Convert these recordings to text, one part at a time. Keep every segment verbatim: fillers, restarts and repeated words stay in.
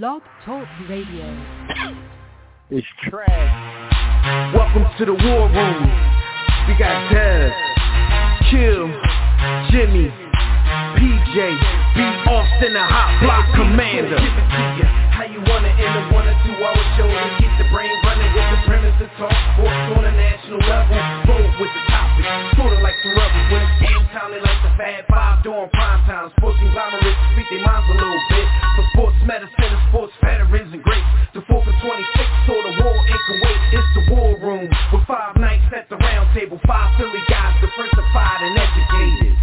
Blog Talk Radio. It's trash. Welcome to the War Room. We got Dez, Kill, Jimmy, P J, B. Austin, the Hot Block Commander. How you want it in the one or two hour show to keep the brain running with the premise to talk sports on a national level. Bold with the topic, sort of like the rubber. When it's game time, they like the Fab Five during prime time. Sports conglomerates speak their minds a little bit. For sports medicine and sports veterans and greats. The fourth and twenty-six, so the war in Kuwait. It's the War Room with five nights at the round table. Five Philly guys, diversified and educated.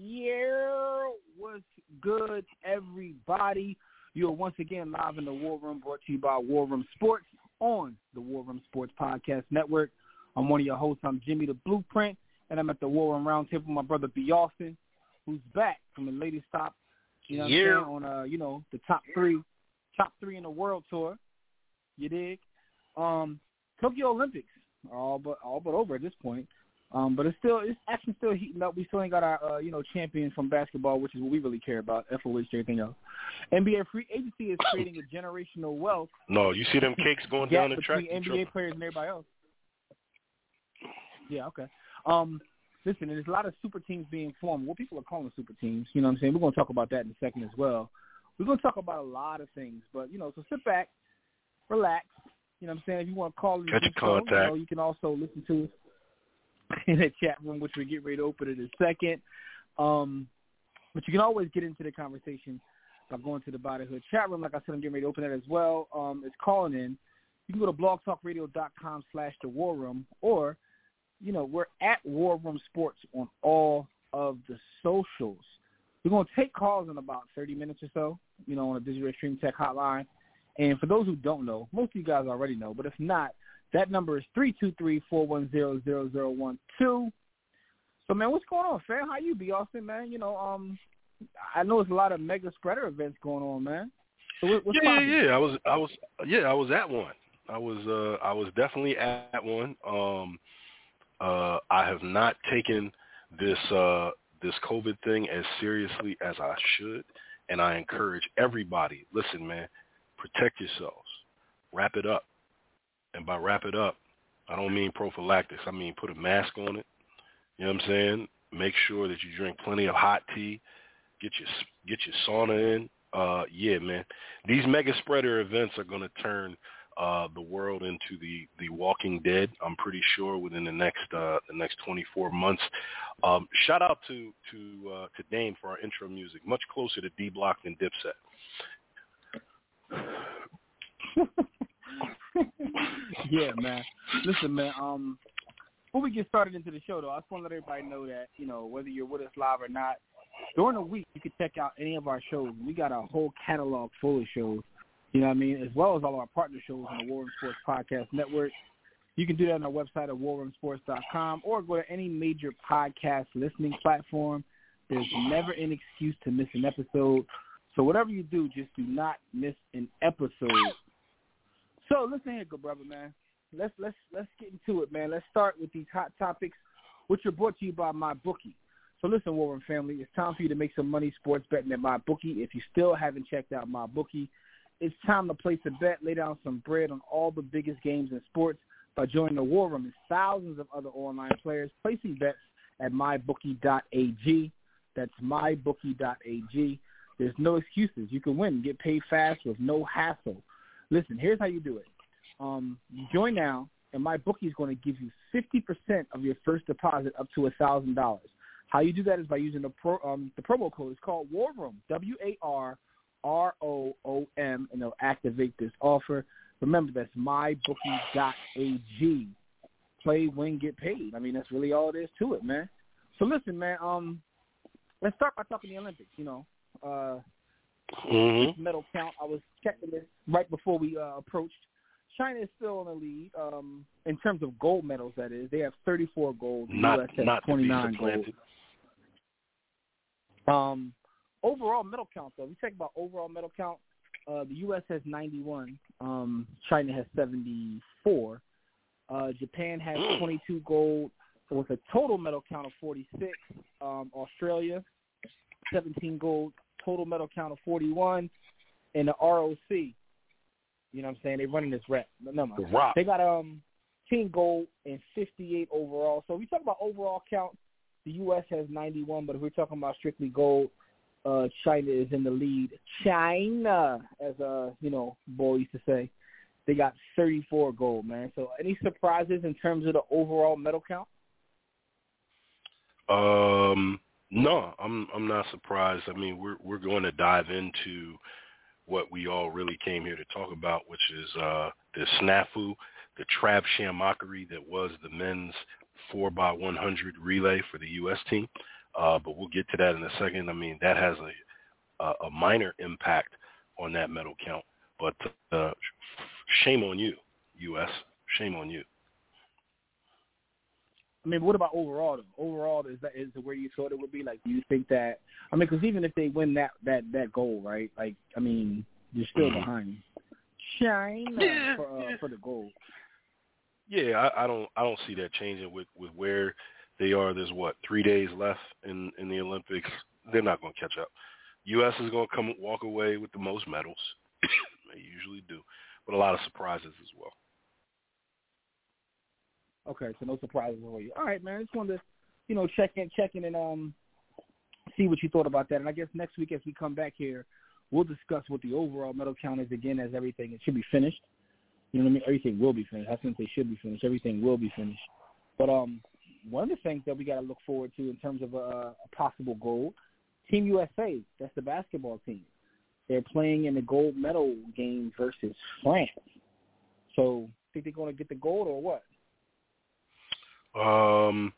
Yeah, what's good, everybody? You're once again live in the War Room, brought to you by War Room Sports on the War Room Sports Podcast Network. I'm one of your hosts. I'm Jimmy the Blueprint, and I'm at the War Room Roundtable with my brother B. Austin, who's back from the latest stop, you know what yeah. I'm saying, on, uh, you know, the top three, top three in the world tour. You dig? Um, Tokyo Olympics, all but all but over at this point. Um, but it's still, it's actually still heating up. We still ain't got our, uh, you know, champion from basketball, which is what we really care about, F O H, everything else. N B A free agency is creating a generational wealth. No, you see them cakes going down the track. N B A trouble. Players and everybody else. Yeah, okay. Um, listen, there's a lot of super teams being formed. What people are calling super teams, you know what I'm saying? We're going to talk about that in a second as well. We're going to talk about a lot of things. But, you know, so sit back, relax. You know what I'm saying? If you want to call it, you, show, you, know, you can also listen to us in the chat room, which we get ready to open in a second. Um, but you can always get into the conversation by going to the Bodyhood chat room. Like I said, I'm getting ready to open that as well. Um, it's calling in. You can go to blogtalkradio.com slash the War Room, or, you know, we're at War Room Sports on all of the socials. We're going to take calls in about thirty minutes or so, you know, on a Digital Extreme Tech hotline. And for those who don't know, most of you guys already know, but if not, that number is three two three, four one zero, zero zero one two. So, man, what's going on, fam? How you be, Austin, man? You know, um, I know there's a lot of mega spreader events going on, man. So what's yeah, yeah, yeah. I was, I was, yeah, I was at one. I was, uh, I was definitely at one. Um, uh, I have not taken this uh, this COVID thing as seriously as I should, and I encourage everybody. Listen, man, protect yourselves. Wrap it up. And by wrap it up, I don't mean prophylactics. I mean put a mask on it. You know what I'm saying? Make sure that you drink plenty of hot tea. Get your get your sauna in. Uh, yeah, man. These mega spreader events are going to turn uh, the world into the, the Walking Dead. I'm pretty sure within the next uh, the next twenty-four months. Um, shout out to to uh, to Dame for our intro music. Much closer to D-Block than Dipset. Yeah, man. Listen, man, um, before we get started into the show, though, I just want to let everybody know that, you know, whether you're with us live or not, during the week, you can check out any of our shows. We got a whole catalog full of shows, you know what I mean, as well as all our partner shows on the War Room Sports Podcast Network. You can do that on our website at war room sports dot com or go to any major podcast listening platform. There's never an excuse to miss an episode. So whatever you do, just do not miss an episode. So listen here, good brother, man. Let's let's let's get into it, man. Let's start with these hot topics, which are brought to you by MyBookie. So listen, War Room family, it's time for you to make some money sports betting at MyBookie. If you still haven't checked out MyBookie, it's time to place a bet, lay down some bread on all the biggest games in sports by joining the War Room and thousands of other online players placing bets at my bookie dot a g. That's my bookie dot a g. There's no excuses. You can win, get paid fast with no hassle. Listen, here's how you do it. Um, you join now, and MyBookie is going to give you fifty percent of your first deposit up to one thousand dollars. How you do that is by using the, pro, um, the promo code. It's called War Room, W A R R O O M, and they'll activate this offer. Remember, that's my bookie dot a g. Play, win, get paid. I mean, that's really all it is to it, man. So listen, man, um, let's start by talking the Olympics, you know. Uh Mm-hmm. Medal count. I was checking this right before we uh, approached. China is still on the lead um, in terms of gold medals. That is, they have thirty-four gold. Not, U S has twenty-nine gold. Um, overall medal count, though. We talk about overall medal count. Uh, the U S has ninety-one. Um, China has seventy-four. Uh, Japan has twenty-two gold. with a total medal count of forty-six. Um, Australia, seventeen gold, total medal count of forty-one. And the R O C, you know what I'm saying? They're running this rep. No, no, no. They got um ten gold and fifty-eight overall. So if we talk about overall count, the U S has ninety-one, but if we're talking about strictly gold, uh, China is in the lead. China, as uh, you know, boy used to say. They got thirty-four gold, man. So any surprises in terms of the overall medal count? Um, no, I'm I'm not surprised. I mean, we're we're going to dive into what we all really came here to talk about, which is uh, the snafu, the trap shamockery that was the men's four by one hundred relay for the U S team. Uh, but we'll get to that in a second. I mean, that has a a, a minor impact on that medal count, but uh, shame on you, U S. Shame on you. I mean, what about overall, though? Overall, is that is where you thought it would be? Like, do you think that – I mean, because even if they win that, that, that goal, right, like, I mean, you're still mm-hmm. behind China yeah, for, uh, yeah. for the goal. Yeah, I, I don't I don't see that changing with, with where they are. There's, what, three days left in, in the Olympics. They're not going to catch up. U S is going to come walk away with the most medals. They usually do. But a lot of surprises as well. Okay, so no surprises for you. All right, man. I just wanted to, you know, check in, check in, and um, see what you thought about that. And I guess next week as we come back here, we'll discuss what the overall medal count is again, as everything it should be finished. You know what I mean? Everything will be finished. I shouldn't say should be finished. Everything will be finished. But um, one of the things that we got to look forward to in terms of a, a possible gold, Team U S A. That's the basketball team. They're playing in the gold medal game versus France. So, think they're going to get the gold or what? Um,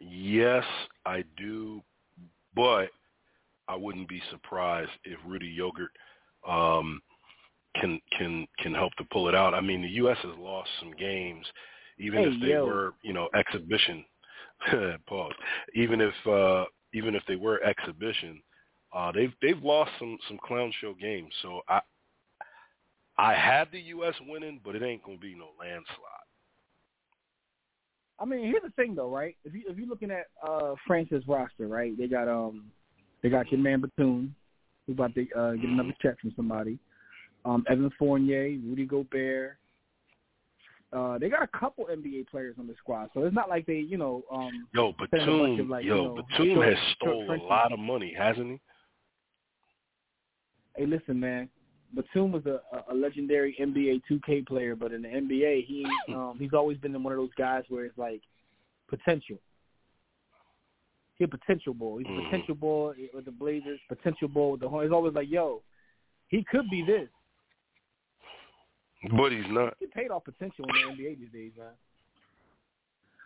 yes, I do, but I wouldn't be surprised if Rudy Yogurt um, can can can help to pull it out. I mean, the U S has lost some games, even hey, if they yo. were, you know, exhibition. Pause. Even if uh, even if they were exhibition. Uh, they've they've lost some, some clown show games, so I I had the U S winning, but it ain't gonna be no landslide. I mean, here's the thing though, right? If you if you're looking at uh, France's roster, right? They got um they got Kidman Batum, who about to uh, get another check from somebody. Um, Evan Fournier, Rudy Gobert. Uh, they got a couple N B A players on the squad, so it's not like they, you know. Um, yo, Batum, like, yo, you know, Batum has stole a lot of money, hasn't he? Hey, listen, man, Batum was a, a legendary N B A two K player, but in the N B A, he um, he's always been one of those guys where it's like potential. He's a potential ball. He's a mm-hmm. potential ball with the Blazers, potential ball with the Hornets. He's always like, yo, he could be this. But he's not. He paid off potential in the N B A these days, man.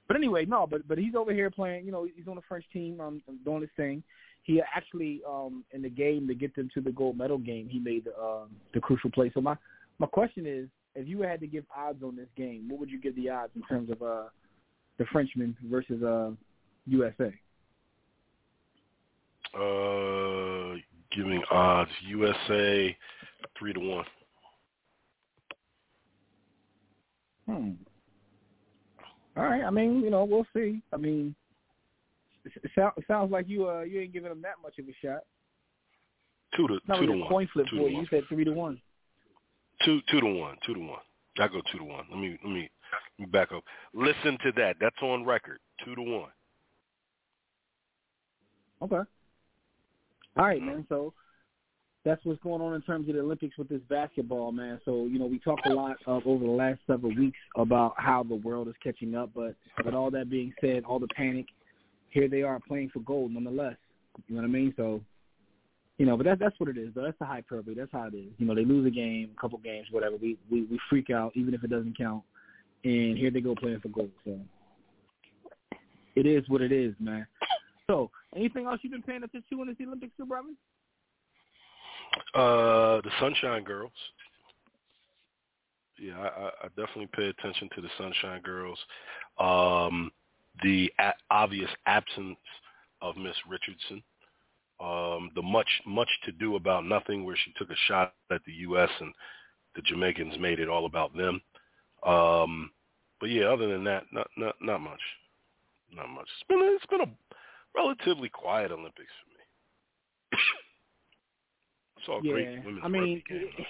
But anyway, no, but but he's over here playing, you know, he's on the French team um, doing his thing. He actually, um, in the game to get them to the gold medal game, he made the, um, the crucial play. So my, my question is, if you had to give odds on this game, what would you give the odds in terms of uh, the Frenchman versus uh, U S A? Uh, giving odds, U S A three to one. Hmm. All right. I mean, you know, we'll see. I mean, it so, sounds like you uh you ain't giving them that much of a shot. Two to not two really to a coin flip two for you. You said three to one. Two two to one. Two to one. I go two to one. Let me let me let me back up. Listen to that. That's on record. Two to one. Okay. All right, man. So that's what's going on in terms of the Olympics with this basketball, man. So, you know, we talked a lot uh, over the last several weeks about how the world is catching up. But with all that being said, all the panic, here they are playing for gold nonetheless. You know what I mean? So, you know, but that, that's what it is, though. That's the hyperbole. That's how it is. You know, they lose a game, a couple games, whatever. We, we, we freak out, even if it doesn't count. And here they go playing for gold. So it is what it is, man. So anything else you've been paying attention to in this Olympics, too, brother? Uh, the Sunshine Girls. Yeah, I, I definitely pay attention to the Sunshine Girls. Um, the a- obvious absence of Miss Richardson. Um, the much much to do about nothing, where she took a shot at the U S and the Jamaicans made it all about them. Um, but yeah, other than that, not not not much. Not much. It's been it's been a relatively quiet Olympics for me. It's all yeah, great women's I mean, rugby game.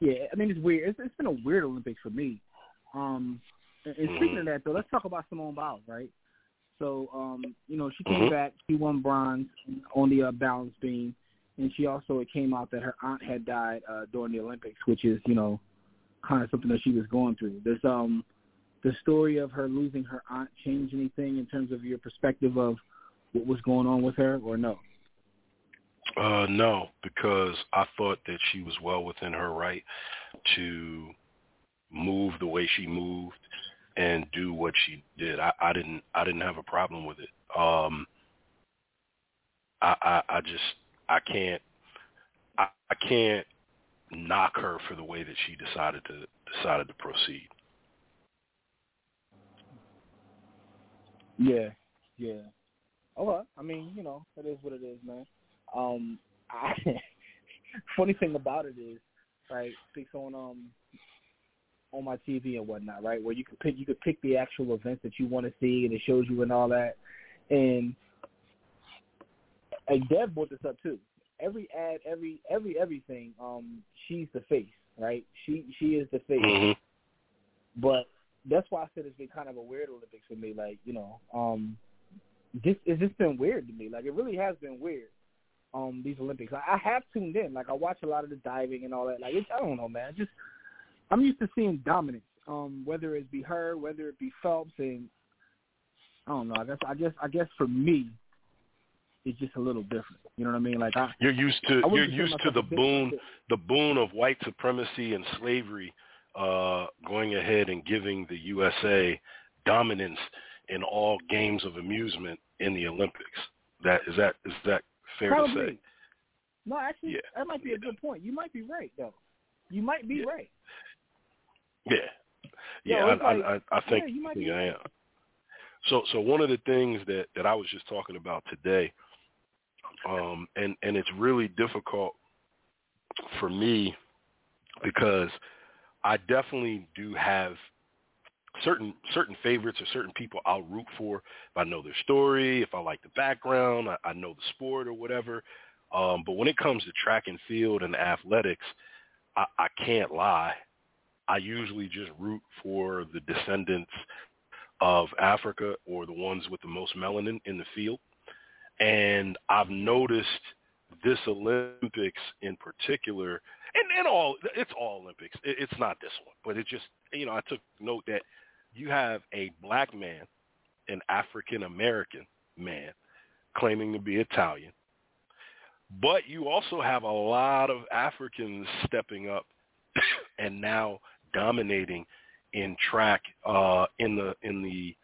Yeah, I mean it's weird. It's, it's been a weird Olympics for me. Um, and, and mm-hmm. speaking of that, though, let's talk about Simone Biles, right? So, um, you know, she came mm-hmm. back. She won bronze on the uh, balance beam, and she also it came out that her aunt had died uh, during the Olympics, which is you know kind of something that she was going through. There's um. The story of her losing her aunt change anything in terms of your perspective of what was going on with her or no? Uh, no, because I thought that she was well within her right to move the way she moved and do what she did. I, I didn't, I didn't have a problem with it. Um, I, I, I just, I can't, I, I can't knock her for the way that she decided to decided to proceed. Yeah, yeah. Oh, well, I mean, you know, it is what it is, man. Um, I, funny thing about it is, right? It's on um on my T V and whatnot, right? Where you could pick you could pick the actual events that you want to see, and it shows you and all that. And and Deb brought this up too. Every ad, every every everything. Um, she's the face, right? She she is the face, mm-hmm. but. That's why I said it's been kind of a weird Olympics for me. Like, you know, um, just, it's just been weird to me. Like, it really has been weird, um, these Olympics. I, I have tuned in. Like, I watch a lot of the diving and all that. Like, it's, I don't know, man. Just I'm used to seeing dominance, um, whether it be her, whether it be Phelps. And I don't know. I guess I guess, I guess for me, it's just a little different. You know what I mean? Like, I, You're used to, you're used to the boon, the boon of white supremacy and slavery. Uh, going ahead and giving the U S A dominance in all games of amusement in the Olympics. That is that is that fair Probably. to say? No, actually, yeah. that might be yeah. a good point. You might be right, though. You might be yeah. right. Yeah, yeah. yeah I, like, I, I, I think, yeah, you might be I am. Right. So, so one of the things that, that I was just talking about today, um, and and it's really difficult for me because. I definitely do have certain certain favorites or certain people I'll root for. If I know their story, if I like the background, I, I know the sport or whatever. Um, but when it comes to track and field and athletics, I, I can't lie. I usually just root for the descendants of Africa or the ones with the most melanin in the field. And I've noticed this Olympics in particular – And and all it's all Olympics. It, it's not this one, but it just you know I took note that you have a black man, an African American man, claiming to be Italian, but you also have a lot of Africans stepping up and now dominating in track uh, in the in the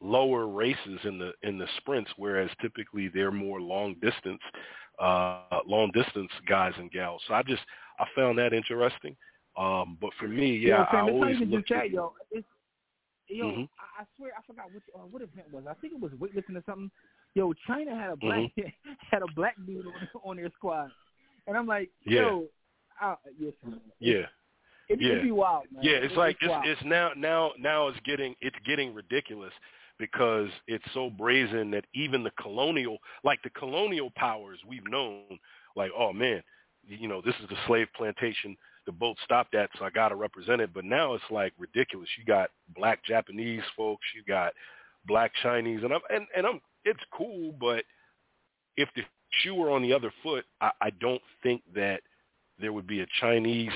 lower races in the in the sprints, whereas typically they're more long distance. Uh, long distance guys and gals. So I just I found that interesting. Um, but for me, yeah, you know I always look at that, yo. It's, yo mm-hmm. I, I swear I forgot which uh, what event was. I think it was weightlifting or something. Yo, China had a black mm-hmm. had a black dude on, on their squad, and I'm like, yeah. yo, I, yes, yeah, it, yeah, it'd be wild, man. Yeah, it's it, like it's, it's, it's now now now it's getting it's getting ridiculous. Because it's so brazen that even the colonial, like the colonial powers we've known, like, oh, man, you know, this is the slave plantation. The boat stopped at, so I got to represent it. But now it's like ridiculous. You got black Japanese folks. You got black Chinese. And I'm, and, and I'm, it's cool. But if the shoe were on the other foot, I, I don't think that there would be a Chinese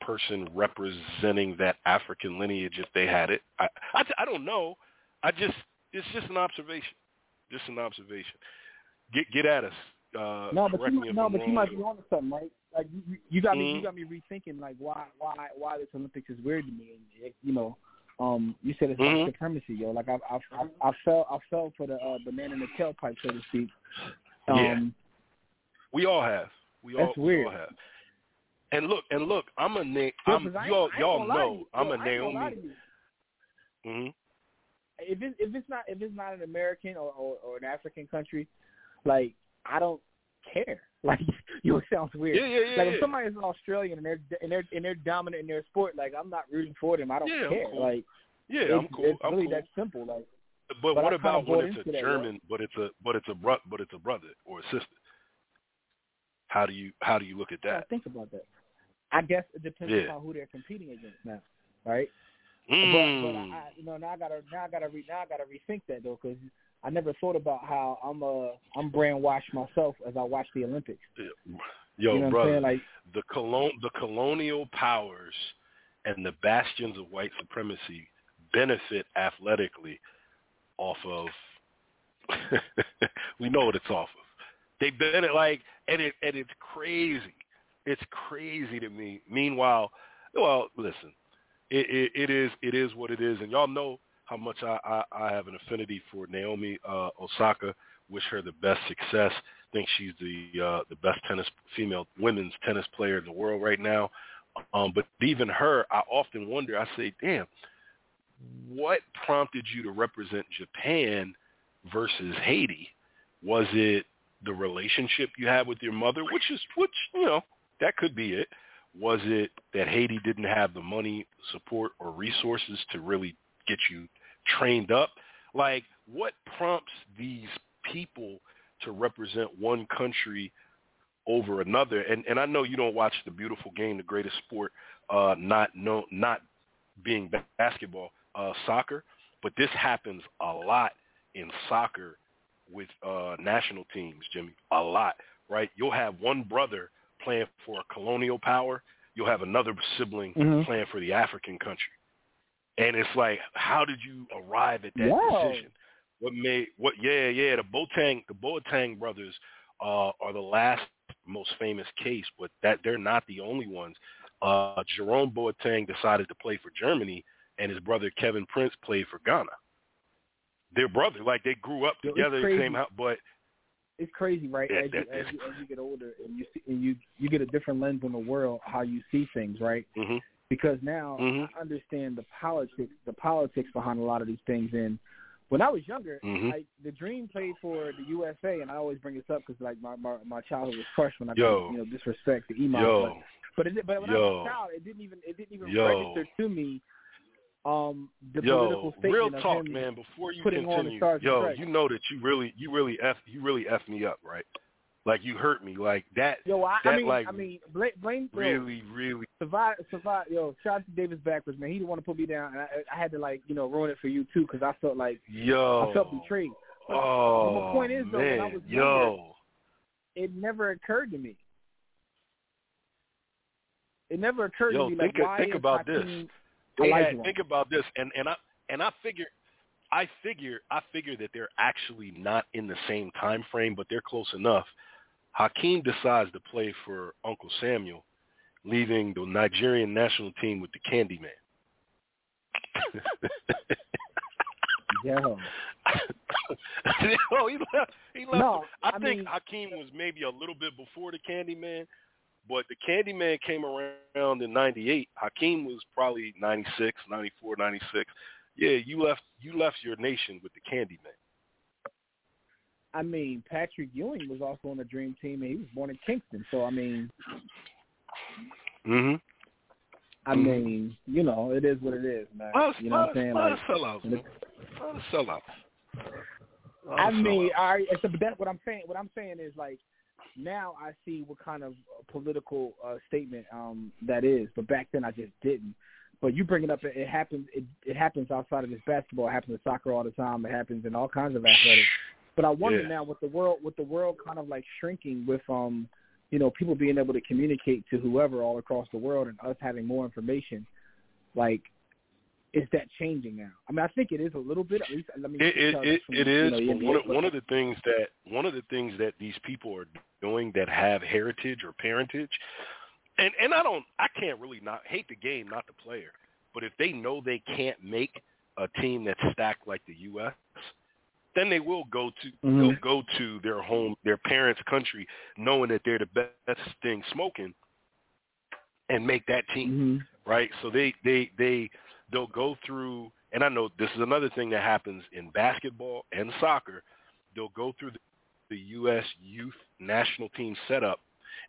person representing that African lineage if they had it. I, I, I don't know. I just, it's just an observation, just an observation. Get get at us. Uh, no, but you, no, but you might be on to something, right? Like you, you got me, mm-hmm. you got me rethinking, like why why why this Olympics is weird to me. And, you know, um, you said it's mm-hmm. white supremacy, yo. Like I I I, I fell I fell for the uh, the man in the tailpipe, so to speak. Um, yeah. We all have. We all, that's weird. We all have. And look, and look, I'm a Na- I'm, y'all y'all know I'm a Naomi. Mm-hmm. If it, if it's not if it's not an American or, or, or an African country, like I don't care. Like you know, it sounds weird. Yeah, yeah, yeah, like if somebody is an Australian and they're and they're and they're dominant in their sport, like I'm not rooting for them. I don't yeah, care. I'm cool. Like yeah, it's, I'm cool. It's I'm really cool. that simple. Like But, but what I about when it's a German, that, but it's a but it's a bro- but it's a brother or a sister? How do you how do you look at that? I think about that. I guess it depends yeah. on who they're competing against now, right? Mm. But, but I, I, you know, now I gotta now I gotta re, now I gotta rethink that though, because I never thought about how I'm uh I'm brainwashed myself as I watch the Olympics. Yeah. Yo, you know brother, like, the colon the colonial powers and the bastions of white supremacy benefit athletically off of. We know what it's off of. They've been it like, and it and it's crazy. It's crazy to me. Meanwhile, well, listen, it, it, it is it is what it is, and y'all know how much I, I, I have an affinity for Naomi uh, Osaka. Wish her the best success. Think she's the uh, the best tennis female women's tennis player in the world right now. Um, but even her, I often wonder. I say, damn, what prompted you to represent Japan versus Haiti? Was it the relationship you had with your mother, which is, which, you know, that could be it. Was it that Haiti didn't have the money, support, or resources to really get you trained up? Like, what prompts these people to represent one country over another? And and I know you don't watch the beautiful game, the greatest sport, uh, not no, not being basketball, uh, soccer, but this happens a lot in soccer with uh, national teams, Jimmy, a lot, right? You'll have one brother playing for a colonial power. You'll have another sibling mm-hmm. playing for the African country. And it's like, how did you arrive at that Whoa. decision? What made, what, yeah, yeah, the Boateng, the Boateng brothers uh, are the last most famous case, but that they're not the only ones. Uh, Jerome Boateng decided to play for Germany, and his brother Kevin Prince played for Ghana. Their brother, like they grew up together, the same house, but it's crazy, right? As you, as you, as you get older, and you see, and you you get a different lens on the world, how you see things, right? Mm-hmm. Because now mm-hmm. I understand the politics, the politics behind a lot of these things. And when I was younger, mm-hmm. I, the Dream played for the U S A, and I always bring this up because like my, my my childhood was crushed when I Yo. you know disrespect the Imam. But but, it, but when Yo. I was a child, it didn't even it didn't even Yo. register to me. Um, the yo, real talk, man. Before you continue, yo, you know that you really, you really f, you really f me up, right? Like you hurt me, like that. Yo, I, that, I mean, like, I mean, blame, blame really, really. Survive, survive. Yo, shout out to Davis backwards, man. He didn't want to put me down, and I, I had to like, you know, ruin it for you too, because I felt like, yo, I felt betrayed. But oh, my point is though, man, when I was younger, yo, it never occurred to me. It never occurred yo, to me. Think, like, why think about this. They had, think about this, and, and I and I figure, I figure, I figure that they're actually not in the same time frame, but they're close enough. Hakeem decides to play for Uncle Samuel, leaving the Nigerian national team with the Candyman. Yo, no, he left. He left. No, I, I think mean, Hakeem was maybe a little bit before the Candyman. But the Candyman came around in ninety-eight. Hakeem was probably ninety-six, ninety-four, ninety-six. Yeah, you left you left your nation with the Candyman. I mean, Patrick Ewing was also on the Dream Team, and he was born in Kingston. So, I mean, mm-hmm. I mm-hmm. mean, you know, it is what it is, man. Well, you know what I'm saying? Like, a sellout, man. A sellout. A I sellout. mean, all right, it's a, that's what I'm saying. What I'm saying is, like, now I see what kind of political uh, statement um, that is, but back then I just didn't. But you bring it up, it, it happens. It, it happens outside of just basketball. It happens in soccer all the time. It happens in all kinds of athletics. But I wonder yeah. now with the world, with the world kind of like shrinking, with um, you know, people being able to communicate to whoever all across the world, and us having more information, like, is that changing now? I mean, I think it is a little bit. At least, let me it it, from, it is. You know, one, of, one of the things that one of the things that these people are doing that have heritage or parentage, and and I don't, I can't really not hate the game, not the player, but if they know they can't make a team that's stacked like the U S, then they will go to mm-hmm. they'll go to their home, their parents' country, knowing that they're the best thing smoking, and make that team mm-hmm. right. So they they they. They'll go through, and I know this is another thing that happens in basketball and soccer, they'll go through the, the U S youth national team setup,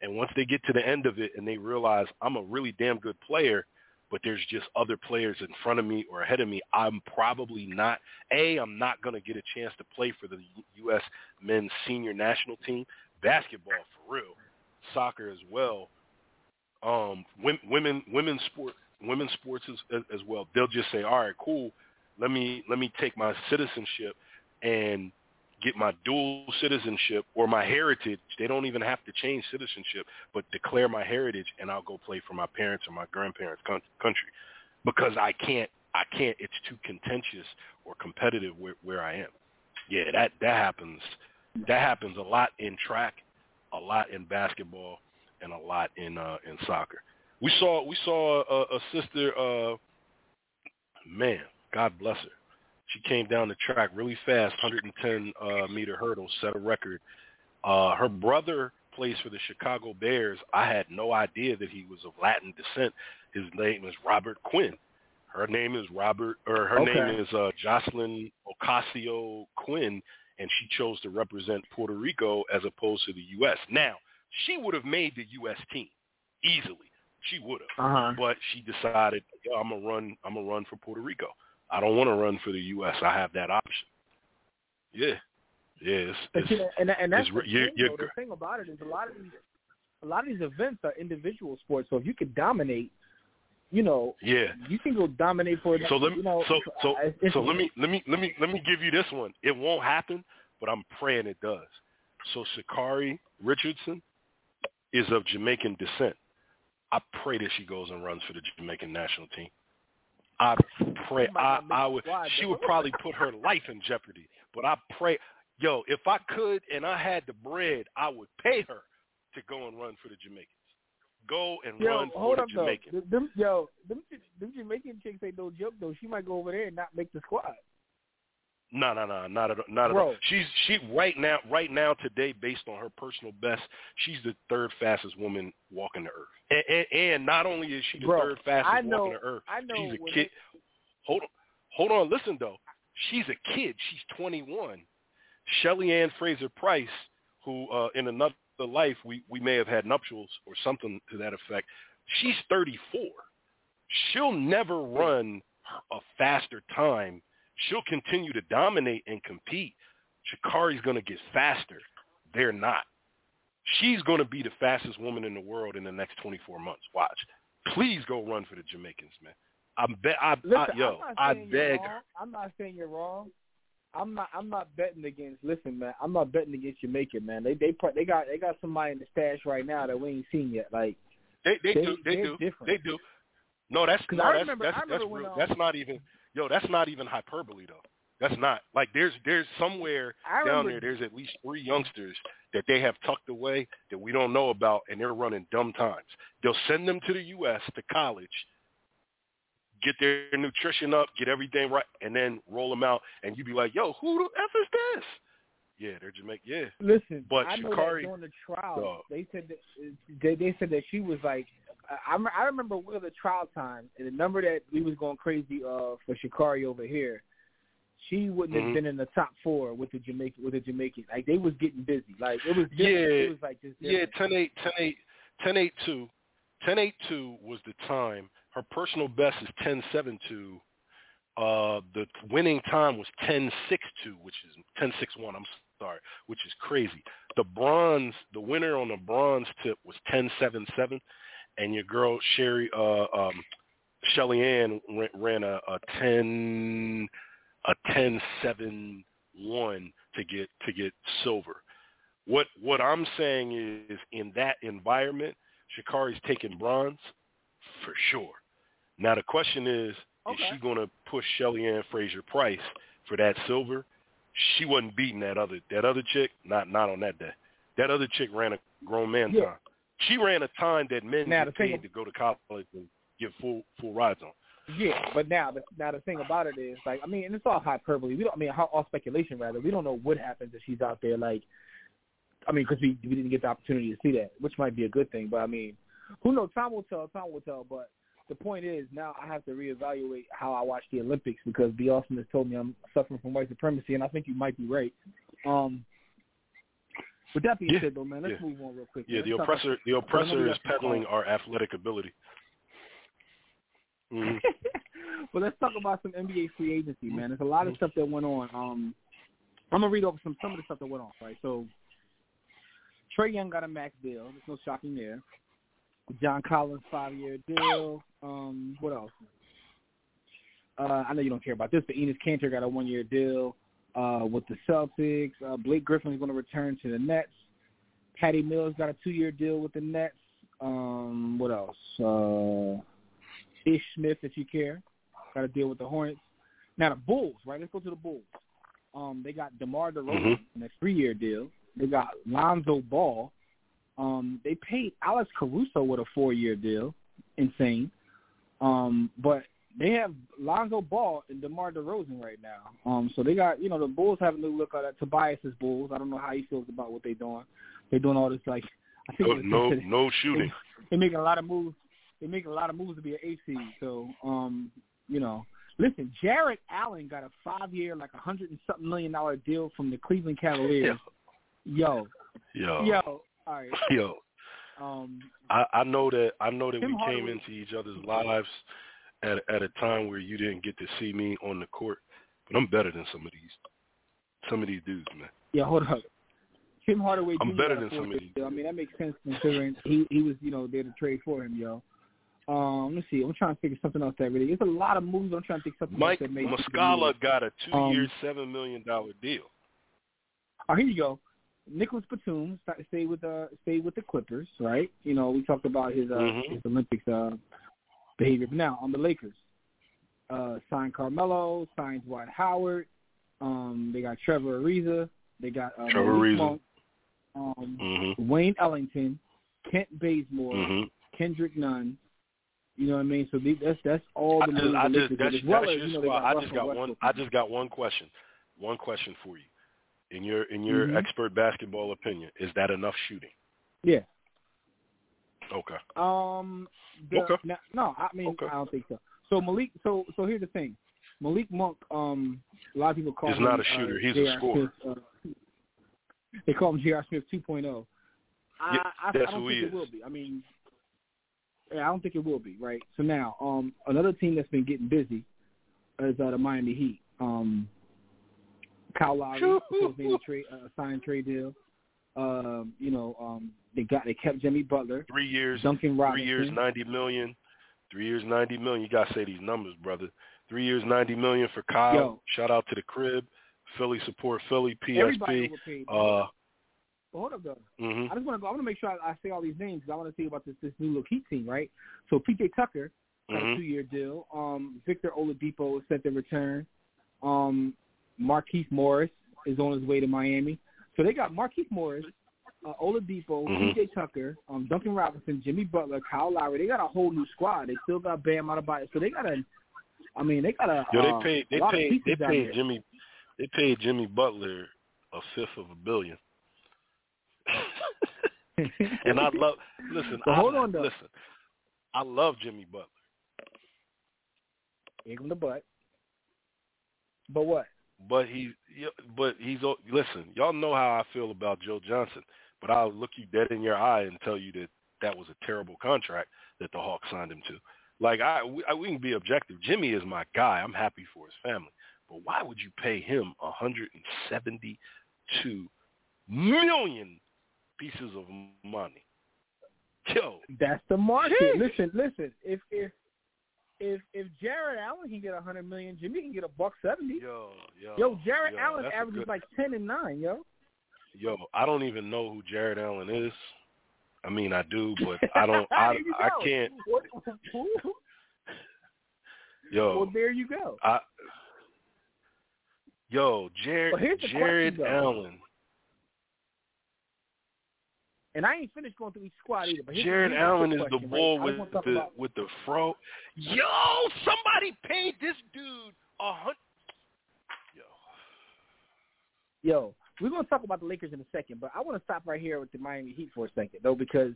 and once they get to the end of it and they realize I'm a really damn good player, but there's just other players in front of me or ahead of me. I'm probably not, A, I'm not going to get a chance to play for the U S men's senior national team, basketball for real, soccer as well, um, women, women sport, women's sports as, as well. They'll just say, all right, cool. Let me, let me take my citizenship and get my dual citizenship or my heritage. They don't even have to change citizenship, but declare my heritage, and I'll go play for my parents or my grandparents' country, because I can't, I can't, it's too contentious or competitive where, where I am. Yeah, that, that happens. That happens a lot in track, a lot in basketball, and a lot in, uh, in soccer. We saw, we saw a, a sister, uh, man, God bless her. She came down the track really fast, one hundred ten meter hurdle, set a record. Uh, her brother plays for the Chicago Bears. I had no idea that he was of Latin descent. His name is Robert Quinn. Her name is Robert, or her okay. name is uh, Jocelyn Ocasio-Quinn, and she chose to represent Puerto Rico as opposed to the U S. Now, she would have made the U S team easily. She would have, uh-huh. but she decided, Yo, I'm gonna run. I'm gonna run for Puerto Rico. I don't want to run for the U S. I have that option. Yeah, yeah. It's, it's, and, and, and that's it's, the, you're, thing, you're, the thing about it is a lot of these, a lot of these events are individual sports. So if you could dominate, you know, yeah, you can go dominate for. So let me, you know, so so, so let me let me let me let me give you this one. It won't happen, but I'm praying it does. So Sha'Carri Richardson is of Jamaican descent. I pray that she goes and runs for the Jamaican national team. I pray I, I would she would probably put her life in jeopardy. But I pray, yo, if I could and I had the bread, I would pay her to go and run for the Jamaicans. Go and yo, run for the Jamaicans. Them, them, yo, them, them Jamaican chicks ain't no joke though. She might go over there and not make the squad. No, no, no, not at not at Bro. all. She's she right now right now today, based on her personal best, she's the third fastest woman walking the earth. And, and, and not only is she the Bro, third fastest know, walking the earth, I know she's a kid. It, hold on, hold on, listen though, she's a kid. She's twenty-one. Shelly Ann Fraser Price, who uh, in another life we, we may have had nuptials or something to that effect. She's thirty-four. She'll never run a faster time. She'll continue to dominate and compete. Sha'Carri's going to get faster. They're not. She's going to be the fastest woman in the world in the next twenty-four months. Watch. Please go run for the Jamaicans, man. I bet. I, listen, I yo. I beg. Her. I'm not saying you're wrong. I'm not. I'm not betting against. Listen, man. I'm not betting against Jamaica, man. They they they got they got somebody in the stash right now that we ain't seen yet. Like they they, they do they do different. they do. No, that's no, that's remember, that's that's, real. On, that's not even. Yo, that's not even hyperbole, though. That's not like there's there's somewhere down there. There's at least three youngsters that they have tucked away that we don't know about, and they're running dumb times. They'll send them to the U S to college, get their nutrition up, get everything right, and then roll them out. And you be like, "Yo, who the f is this?" Yeah, they're Jamaican. Yeah, listen, but I know Sha'Carri, that during the trial, uh, they said that they, they said that she was like. I, I remember one of the trial times, and the number that we was going crazy uh, for Sha'Carri over here, she wouldn't mm-hmm. have been in the top four with the Jamaican. With the Jamaicans, like they was getting busy. Like it was, yeah, it was like just different. Yeah, ten eight, ten eight, ten eight two, ten eight two was the time. Her personal best is ten seven two. Uh, the winning time was ten six two, which is ten six one. I'm sorry, which is crazy. The bronze, the winner on the bronze tip was ten seven seven. And your girl Sherry, uh, um, Shelly Ann ran a, a ten, a ten seven one to get to get silver. What what I'm saying is, in that environment, Sha'Carri's taking bronze for sure. Now the question is, okay. is she going to push Shelly Ann Fraser Price for that silver? She wasn't beating that other that other chick. Not not on that day. That other chick ran a grown man yeah. time. She ran a time that men now, get paid of, to go to college and get full full rides on. Yeah, but now the, now the thing about it is, like, I mean, and it's all hyperbole. We don't, I mean, all speculation rather. We don't know what happens if she's out there. Like, I mean, because we we didn't get the opportunity to see that, which might be a good thing. But I mean, who knows? Time will tell. Time will tell. But the point is, now I have to reevaluate how I watch the Olympics because B. Austin has told me I'm suffering from white supremacy, and I think you might be right. Um. With that being yeah, said, though, man, let's yeah. move on real quick. Yeah, the oppressor, the oppressor is peddling our athletic ability. Mm-hmm. But let's talk about some N B A free agency, man. There's a lot of stuff that went on. Um, I'm going to read over some, some of the stuff that went on, right? So Trae Young got a max deal. There's no shocking there. John Collins, five-year deal. Um, what else? Uh, I know you don't care about this, but Enes Kanter got a one-year deal uh, with the Celtics. Uh, Blake Griffin is going to return to the Nets. Patty Mills got a two-year deal with the Nets. Um, what else? Uh, Ish Smith, if you care, got a deal with the Hornets. Now the Bulls, right? Let's go to the Bulls. Um, they got DeMar DeRozan mm-hmm. in a three-year deal. They got Lonzo Ball. Um, they paid Alex Caruso with a four-year deal. Insane. Um, but they have Lonzo Ball and DeMar DeRozan right now. Um, so they got, you know, the Bulls have a new look at it. Tobias' Bulls. I don't know how he feels about what they're doing. They're doing all this, like, I think. No, no, no shooting. They, they're making a lot of moves. They're making a lot of moves to be an eight seed. So, um, you know, listen, Jarrett Allen got a five-year, like, one hundred and something million dollar deal from the Cleveland Cavaliers. Yo. Yo. Yo. All right. Yo. Um, I, I know that I know that Tim we Hardaway. Came into each other's lives at at a time where you didn't get to see me on the court, but I'm better than some of these some of these dudes, man. Yeah, hold up. Tim Hardaway. I'm better than some of these. I mean, that makes sense considering he he was, you know, there to trade for him, yo. Um, let's see. I'm trying to figure something else that really. There's a lot of moves. I'm trying to think something Mike else that makes sense. Mike Muscala got a two-year, um, seven million dollar deal. Oh, here you go. Nicholas Batum stayed with uh stayed with the Clippers, right? You know, we talked about his uh, mm-hmm. his Olympics uh, behavior. But now on the Lakers, uh, signed Carmelo, signed Dwight Howard. Um, they got Trevor Ariza. They got uh, Trevor Ariza. Monk, um, mm-hmm. Wayne Ellington, Kent Bazemore, mm-hmm. Kendrick Nunn. You know what I mean? So they, that's that's all the. I just, I just, well as, you know, got I just got Westbrook. one. I just got one question. One question for you. In your in your mm-hmm. expert basketball opinion, is that enough shooting? Yeah. Okay. Um. The, okay. No, no, I mean okay. I don't think so. So Malik. So so here's the thing. Malik Monk. Um. A lot of people call. He's him, not a shooter. Uh, He's J R a scorer. Smith, uh, they call him J R. Smith two point oh. I, yeah, I, that's I don't who think he is. It will be. I mean, I don't think it will be right. So now, um, another team that's been getting busy is uh, the Miami Heat. Um. Kyle Lowry trade, uh, signed trade deal. Um, you know, um, they got they kept Jimmy Butler. Three years, Duncan Robinson. Three years, ninety million. Three years, ninety million. You gotta say these numbers, brother. Three years, ninety million for Kyle. Yo. Shout out to the crib. Philly support Philly. P S P. Everybody overpaid. Uh, well, hold up, though. Mm-hmm. I just want to go. I want to make sure I, I say all these names because I want to see about this this new look Heat team, right? So P J Tucker got mm-hmm. a two year deal. Um, Victor Oladipo is set to return. Um. Marquise Morris is on his way to Miami. So they got Marquise Morris, uh, Oladipo, mm-hmm. P J Tucker, um, Duncan Robinson, Jimmy Butler, Kyle Lowry. They got a whole new squad. They still got Bam Adebayo. So they got a – I mean, they got a Yo, they paid, they uh, paid, they paid Jimmy They paid Jimmy Butler a fifth of a billion. And I love – listen, so I, hold on, listen, I love Jimmy Butler. Give him the butt. But what? But he, but he's. Listen, y'all know how I feel about Joe Johnson, but I'll look you dead in your eye and tell you that that was a terrible contract that the Hawks signed him to. Like I, we, I, we can be objective. Jimmy is my guy. I'm happy for his family, but why would you pay him one hundred seventy-two million pieces of money? Yo, that's the market. Geez. Listen, listen. If if. If if Jarrett Allen can get a hundred million, Jimmy can get a buck seventy. Yo, yo, yo Jarrett yo, Allen averages good... like ten and nine, yo. Yo, I don't even know who Jarrett Allen is. I mean, I do, but I don't. I, I can't. What? Yo. Well, there you go. I... Yo, Jared well, Jared question, Allen. And I ain't finished going through each squad either. But Jared Allen is the boy right? with the about... with the fro. Yo, somebody paid this dude a hundred. Yo, yo, we're gonna talk about the Lakers in a second, but I want to stop right here with the Miami Heat for a second, though, because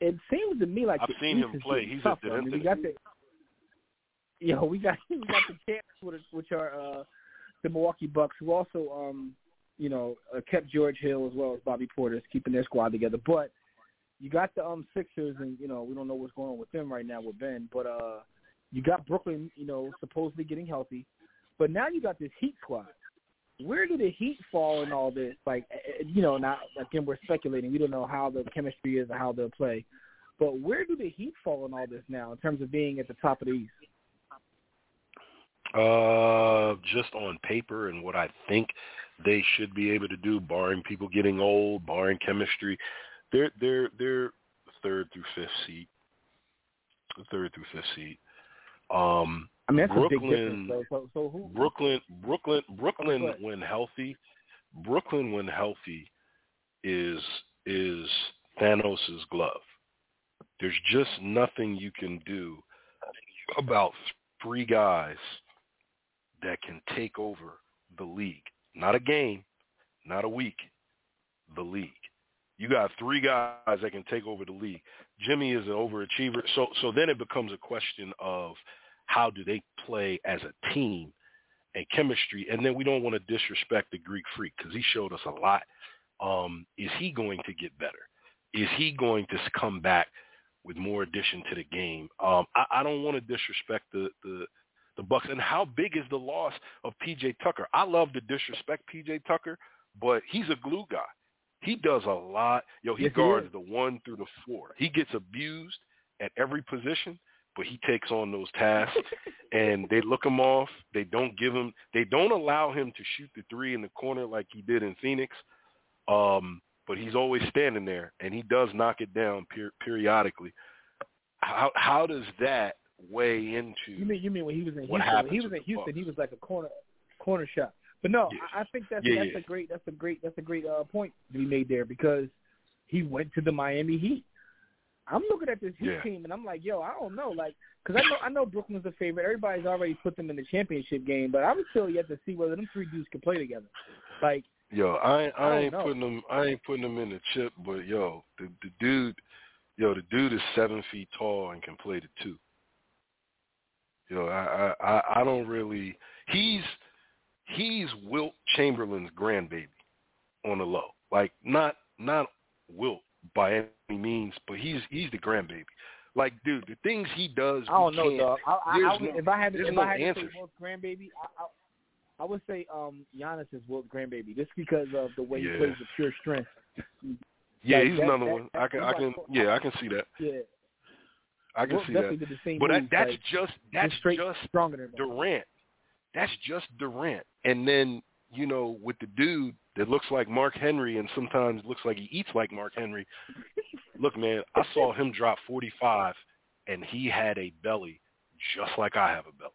it seems to me like I've seen East him play. He's tough, a I mean, we got the yo, we got we got the Cavs, which are uh, the Milwaukee Bucks, who also um. you know, uh, kept George Hill as well as Bobby Portis, keeping their squad together. But you got the um Sixers, and, you know, we don't know what's going on with them right now with Ben. But uh, You got Brooklyn, you know, supposedly getting healthy, but now you got this Heat squad. Where do the Heat fall in all this? Like, you know, now again, we're speculating. We don't know how the chemistry is or how they'll play, but where do the Heat fall in all this now in terms of being at the top of the East? Uh, just on paper and what I think they should be able to do, barring people getting old, barring chemistry, they're they're they're third through fifth seed. Third through fifth seed. Um, I mean, that's Brooklyn, a big difference, though. So, so who? Brooklyn, Brooklyn, Brooklyn, okay, when healthy, Brooklyn when healthy is is Thanos' glove. There's just nothing you can do about three guys that can take over the league. Not a game, not a week, the league. You got three guys that can take over the league. Jimmy is an overachiever. So so then it becomes a question of how do they play as a team and chemistry. And then we don't want to disrespect the Greek Freak because he showed us a lot. Um, is he going to get better? Is he going to come back with more addition to the game? Um, I, I don't want to disrespect the, the the Bucks. And how big is the loss of P J Tucker? I love to disrespect P J Tucker, but he's a glue guy. He does a lot. Yo, he yes, guards he the one through the four. He gets abused at every position, but he takes on those tasks. And they look him off. They don't give him. They don't allow him to shoot the three in the corner like he did in Phoenix. Um, but he's always standing there, and he does knock it down per- periodically. How how does that weigh into? You mean you mean when he was in Houston? He was in Houston. Bucks. He was like a corner corner shot. But no, yeah. I think that's yeah, that's yeah. a great that's a great that's a great uh, point to be made there because he went to the Miami Heat. I'm looking at this Heat yeah. team and I'm like, yo, I don't know, like, because I know I know Brooklyn's a favorite. Everybody's already put them in the championship game, but I would still yet to see whether them three dudes can play together. Like, yo, I I, I ain't know. putting them I ain't putting them in the chip, but yo, the, the dude, yo, the dude is seven feet tall and can play the two. Yo, I I I don't really he's. He's Wilt Chamberlain's grandbaby on the low. Like, not not Wilt by any means, but he's he's the grandbaby. Like, dude, the things he does, I don't know, dog. I, I, I would, no, if I had to, if no I had to say Wilt's grandbaby, I, I, I would say um, Giannis is Wilt's grandbaby just because of the way yeah. he plays with pure strength. Yeah, like, he's that, another that, one. That, I can, I can, like, yeah, I can see that. Yeah, I can Wilt see that. Did the same but moves, that, that's like, just that's just stronger than Durant. That's just Durant. And then, you know, with the dude that looks like Mark Henry and sometimes looks like he eats like Mark Henry, look, man, I saw him drop forty-five, and he had a belly just like I have a belly.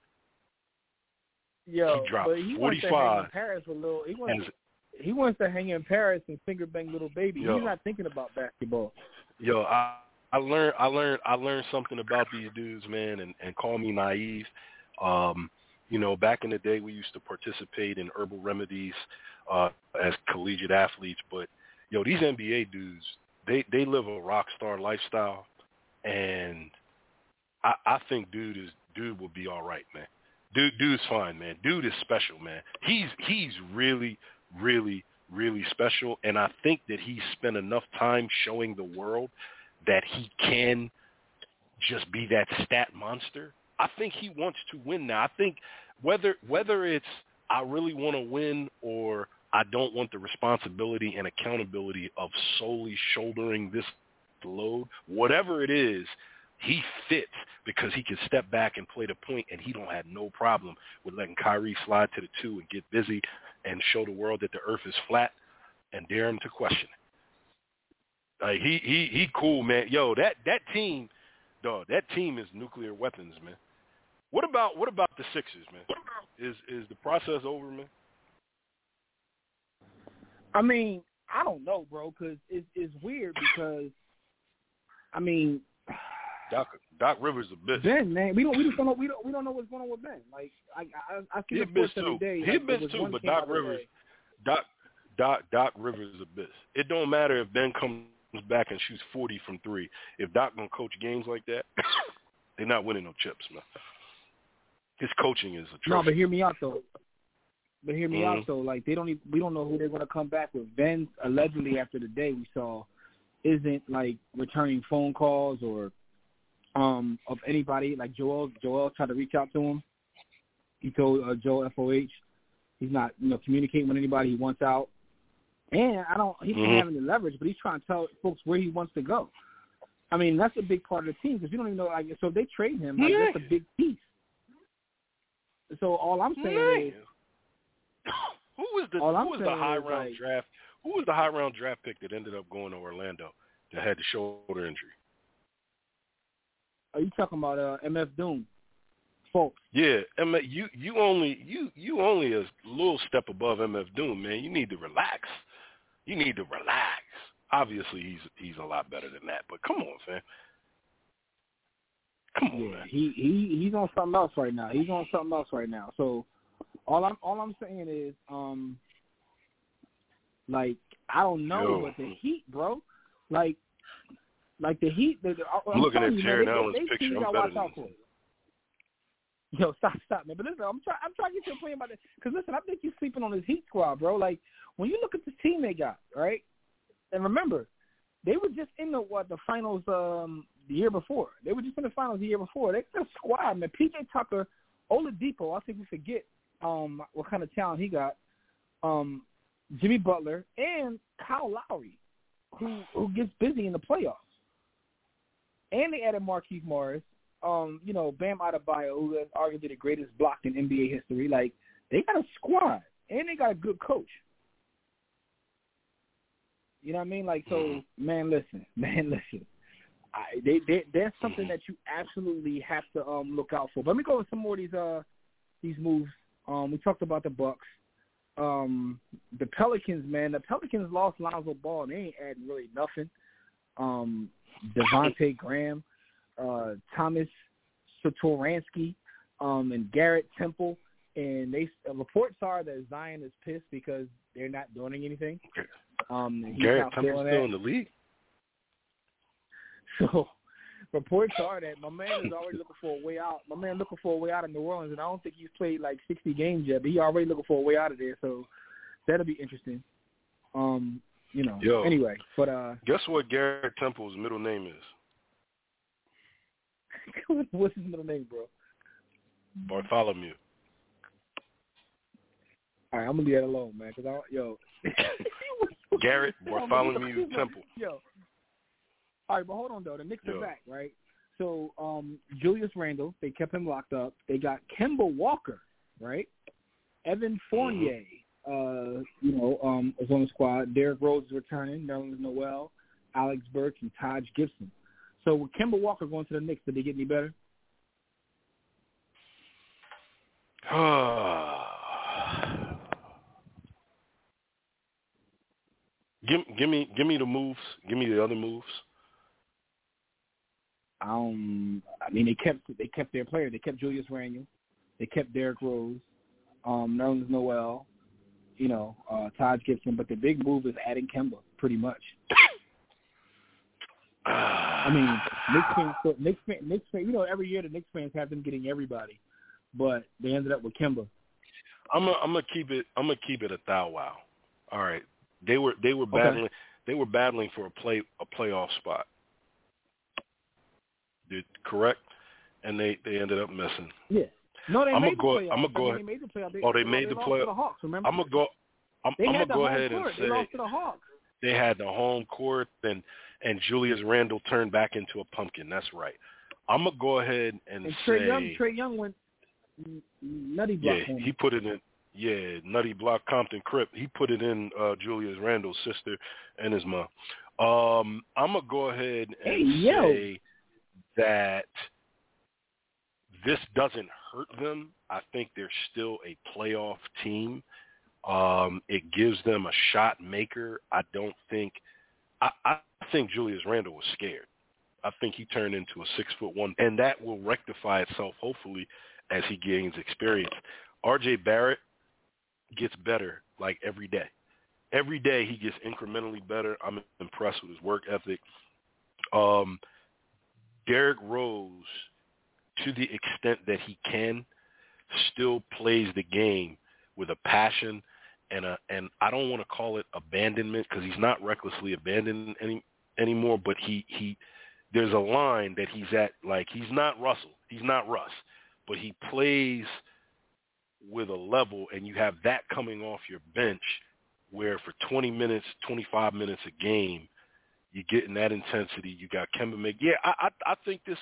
Yo, he dropped but he forty-five. Wants to hang in Paris with little, he, wants, and, he wants to hang in Paris and finger bang little baby. Yo, he's not thinking about basketball. Yo, I, I learned I learned, I learned something about these dudes, man, and, and call me naive. Um You know, back in the day, we used to participate in herbal remedies uh, as collegiate athletes. But, yo, these N B A dudes, they, they live a rock star lifestyle. And I, I think dude is dude will be all right, man. Dude, dude's fine, man. Dude is special, man. He's he's really, really, really special. And I think that he spent enough time showing the world that he can just be that stat monster. I think he wants to win now. I think whether whether it's I really want to win or I don't want the responsibility and accountability of solely shouldering this load, whatever it is, he fits because he can step back and play the point, and he don't have no problem with letting Kyrie slide to the two and get busy and show the world that the earth is flat and dare him to question it. Like, he he he cool, man. Yo, that, that team, dog, that team is nuclear weapons, man. What about what about the Sixers, man? Is is the process over, man? I mean, I don't know, bro, because it's, it's weird because, I mean, Doc Doc Rivers is a bitch. Ben, man, we don't we just don't know we don't we don't know what's going on with Ben. Like, I I, I see the sports every day. He a bitch too, but Doc Rivers, Doc Doc Doc Rivers is a bitch. It don't matter if Ben comes back and shoots forty from three. If Doc gonna coach games like that, they're not winning no chips, man. His coaching is atrocious. No, but hear me out though. But hear me mm-hmm. out though. Like, they don't even, we don't know who they're gonna come back with. Ben allegedly, after the day we saw, isn't like returning phone calls or um, of anybody. Like Joel, Joel tried to reach out to him. He told uh, Joel F O H he's not, you know, communicating with anybody. He wants out. And I don't, he's not mm-hmm. having the leverage, but he's trying to tell folks where he wants to go. I mean, that's a big part of the team because you don't even know. Like, so if they trade him, like, yeah. that's a big piece. So all I'm saying yeah. is, who was the all who I'm was the high is, round like, draft? Who was the high round draft pick that ended up going to Orlando that had the shoulder injury? Are you talking about uh, M F Doom, folks? Yeah, M- you you only you you only a little step above M F Doom, man. You need to relax. You need to relax. Obviously, he's he's a lot better than that. But come on, fam. Come on, yeah, man. He, he he's on something else right now. He's on something else right now. So all I'm all I'm saying is, um, like I don't know, Yo. but the Heat, bro. Like, like the Heat. They, I'm, I'm looking at Jared Allen's picture. I'm better than this. Yo, stop, stop, man. But listen, I'm trying. I'm trying to get you a point about this because listen, I think you're sleeping on this Heat squad, bro. Like when you look at the team they got, right? And remember, they were just in the what the finals um, the year before. They were just in the finals the year before. They got a squad, man. P J Tucker, Oladipo. I think we forget um, what kind of talent he got. Um, Jimmy Butler and Kyle Lowry, who who gets busy in the playoffs. And they added Marquise Morris. Um, you know, Bam Adebayo, who is arguably the greatest block in N B A history. Like they got a squad, and they got a good coach. You know what I mean? Like, so, man, listen, man, listen. I, they, they, there's something that you absolutely have to um, look out for. But let me go with some more of these, uh, these moves. Um, we talked about the Bucks. Um, the Pelicans, man, the Pelicans lost Lonzo Ball, and they ain't adding really nothing. Um, Devontae Graham, uh, Thomas Satoransky, um, and Garrett Temple. And they uh, reports are that Zion is pissed because they're not doing anything. Okay. Um, he's Garrett Temple's still in the league. So reports are that my man is already looking for a way out. My man looking for a way out of New Orleans, and I don't think he's played like sixty games yet, but he already looking for a way out of there. So that'll be interesting. Um, you know. Yo, anyway, but uh, guess what Garrett Temple's middle name is? What's his middle name, bro? Bartholomew. All right, I'm gonna leave that alone, man. Cause I don't, yo. Garrett Bartholomew Temple. Yo. All right, but hold on, though. The Knicks yo. are back, right? So um, Julius Randle, they kept him locked up. They got Kemba Walker, right? Evan Fournier, mm-hmm. uh, you know, um, is on the squad. Derrick Rose is returning. Nerlens Noel, Alex Burks, and Taj Gibson. So with Kemba Walker going to the Knicks, did they get any better? Ah. Give, give me, give me the moves. Give me the other moves. Um, I mean, they kept, they kept their player. They kept Julius Randle. They kept Derrick Rose, um, Nerlens Noel, you know, uh, Taj Gibson. But the big move is adding Kemba, pretty much. I mean, Knicks fans, Knicks fans, Knicks fans, you know, every year the Knicks fans have them getting everybody, but they ended up with Kemba. I'm a, I'm gonna keep it. I'm gonna keep it a thou wow. All right. They were they were battling okay. they were battling for a play a playoff spot. Did, correct? And they, they ended up missing. Yeah. No, they I'm made gonna the go, I'm gonna go ahead. They made the playoff. They, oh, they made they the playoff. The Hawks, remember? I'm gonna go. I'm, I'm gonna go ahead court. and say they lost to the Hawks. They had the home court, and and Julius Randle turned back into a pumpkin. That's right. I'm gonna go ahead and, and say Trae Young. Trae Young went nutty block. Yeah, home. He put it in. Yeah, Nutty Block, Compton Crip. He put it in uh, Julius Randle's sister and his mom. Um, I'm going to go ahead and hey, say that this doesn't hurt them. I think they're still a playoff team. Um, it gives them a shot maker. I don't think I, – I think Julius Randle was scared. I think he turned into a six-foot one, and that will rectify itself, hopefully, as he gains experience. R J. Barrett gets better like every day. Every day he gets incrementally better. I'm impressed with his work ethic. Um, Derrick Rose, to the extent that he can, still plays the game with a passion and a, and I don't want to call it abandonment because he's not recklessly abandoned any, anymore, but he, he there's a line that he's at. Like, he's not Russell. He's not Russ. But he plays with a level, and you have that coming off your bench where for twenty minutes, twenty-five minutes a game, you're getting that intensity. You got Kemba Mc. Yeah, I, I, I think this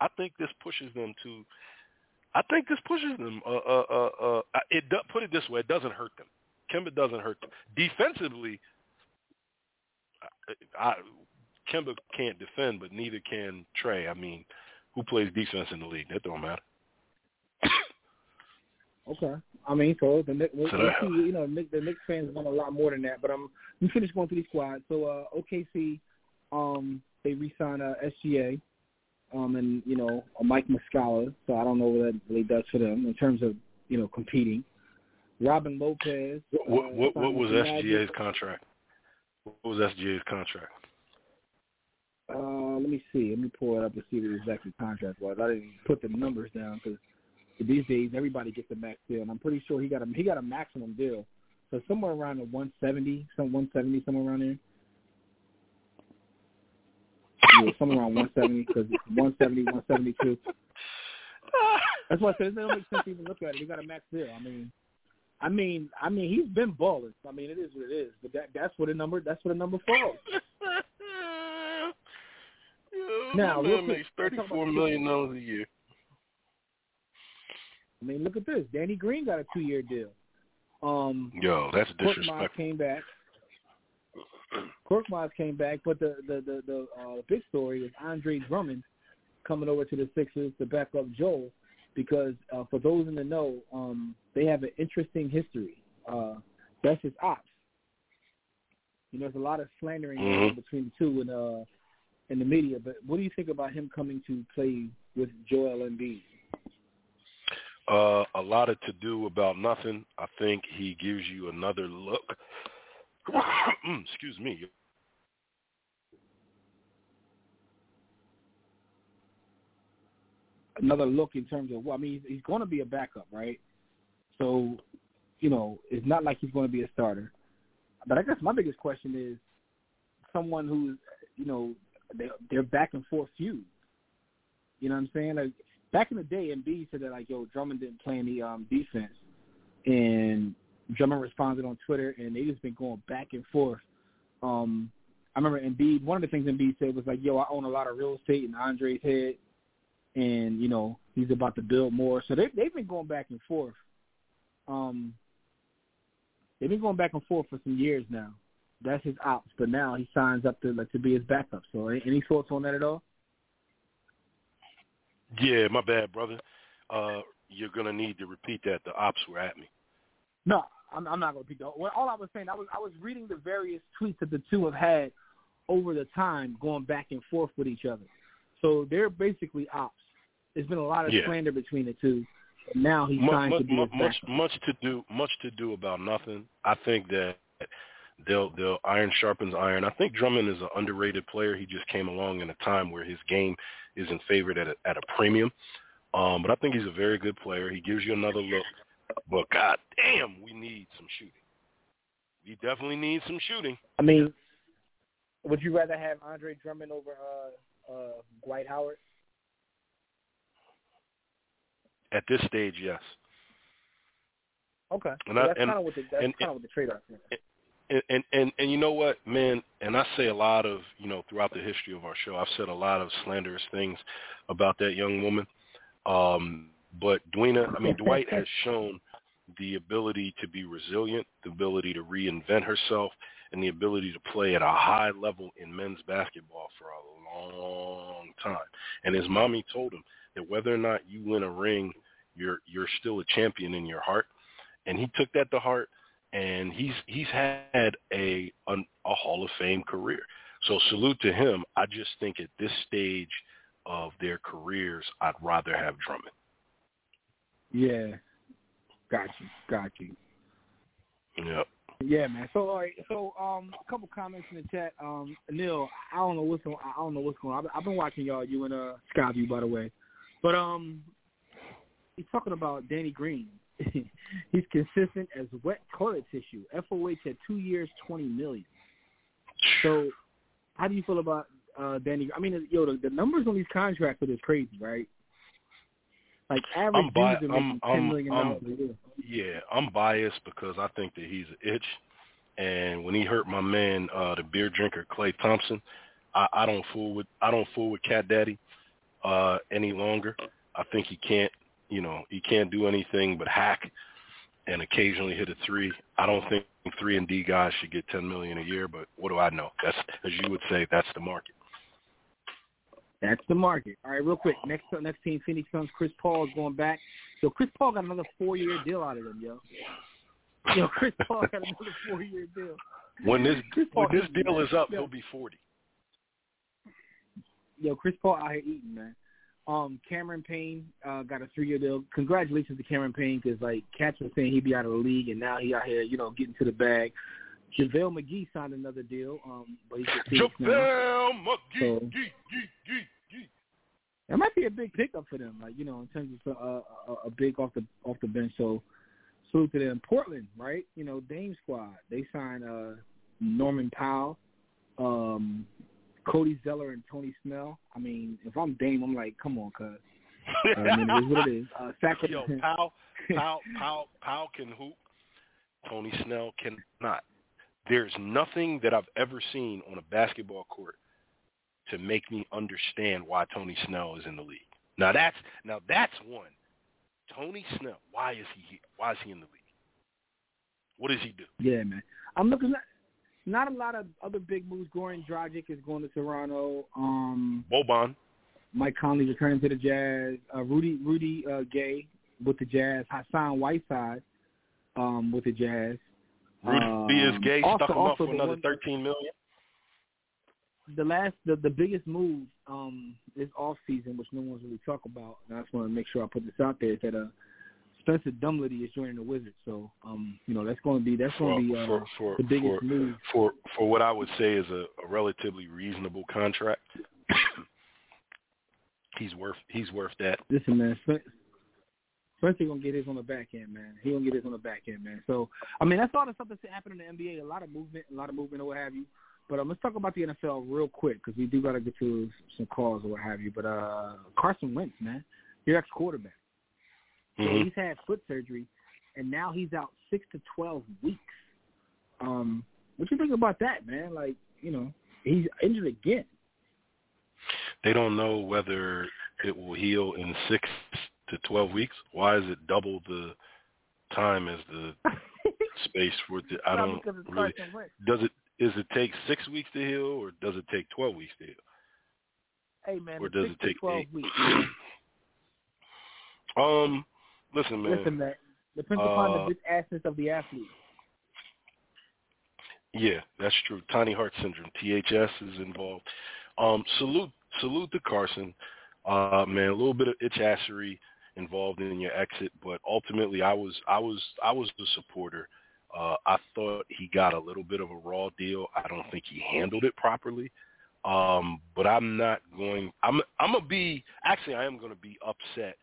I think this pushes them to – I think this pushes them. Uh, uh, uh, uh, it Put it this way, it doesn't hurt them. Kemba doesn't hurt them. Defensively, I, I, Kemba can't defend, but neither can Trae. I mean, who plays defense in the league? That don't matter. Okay, I mean, so the Knicks, you know, the Knicks fans want a lot more than that. But I'm, we finished going through these squads. So uh, O K C, um, they re-signed uh, S G A, um, and you know uh, Mike Muscala. So I don't know what that really does for them in terms of you know competing. Robin Lopez. What uh, what, what was S G A's contract? What was S G A's contract? Uh, let me see. Let me pull it up and see what exactly exact contract was. I didn't put the numbers down because these days everybody gets a max deal, and I'm pretty sure he got a he got a maximum deal, so somewhere around the one seventy, some one seventy, somewhere around there. Yeah, somewhere around one seventy because one seventy, one seventy-two. That's why I said it doesn't make sense to even look at it. He got a max deal. I mean, I mean, I mean, he's been balling. I mean, it is what it is. But that that's what a number that's what a number falls. Yeah, now my man makes thirty-four million dollars a year. I mean, look at this. Danny Green got a two-year deal. Um, Yo, that's disrespectful. Korkmaz came back. Korkmaz came back, but the the the, the uh, big story is Andre Drummond coming over to the Sixers to back up Joel, because uh, for those in the know, um, they have an interesting history. Uh, that's his ops. You know, there's a lot of slandering mm-hmm. between the two in uh in the media. But what do you think about him coming to play with Joel Embiid? Uh, a lot of to do about nothing. I think he gives you another look. Excuse me. Another look in terms of, well, I mean, he's going to be a backup, right? So, you know, it's not like he's going to be a starter. But I guess my biggest question is someone who's, you know, they're, they're back and forth feud. You know what I'm saying? Like, back in the day, Embiid said that, like, yo, Drummond didn't play any um, defense. And Drummond responded on Twitter, and they just been going back and forth. Um, I remember Embiid, one of the things Embiid said was, like, yo, I own a lot of real estate in Andre's head, and, you know, he's about to build more. So they, they've been going back and forth. Um, they've been going back and forth for some years now. That's his ops, but now he signs up to, like, to be his backup. So any thoughts on that at all? Yeah, my bad, brother. Uh, you're going to need to repeat that. The ops were at me. No, I'm, I'm not going to repeat that. Well, all I was saying, I was I was reading the various tweets that the two have had over the time going back and forth with each other. So they're basically ops. There's been a lot of yeah. slander between the two. Now he's much, trying much, to be much, much, much to do, much to do about nothing. I think that they'll, they'll iron sharpens iron. I think Drummond is an underrated player. He just came along in a time where his game isn't favored at a, at a premium. Um, but I think he's a very good player. He gives you another look. But, God damn, we need some shooting. We definitely need some shooting. I mean, would you rather have Andre Drummond over uh, uh, Dwight Howard? At this stage, yes. Okay. And so I, that's kind of what the trade-off is. And, and, and, and you know what, man, and I say a lot of, you know, throughout the history of our show, I've said a lot of slanderous things about that young woman. Um, but Dwina, I mean, Dwight has shown the ability to be resilient, the ability to reinvent herself, and the ability to play at a high level in men's basketball for a long time. And his mommy told him that whether or not you win a ring, you're you're still a champion in your heart. And he took that to heart. And he's he's had a, a a Hall of Fame career, so salute to him. I just think at this stage of their careers, I'd rather have Drummond. Yeah, got you, got you. Yep. Yeah, man. So, all right. So, um, a couple comments in the chat. Um, Neil, I don't know what's going. I don't know what's going on. I've, I've been watching y'all. You and uh, Skyview, by the way. But um, he's talking about Danny Green. He's consistent as wet toilet tissue. F O H at two years, twenty million. So, how do you feel about uh, Danny. I mean, yo, the, the numbers on these contracts are just crazy, right? Like average I'm bi- dudes are making I'm, ten million dollars I'm, a year. Yeah, I'm biased because I think that he's an itch. And when he hurt my man, uh, the beer drinker, Klay Thompson, I, I don't fool with I don't fool with Cat Daddy uh, any longer. I think he can't, you know, he can't do anything but hack and occasionally hit a three. I don't think three and D guys should get ten million dollars a year, but what do I know? That's, as you would say, that's the market. That's the market. All right, real quick. Next next team, Phoenix Suns. Chris Paul is going back. So Chris Paul got another four-year deal out of them, yo. Yo, Chris Paul got another four-year deal. When this when this deal man. is up, yo. he'll be forty. Yo, Chris Paul out here eating, man. Um, Cameron Payne uh, got a three-year deal. Congratulations to Cameron Payne because, like, Katz was saying he'd be out of the league, and now he out here, you know, getting to the bag. JaVale McGee signed another deal. Um, but he's JaVale McGee, so, G, G, G, G. That might be a big pickup for them, like, you know, in terms of uh, a, a big off the off the bench. So, salute to them. Portland, right? You know, Dame Squad. They signed uh, Norman Powell, um, Cody Zeller, and Tony Snell. I mean, if I'm Dame, I'm like, come on, cuz. Uh, I mean, it is what it is. Uh, Yo, Powell, Powell, Powell, Powell can hoop. Tony Snell cannot. There's nothing that I've ever seen on a basketball court to make me understand why Tony Snell is in the league. Now that's now that's one. Tony Snell, why is he here? Why is he in the league? What does he do? Yeah, man. I'm looking at not a lot of other big moves. Goran Dragic is going to Toronto. Um, Boban, Mike Conley returning to the Jazz. Uh, Rudy Rudy uh, Gay with the Jazz. Hassan Whiteside um, with the Jazz. Rudy um, is gay, also, stuck him up for another thirteen million dollars. The last, the, the biggest move um, this offseason, which no one's really talking about, and I just want to make sure I put this out there, is that uh, Spencer Dinwiddie is joining the Wizards. So, um, you know, that's going to be that's going to be uh, for, for, the biggest for, move. For, for what I would say is a, a relatively reasonable contract, he's worth he's worth that. Listen, man, Spencer. Spencer gonna get his on the back end, man. He gonna get his on the back end, man. So, I mean, that's all the stuff that's happening in the N B A. A lot of movement, a lot of movement, or what have you. But um, let's talk about the N F L real quick because we do gotta get to some calls or what have you. But uh, Carson Wentz, man, your ex-quarterback. Mm-hmm. So he's had foot surgery, and now he's out six to twelve weeks. Um, what you think about that, man? Like, you know, he's injured again. They don't know whether it will heal in six. to twelve weeks? Why is it double the time as the space for the I don't really does it is it take six weeks to heal or does it take twelve weeks to heal? Hey man, or does it take twelve eight? weeks? um listen man. Listen man. Depends upon uh, the absence of the athlete. Yeah, that's true. Tiny heart syndrome. T H S is involved. Um salute salute to Carson. Uh man, a little bit of itch-assery involved in your exit, but ultimately I was I was I was the supporter. Uh, I thought he got a little bit of a raw deal. I don't think he handled it properly. Um, but I'm not going. I'm I'm gonna be actually I am gonna be upset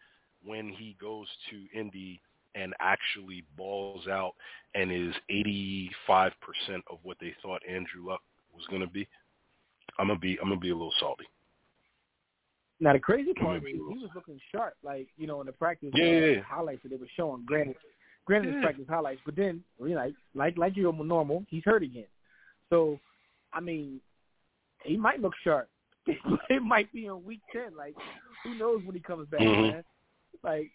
when he goes to Indy and actually balls out and is eighty-five percent of what they thought Andrew Luck was gonna be. I'm gonna be I'm gonna be a little salty. Now, the crazy part is he was looking sharp, like, you know, in the practice yeah, uh, yeah. highlights that they were showing, granted, granted yeah. practice highlights, but then, you know, like like you're normal, he's hurt again. So, I mean, he might look sharp. It might be in week ten. Like, who knows when he comes back, mm-hmm. man? Like,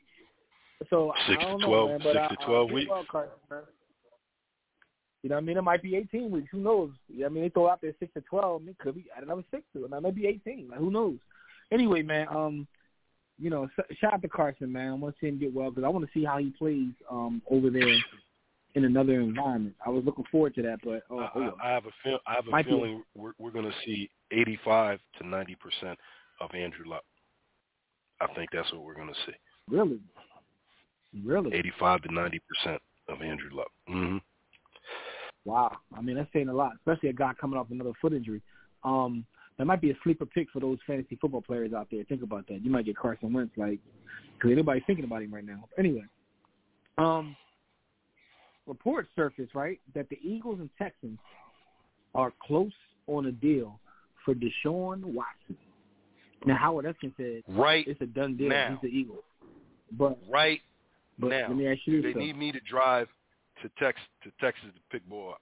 so, six I don't to know, 12, man, but six I, to 12 I, weeks. Carson, man. You know what I mean? It might be eighteen weeks. Who knows? You know what I mean, they throw out there six to twelve, and it could be another six to it. Now, maybe eighteen. Like, who knows? Anyway, man, um, you know, shout out to Carson, man. I want to see him get well because I want to see how he plays um, over there in another environment. I was looking forward to that, but oh, oh. I, I have a feel, I have a Might feeling be. we're, we're going to see eighty-five to ninety percent of Andrew Luck. I think that's what we're going to see. Really, really, eighty-five to ninety percent of Andrew Luck. Mm-hmm. Wow, I mean that's saying a lot, especially a guy coming off another foot injury. Um. That might be a sleeper pick for those fantasy football players out there. Think about that. You might get Carson Wentz, like, because anybody's thinking about him right now. Anyway, um, reports surfaced, right, that the Eagles and Texans are close on a deal for Deshaun Watson. Now, Howard Eskin said right it's a done deal. Now. He's the Eagles. But right but now, let me ask you they so. need me to drive to Texas to Texas to pick boy up.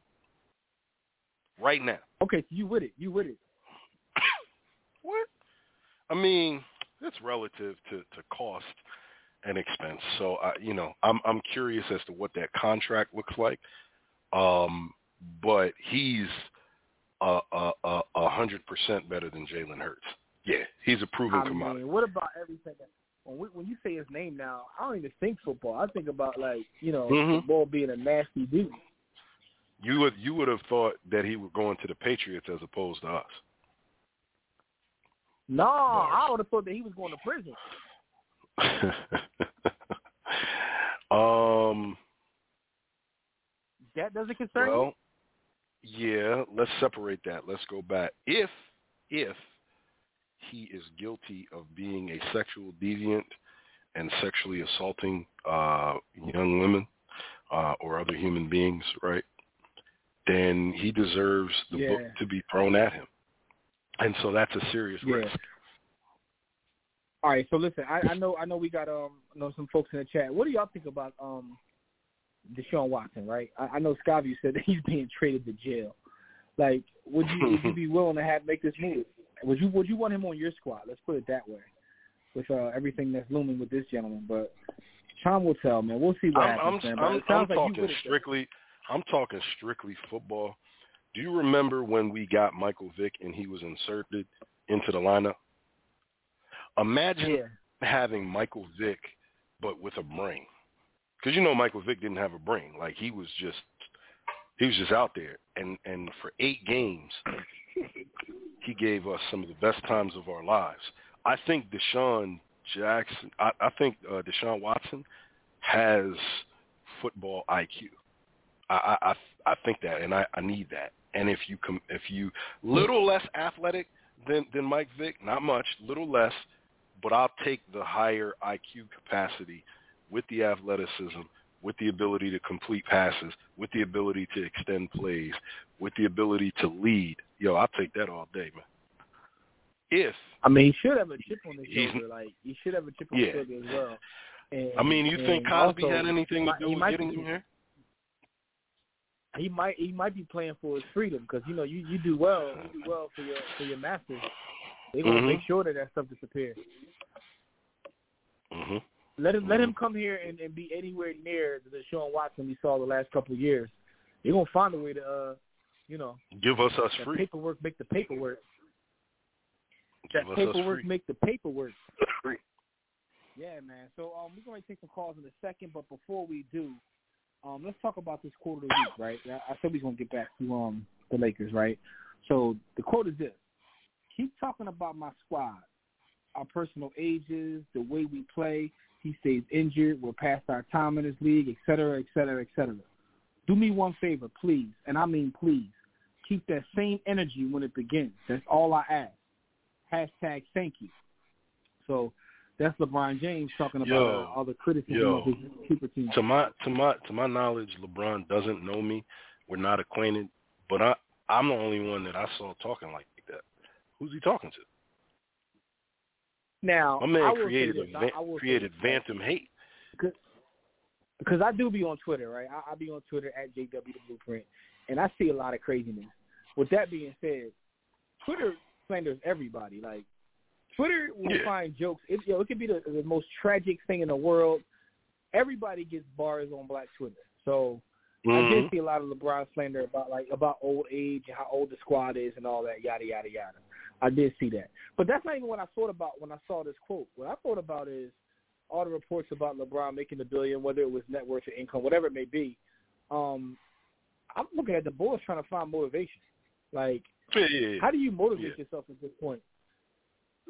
Right now. Okay, so you with it. You with it. What? I mean, it's relative to, to cost and expense. So, I, you know, I'm I'm curious as to what that contract looks like. Um, but he's a hundred percent better than Jalen Hurts. Yeah, he's a proven I mean, commodity. What about everything? That, when, we, when you say his name now, I don't even think football. I think about like you know mm-hmm. football being a nasty dude. You would you would have thought that he was going to the Patriots as opposed to us. No, but, I would have thought that he was going to prison. um, that doesn't concern well, you? Yeah, let's separate that. Let's go back. If if he is guilty of being a sexual deviant and sexually assaulting uh, young women uh, or other human beings, right? Then he deserves the yeah. book to be thrown at him, and so that's a serious yeah. risk. All right, so listen, I, I know, I know, we got um, I know some folks in the chat. What do y'all think about um, Deshaun Watson? Right, I, I know Scavio said that he's being traded to jail. Like, would you, would you be willing to have make this move? Would you Would you want him on your squad? Let's put it that way, with uh, everything that's looming with this gentleman. But time will tell, man. We'll see what I'm, happens. I'm, man, I'm, I'm like talking strictly. I'm talking strictly football. Do you remember when we got Michael Vick and he was inserted into the lineup? Imagine yeah. having Michael Vick, but with a brain, because you know Michael Vick didn't have a brain. Like he was just, he was just out there, and, and for eight games, he gave us some of the best times of our lives. I think Deshaun Jackson, I, I think uh, Deshaun Watson has football I Q. I, I, I think that, and I, I need that. And if you com- if you little less athletic than, than Mike Vick, not much, little less, but I'll take the higher I Q capacity with the athleticism, with the ability to complete passes, with the ability to extend plays, with the ability to lead. Yo, I'll take that all day, man. If I mean, he should have a chip on his shoulder. Like he should have a chip on yeah. his shoulder as well. And, I mean, you think Cosby also, had anything to do with getting him here? He might he might be playing for his freedom because you know you, you do well you do well for your for your masters. They're gonna mm-hmm. make sure that that stuff disappears. Mm-hmm. Let him mm-hmm. let him come here and, and be anywhere near the Deshaun Watson we saw the last couple of years. They're gonna find a way to uh, you know give us us free paperwork. Make the paperwork. Give that us paperwork us free. Make the paperwork free. Yeah, man. So um, we're gonna take some calls in a second, but before we do. Um, let's talk about this quote of the week, right? I said we're going to get back to um, the Lakers, right? So the quote is this. Keep talking about my squad, our personal ages, the way we play. He stays injured. We're past our time in this league, et cetera, et cetera, et cetera. Do me one favor, please, and I mean please. Keep that same energy when it begins. That's all I ask. Hashtag thank you. So that's LeBron James talking about yo, all the criticism yo, of his super team. To my to my to my knowledge, LeBron doesn't know me. We're not acquainted, but I I'm the only one that I saw talking like that. Who's he talking to? Now, my man created this, a, I, I created Bantam hate. Because I do be on Twitter, right? I, I be on Twitter at J W The Blueprint, and I see a lot of craziness. With that being said, Twitter slanders everybody, like. Twitter will yeah. find jokes. It, you know, it could be the, the most tragic thing in the world. Everybody gets bars on Black Twitter. So mm-hmm. I did see a lot of LeBron slander about like about old age and how old the squad is and all that, yada, yada, yada. I did see that. But that's not even what I thought about when I saw this quote. What I thought about is all the reports about LeBron making a billion, whether it was net worth or income, whatever it may be. Um, I'm looking at the Bulls trying to find motivation. Like, yeah, yeah, yeah. how do you motivate yeah. yourself at this point?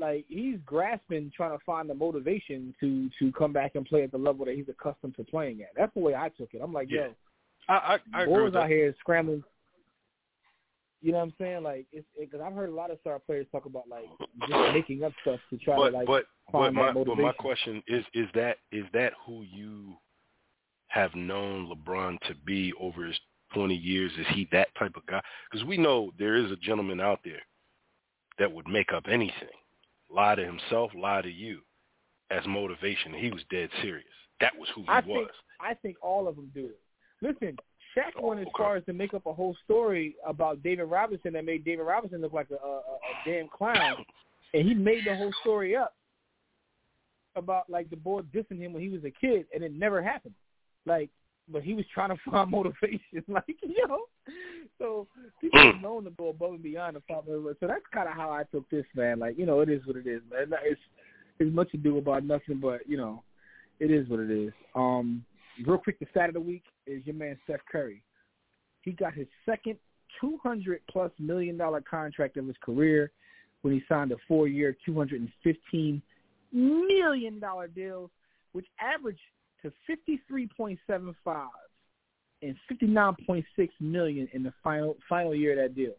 Like, he's grasping, trying to find the motivation to, to come back and play at the level that he's accustomed to playing at. That's the way I took it. I'm like, yeah. yo, I, I, I boys out here scrambling. You know what I'm saying? Like, it's because it, I've heard a lot of star players talk about, like, just making up stuff to try but, to, like, but, find but my, that motivation. But my question is, is that is that who you have known LeBron to be over his twenty years? Is he that type of guy? Because we know there is a gentleman out there that would make up anything. Lie to himself, lie to you. As motivation, he was dead serious. That was who he I was. Think, I think all of them do it. Listen, Shaq oh, went as okay. far as to make up a whole story about David Robinson that made David Robinson look like a, a, a damn clown. And he made the whole story up about, like, the boy dissing him when he was a kid, and it never happened. Like, but he was trying to find motivation. Like, you know? So people have known to go above and beyond the top. So that's kind of how I took this, man. Like, you know, it is what it is, man. It's There's much ado about nothing, but, you know, it is what it is. Um, real quick, the stat of the week is your man Steph Curry. He got his second two hundred plus million dollar contract of his career when he signed a four-year, two hundred fifteen million dollar deal, which averaged to fifty-three point seven five and fifty-nine point six million dollars in the final final year of that deal.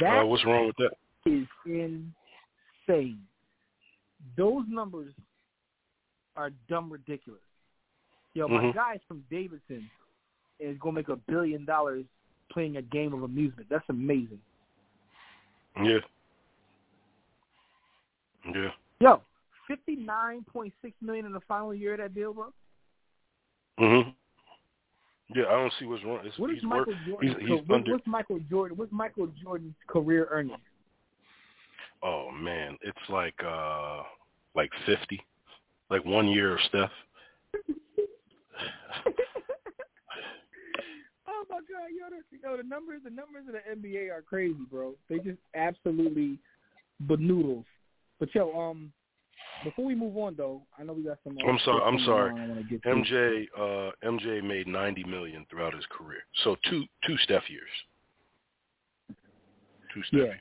That uh, what's wrong with that? Is in. Say those numbers are dumb ridiculous. Yo, mm-hmm. my guy from Davidson is gonna make a billion dollars playing a game of amusement. That's amazing. Yeah. Yeah. Yo, fifty nine point six million in the final year of that deal, bro. Mhm. Yeah, I don't see what's wrong. It's, what is he's Michael worked, Jordan? He's, he's so under- what's Michael Jordan? What's Michael Jordan's career earnings? Oh, man, it's like uh, like fifty, like one year of Steph. Oh, my God, yo, you know, the numbers the numbers of the N B A are crazy, bro. They just absolutely banoodles. But, yo, um, before we move on, though, I know we got some... Uh, I'm sorry, I'm sorry. M J uh, M J made ninety million dollars throughout his career, so two, two Steph years. Two Steph yeah. years.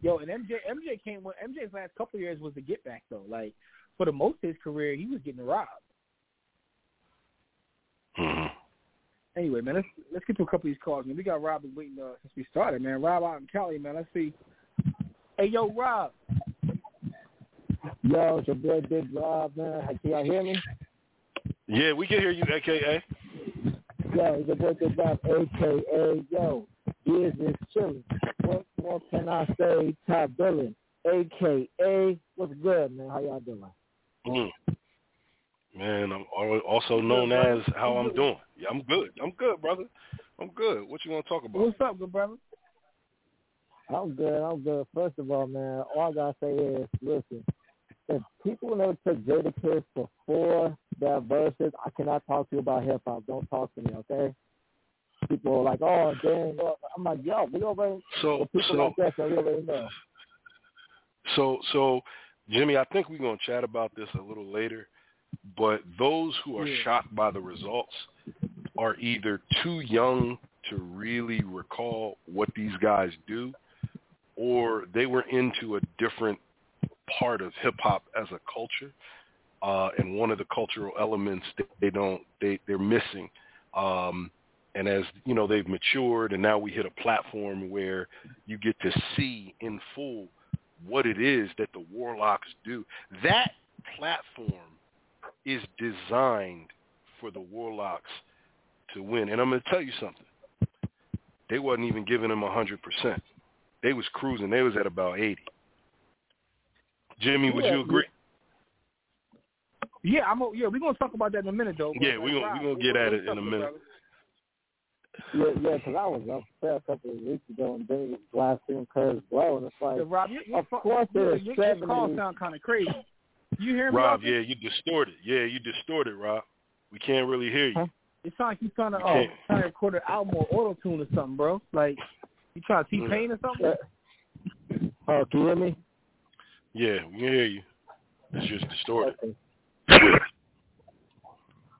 Yo, and M J M J came when M J's last couple of years was the get back though. Like for the most of his career, he was getting robbed. Mm-hmm. Anyway, man, let's let's get to a couple of these calls. Man, we got Rob been waiting uh, since we started, man. Rob out in Cali, man. Let's see. Hey, yo, Rob. Yo, it's your boy, Big Rob, man. Can y'all hear me? Yeah, we can hear you, A K A. Yo, it's your boy, Big Rob, A K A. Yo, business chilling. What more can I say? Top Dylan, A K A. What's good, man? How y'all doing? Mm. Man, I'm also known as how I'm doing. Yeah, I'm good. I'm good, brother. I'm good. What you want to talk about? What's up, good brother? I'm good. I'm good. First of all, man, all I got to say is, listen, if people never took Jada Kis before their verses, I cannot talk to you about hip-hop. Don't talk to me, okay? People are like, oh, dang. I'm like, yo, we already so, people so, like that, so we already know. So, so, Jimmy, I think we're going to chat about this a little later, but those who are yeah. shocked by the results are either too young to really recall what these guys do, or they were into a different part of hip-hop as a culture, uh, and one of the cultural elements that they don't, they, they're missing. Um And as, you know, they've matured and now we hit a platform where you get to see in full what it is that the Warlocks do. That platform is designed for the Warlocks to win. And I'm going to tell you something. They wasn't even giving them one hundred percent. They was cruising. They was at about eighty. Jimmy, would yeah. you agree? Yeah, I'm. A, yeah, we're going to talk about that in a minute, though. Yeah, we're going to get at it in a minute. Yeah, yeah, because I was upset a couple of weeks ago and Benny was blasting Curtis Blow, and it's like, yeah, Rob, you, of course there are seventy. Your call sound kind of crazy. You hear me? Rob, yeah, you distorted. Yeah, you distorted, Rob. We can't really hear you. Huh? It sounds like you're trying to, oh, trying to record an album or auto-tune or something, bro. Like, you trying to T-Pain or something? Oh, uh, can you hear me? Yeah, we can hear you. It's just distorted. Okay.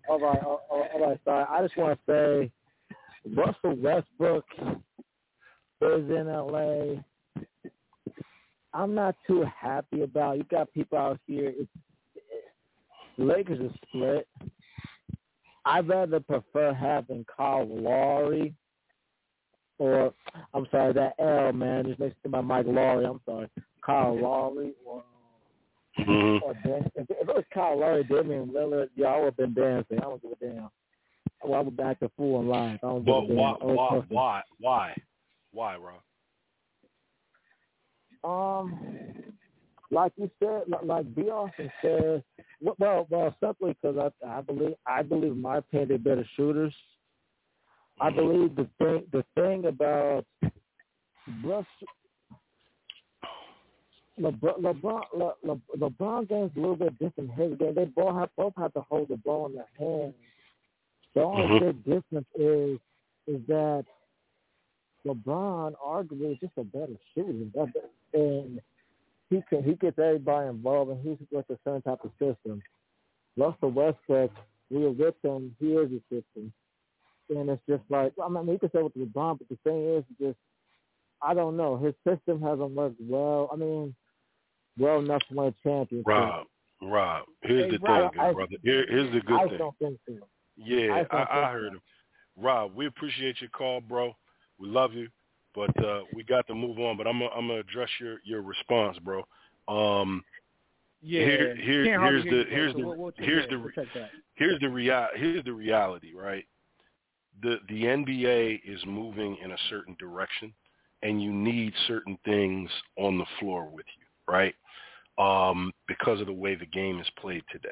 all right, all, all right, sorry. I just want to say, Russell Westbrook is in L A. I'm not too happy about it. You got people out here. It's, it's, Lakers are split. I'd rather prefer having Kyle Lowry or, I'm sorry, that L, man, just next to my Mike Lowry. I'm sorry. Kyle Lowry or, mm-hmm. or Dan. If, if it was Kyle Lowry, Damian Lillard, y'all would have been dancing. I don't give a damn. Why we're back to full and live? I don't well, why, why, why, why, why, Rob? Um, like you said, like, like B. Austin said, well, well, simply because I, I believe, I believe, in my opinion, they're better shooters. I believe the thing, the thing about Russ, LeBron, LeBron, Le, Le, LeBron game's a little bit different than his game. They both have, both have to hold the ball in their hands. The only mm-hmm. big difference is is that LeBron arguably is just a better shooter, and he can, he gets everybody involved, and he's with a certain type of system. Russell Westbrook, we are with him. He is a system, and it's just like, I mean, he can say with LeBron, but the thing is, just I don't know. His system hasn't worked well. I mean, well enough to win a championship. Rob, Rob, here's hey, the Rob, thing, I, brother. Here, here's the good I thing. I don't think so. Yeah, I, I, I heard him. Rob, we appreciate your call, bro. We love you, but uh, we got to move on. But I'm gonna, I'm gonna address your, your response, bro. Um, yeah. Here, here, here's the here's the here's the here's the rea- here's the reality, right? The the N B A is moving in a certain direction, and you need certain things on the floor with you, right? Um, because of the way the game is played today.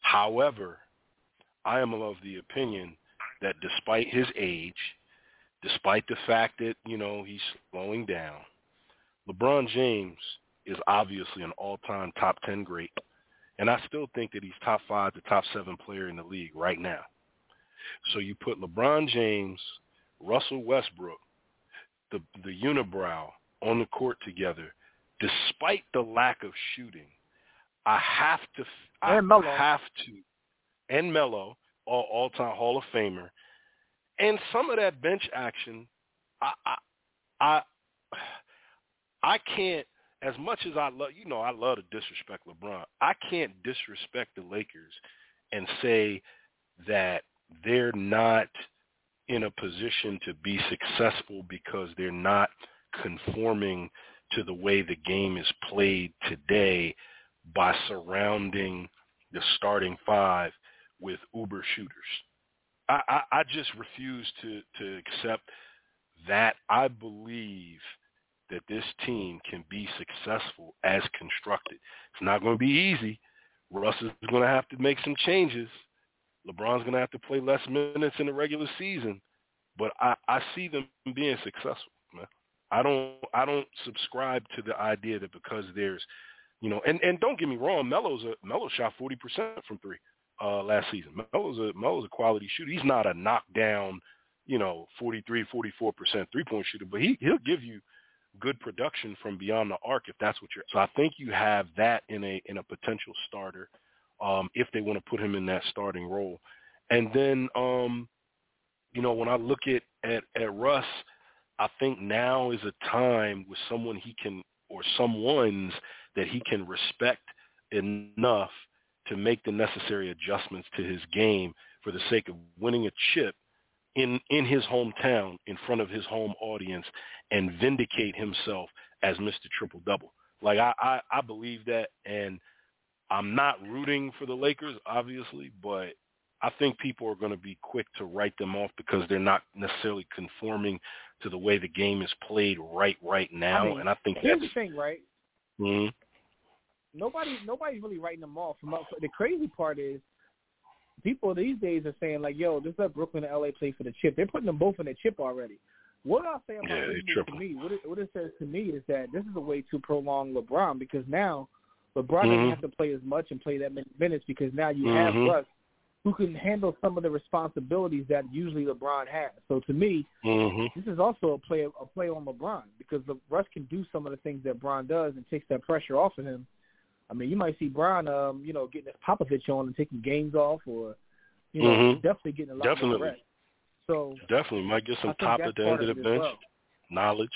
However, I am of the opinion that despite his age, despite the fact that, you know, he's slowing down, LeBron James is obviously an all-time top ten great, and I still think that he's top five to top seven player in the league right now. So you put LeBron James, Russell Westbrook, the the unibrow on the court together, despite the lack of shooting, I have to, I have to, and Melo, all, all-time Hall of Famer, and some of that bench action, I, I, I, I can't. As much as I love, you know, I love to disrespect LeBron. I can't disrespect the Lakers and say that they're not in a position to be successful because they're not conforming to the way the game is played today by surrounding the starting five with uber shooters. I, I, I just refuse to, to accept that. I believe that this team can be successful as constructed. It's not going to be easy. Russ is going to have to make some changes. LeBron's going to have to play less minutes in the regular season. But I, I see them being successful, man. I don't I don't subscribe to the idea that because there's, you know, and, and don't get me wrong, Melo's a, Melo shot forty percent from three. Uh, last season. Melo's a, Melo's a quality shooter. He's not a knockdown, you know, forty-three, forty-four percent three-point shooter, but he, he'll give you good production from beyond the arc if that's what you're – so I think you have that in a in a potential starter um, if they want to put him in that starting role. And then, um, you know, when I look at, at, at Russ, I think now is a time with someone he can – or someone's that he can respect enough to make the necessary adjustments to his game for the sake of winning a chip in, in his hometown, in front of his home audience, and vindicate himself as Mister Triple Double. Like, I, I, I believe that, and I'm not rooting for the Lakers, obviously, but I think people are going to be quick to write them off because they're not necessarily conforming to the way the game is played right right now. I mean, and I think here's that's the thing, right? Mm-hmm. Nobody, nobody's really writing them off. The crazy part is people these days are saying, like, yo, this is a Brooklyn and L A play for the chip. They're putting them both in the chip already. What I'll say about yeah, it to me, what it, what it says to me is that this is a way to prolong LeBron, because now LeBron mm-hmm. doesn't have to play as much and play that many minutes, because now you mm-hmm. have Russ, who can handle some of the responsibilities that usually LeBron has. So to me, mm-hmm. this is also a play, a play on LeBron, because the, Russ can do some of the things that Bron does and takes that pressure off of him. I mean, you might see Bron, um, you know, getting his Popovich on and taking games off, or, you know, mm-hmm. definitely getting a lot definitely. of rest. So definitely might get some top at the end of the bench well. knowledge.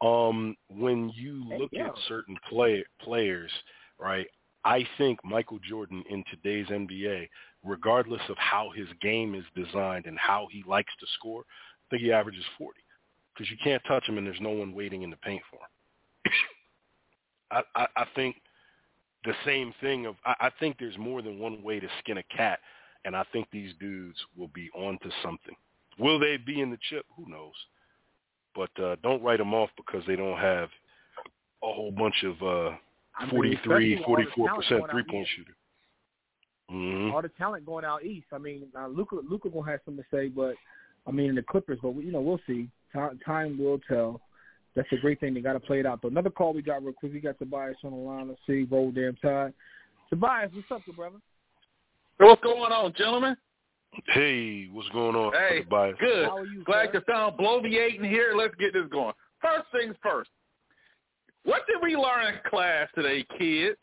Um, when you look hey, yeah. at certain play, players, right, I think Michael Jordan in today's N B A, regardless of how his game is designed and how he likes to score, I think he averages forty, because you can't touch him and there's no one waiting in the paint for him. I, I, I think – the same thing of, I think there's more than one way to skin a cat, And I think these dudes will be onto something. Will they be in the chip? Who knows? But uh, don't write them off because they don't have a whole bunch of uh, forty-three, forty-four percent three-point shooter. Mm-hmm. All the talent going out east. I mean, uh, Luka, Luka gonna have something to say, but I mean, in the Clippers. But you know, we'll see. Time, time will tell. That's a great thing. They got to play it out. But another call we got real quick. We got Tobias on the line. Let's see. Roll damn time. Tobias, what's up, good brother? Hey, what's going on, gentlemen? Hey, what's going on, hey, Tobias? Good. How are you, glad sir? You sound bloviating here. Let's get this going. First things first. What did we learn in class today, kids?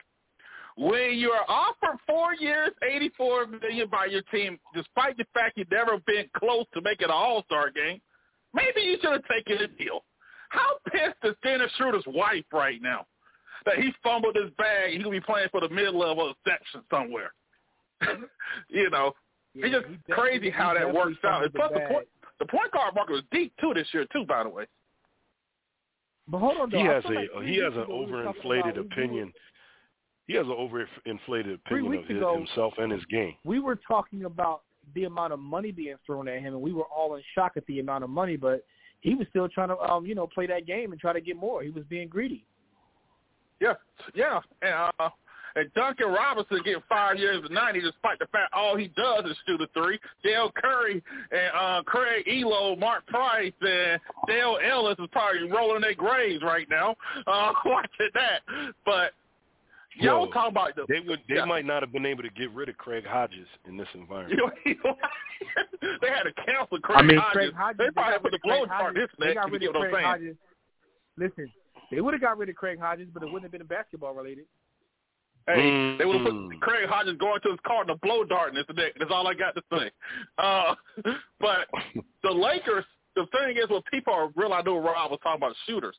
When you are offered four years, eighty-four million dollars by your team, despite the fact you've never been close to making an all-star game, maybe you should have taken the deal. How pissed is Dennis Schroeder's wife right now that he fumbled his bag and he's going to be playing for the mid-level exception somewhere? You know, yeah, it's just crazy how that works out. And plus, the, the, point, the point guard market was deep, too, this year, too, by the way. But hold on, though. He has, a, like he has an overinflated opinion. He has an overinflated opinion of his, ago, himself and his game. We were talking about the amount of money being thrown at him, and we were all in shock at the amount of money, but he was still trying to, um, you know, play that game and try to get more. He was being greedy. Yeah, yeah. And, uh, and Duncan Robinson getting five years of ninety despite the fact all he does is shoot a three. Dale Curry and uh, Craig Elo, Mark Price, and Dale Ellis is probably rolling their graves right now uh, watching that. But, Yo, Yo, talk about the, they would. They yeah. might not have been able to get rid of Craig Hodges in this environment. They had to cancel Craig I mean, Hodges. Craig Hodges. They, they probably put the blow part this neck. You get what I'm saying? Hodges. Listen, they would have got rid of Craig Hodges, but it wouldn't have been basketball related. Hey, mm. they would have put Craig Hodges going to his car and a blow dart in his neck. That's all I got to say. Uh, but the Lakers. The thing is, what people are real, I know Rob was talking about shooters.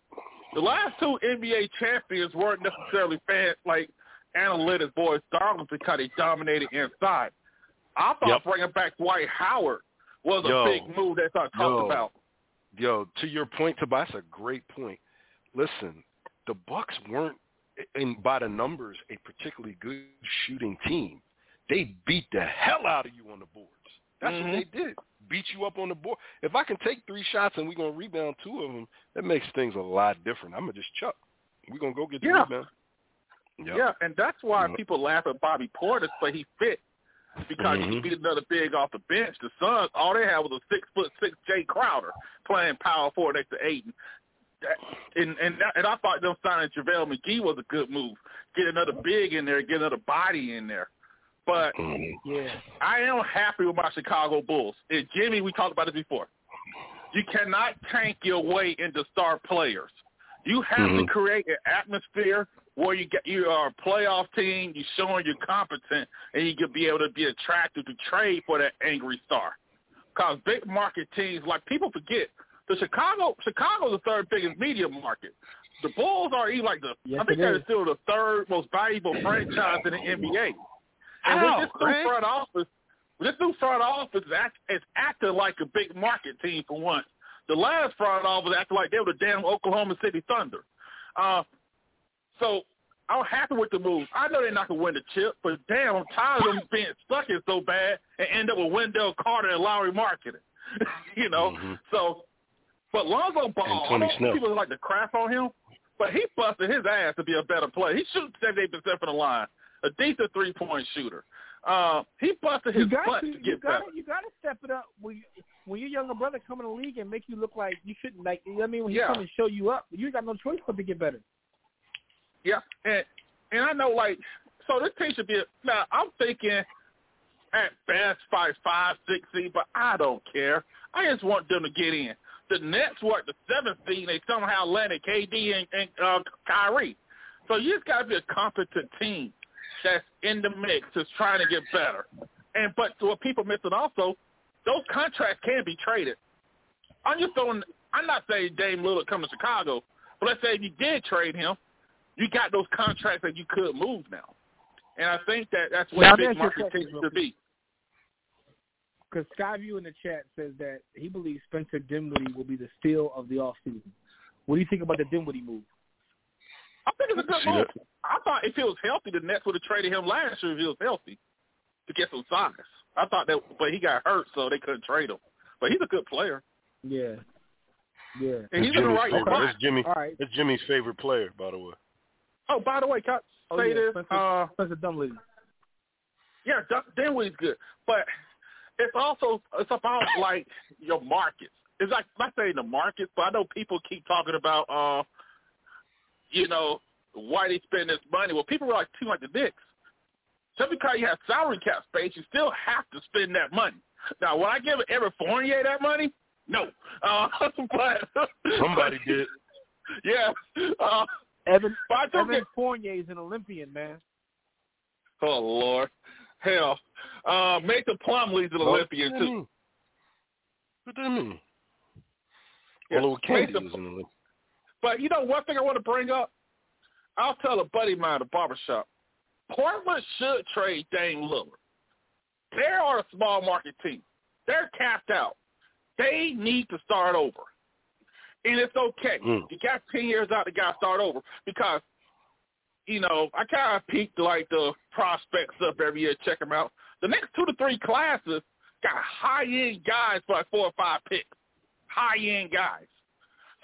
The last two N B A champions weren't necessarily fans like analytics boys, dogs because they dominated inside. I thought yep. bringing back Dwight Howard was yo, a big move that I talked yo, about. Yo, to your point, Tobias, that's a great point. Listen, the Bucks weren't, in, by the numbers, a particularly good shooting team. They beat the hell out of you on the boards. That's mm-hmm. what they did. Beat you up on the board. If I can take three shots and we're going to rebound two of them, that makes things a lot different. I'm going to just chuck. We're going to go get the yeah. rebound. Yep. Yeah, and that's why mm-hmm. people laugh at Bobby Portis, but he fit because mm-hmm. he beat another big off the bench. The Suns, all they had was a six foot six Jay Crowder playing power forward next to Aiden. And, and, and I thought them signing JaVale McGee was a good move. Get another big in there, get another body in there. But yeah. I am happy with my Chicago Bulls. And Jimmy, we talked about it before. You cannot tank your way into star players. You have mm-hmm. to create an atmosphere where you get you are a playoff team, you're showing you're competent, and you can be able to be attractive to trade for that angry star. Because big market teams, like people forget, the Chicago Chicago's the third biggest media market. The Bulls are even like the yes, I think they're still the third most valuable franchise in the N B A. And How, with this new front office, this new front office is, act, is acting like a big market team for once. The last front office acted like they were the damn Oklahoma City Thunder. Uh, so I'm happy with the move. I know they're not going to win the chip, but damn, I'm tired of them being stuck in so bad and end up with Wendell Carter and Lowry marketing. you know, mm-hmm. so but Lonzo Ball, I know people like to crap on him, but he busted his ass to be a better player. He shoots seventy-eight percent from the line. A decent three-point shooter. Uh, he busted his butt to, to get better. You got to step it up when, you, when your younger brother come in the league and make you look like you shouldn't. Like I mean, when he yeah. come and show you up, you got no choice but to get better. Yeah, and and I know like so this team should be. A, now I'm thinking at best five, five, six seed, but I don't care. I just want them to get in. The Nets were at the seventh seed. They somehow landed K D and, and uh, Kyrie. So you just got to be a competent team. That's in the mix is trying to get better. And but what people missing also, those contracts can be traded. I'm just throwing I'm not saying Dame Lillard come to Chicago, but let's say if you did trade him, you got those contracts that you could move now. And I think that that's what big market teams should be. Because Skyview in the chat says that he believes Spencer Dinwiddie will be the steal of the offseason. What do you think about the Dinwiddie move? I think it's a good move. I thought if he was healthy, the Nets would have traded him last year if he was healthy to get some size. I thought that, but he got hurt, so they couldn't trade him. But he's a good player. Yeah, yeah. And he's in the right spot. That's Jimmy. All right. That's Jimmy's favorite player, by the way. Oh, by the way, can I say this? Uh, Spencer Dinwiddie. Yeah, Dinwiddie's good, but it's also it's about like your markets. It's like I'm not saying the markets, but I know people keep talking about, uh, you know, why they spend this money. Well, people are like too like the Knicks. Just because you have salary cap space, you still have to spend that money. Now, would I give Evan Fournier that money? No. Uh, but somebody but, did. Yeah. Uh, Evan, Evan it, Fournier is an Olympian, man. Oh, Lord. Hell. Uh, Mason Plumlee's an Olympian, too. What do you mean? Yeah, well, Mason, is an Olympian. But, you know, one thing I want to bring up, I'll tell a buddy of mine at a barbershop, Portland should trade Dame Lillard. They are a small market team. They're capped out. They need to start over. And it's okay. Mm. You got ten years out, you got to start over. Because, you know, I kind of peeked like the prospects up every year, check them out. The next two to three classes got high-end guys for like four or five picks. High-end guys.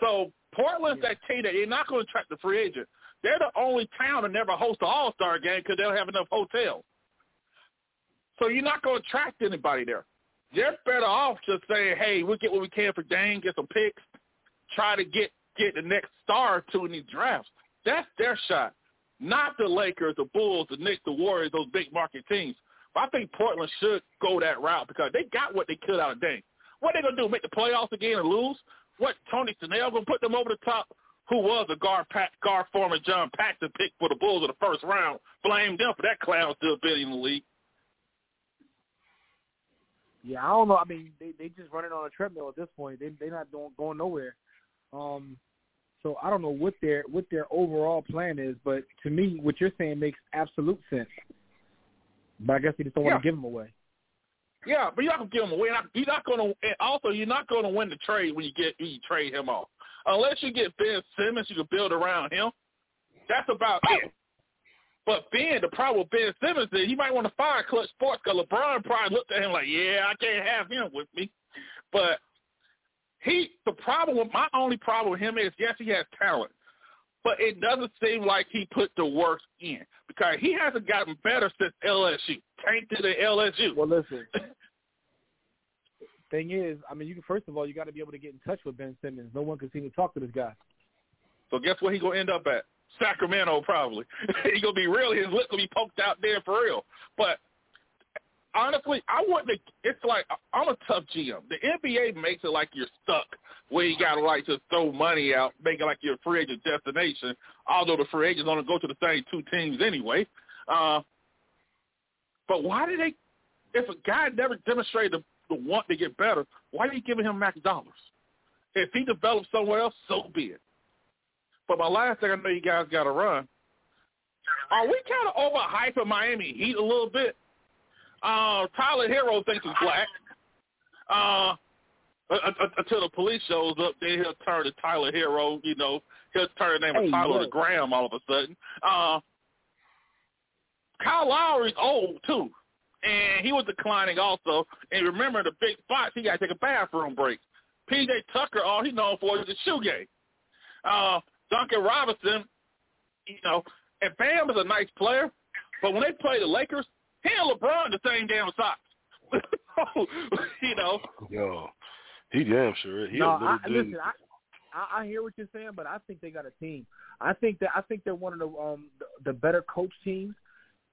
So Portland's yeah. that team that they're not going to attract the free agent. They're the only town that never hosts an all-star game because they don't have enough hotels. So you're not going to attract anybody there. You're better off just saying, hey, we'll get what we can for Dame, get some picks, try to get, get the next star or two in these drafts. That's their shot, not the Lakers, the Bulls, the Knicks, the Warriors, those big market teams. But I think Portland should go that route because they got what they could out of Dame. What are they going to do, make the playoffs again and lose? What, Tony Snell going to put them over the top? Who was a guard, pack, guard former John Paxson pick for the Bulls in the first round? Blamed them for that clown still being in the league. Yeah, I don't know. I mean, they they just running on a treadmill at this point. They they not doing, going nowhere. Um, so I don't know what their what their overall plan is. But to me, what you're saying makes absolute sense. But I guess they just don't yeah. want to give them away. Yeah, but you're not gonna give them away. You're not gonna. Also, you're not gonna win the trade when you get when you trade him off. Unless you get Ben Simmons, you can build around him. That's about it. But Ben, the problem with Ben Simmons is he might want to fire Clutch Sports because LeBron probably looked at him like, yeah, I can't have him with me. But he, the problem with my only problem with him is, yes, he has talent, but it doesn't seem like he put the work in because he hasn't gotten better since L S U. Tanked it at L S U. Well, listen. Thing is, I mean, you can, first of all, you got to be able to get in touch with Ben Simmons. No one can seem to talk to this guy. So guess where he gonna end up at? Sacramento, probably. He gonna be real. His lip gonna be poked out there for real. But honestly, I wouldn't. It's like I'm a tough G M. The N B A makes it like you're stuck where you gotta like just throw money out, make it like you're a free agent destination. Although the free agents gonna go to the same two teams anyway. Uh, but why did they? If a guy never demonstrated the want to get better, why are you giving him max dollars? If he develops somewhere else, so be it. But my last thing, I know you guys got to run. Are we kind of overhyping Miami Heat a little bit? Uh, Tyler Hero thinks he's black. Uh, until the police shows up, then he'll turn to Tyler Hero. You know, he'll turn the name hey, of Tyler to Graham all of a sudden. Uh, Kyle Lowry's old too. And he was declining also. And remember, the big spots, he got to take a bathroom break. P J Tucker, all he's known for is the shoe game. Uh, Duncan Robinson, you know, and Bam is a nice player, but when they play the Lakers, he and LeBron the same damn socks. You know. Yo, he damn sure. He no, a I, dude. Listen, I, I hear what you're saying, but I think they got a team. I think that I think they're one of the um the, the better coach teams.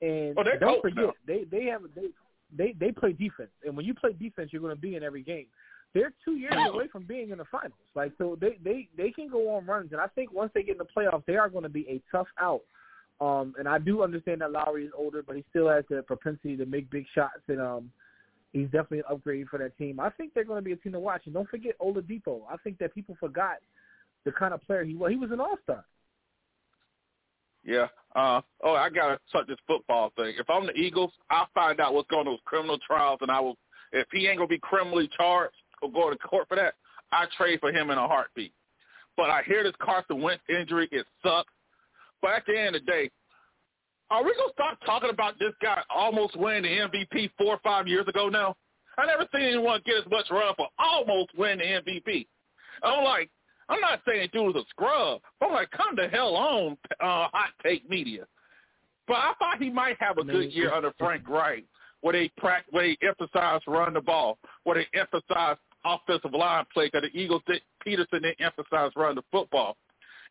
And oh, don't forget, now. they they have they, they they play defense, and when you play defense, you're going to be in every game. They're two years away from being in the finals, like so they, they, they can go on runs, and I think once they get in the playoffs, they are going to be a tough out. Um, and I do understand that Lowry is older, but he still has the propensity to make big shots, and um, he's definitely an upgrade for that team. I think they're going to be a team to watch, and don't forget Oladipo. I think that people forgot the kind of player he was. He was an all-star. Yeah. Uh, oh, I got to touch this football thing. If I'm the Eagles, I'll find out what's going on with criminal trials, and I will. If he ain't going to be criminally charged or go to court for that, I trade for him in a heartbeat. But I hear this Carson Wentz injury, it sucks. But at the end of the day, Are we going to start talking about this guy almost winning the M V P four or five years ago now? I never seen anyone get as much run for almost winning the M V P. I'm like, I'm not saying dude was a scrub, but I'm like, come the hell on, uh, hot take media. But I thought he might have a good year under Frank Wright, where they practice, where they emphasize run the ball, where they emphasize offensive line play, because the Eagles did Peterson didn't emphasize run the football.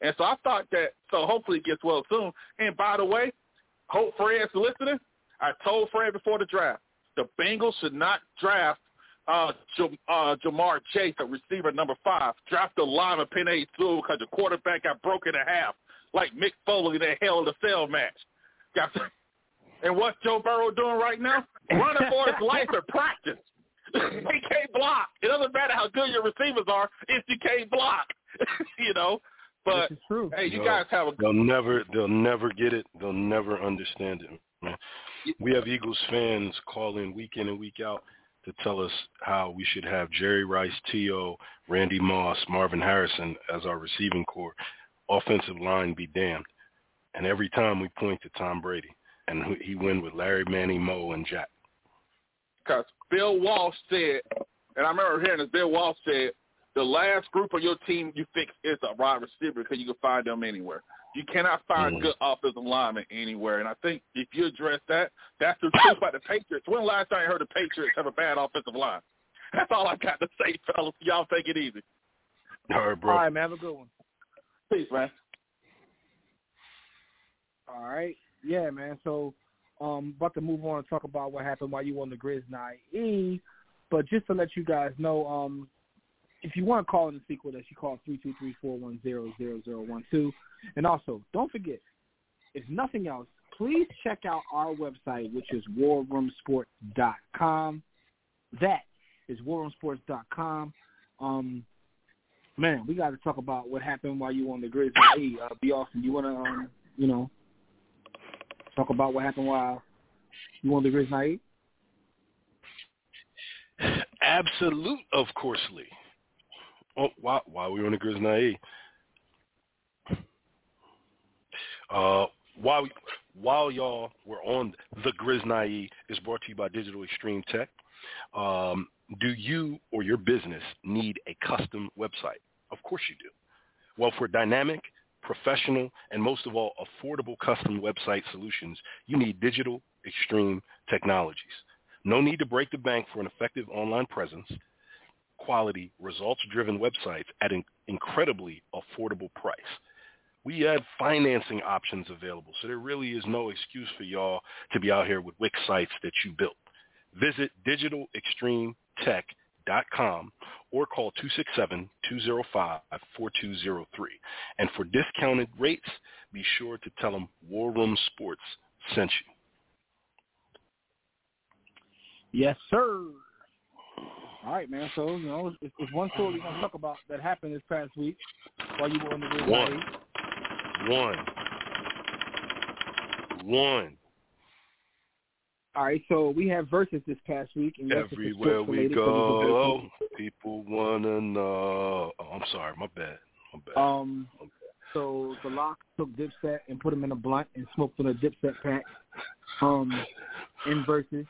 And so I thought that, so hopefully it gets well soon. And by the way, hope Fred's listening. I told Fred before the draft, the Bengals should not draft uh, Jam- uh, Jamar Chase, a receiver number five. Draft the lineman, Penei Sewell, because the quarterback got broken in half, like Mick Foley in that Hell in a Cell match. Got and what's Joe Burrow doing right now? Running for his life at practice. He can't block. It doesn't matter how good your receivers are if you can't block, you know. But hey, you no, guys have a. They'll never, they'll never get it. They'll never understand it. Man. We have Eagles fans call in week in and week out to tell us how we should have Jerry Rice, T O, Randy Moss, Marvin Harrison as our receiving corps. Offensive line be damned. And every time we point to Tom Brady, and he win with Larry, Manny, Moe, and Jack. Because Bill Walsh said, and I remember hearing this, Bill Walsh said, the last group of your team you fix is a wide receiver because you can find them anywhere. You cannot find mm-hmm. good offensive linemen anywhere. And I think if you address that, that's the truth about the Patriots. When last time I heard the Patriots have a bad offensive line? That's all I got to say, fellas. Y'all take it easy. All right, bro. All right, man. Have a good one. Peace, man. All right. Yeah, man. So um about to move on and talk about what happened while you were on the Grizz nine E. But just to let you guys know, um, if you want to call in the sequel, that you call three two three, four one zero, zero zero one two. And also, don't forget, if nothing else, please check out our website, which is war room sports dot com. That is war room sports dot com. Um, man, we got to talk about what happened while you were on the Grizz nine E. Uh, be awesome. You want to, um, you know, talk about what happened while you were on the Grizz nine E? Absolute, of course, Lee. Oh, why, why we on the Grizz nine E? Uh, while, we, while y'all were on the Grizz nine E is brought to you by Digital Extreme Tech. Um, do you or your business need a custom website? Of course you do. Well, for dynamic, professional, and most of all, affordable custom website solutions, you need Digital Extreme Technologies. No need to break the bank for an effective online presence. Quality, results-driven websites at an incredibly affordable price. We have financing options available, so there really is no excuse for y'all to be out here with Wix sites that you built. Visit digital extreme tech dot com or call two six seven, two zero five, four two zero three. And for discounted rates, be sure to tell them War Room Sports sent you. Yes, sir. All right, man. So, you know, it's, it's one story we're going to talk about that happened this past week while you were on the Grizz One. One. One. All right, so we have verses this past week. And everywhere we go, people want to know. Oh, I'm sorry. My bad. My bad. Um, my bad. So the Lox took Dipset and put him in a blunt and smoked on a Dipset pack um, in verses.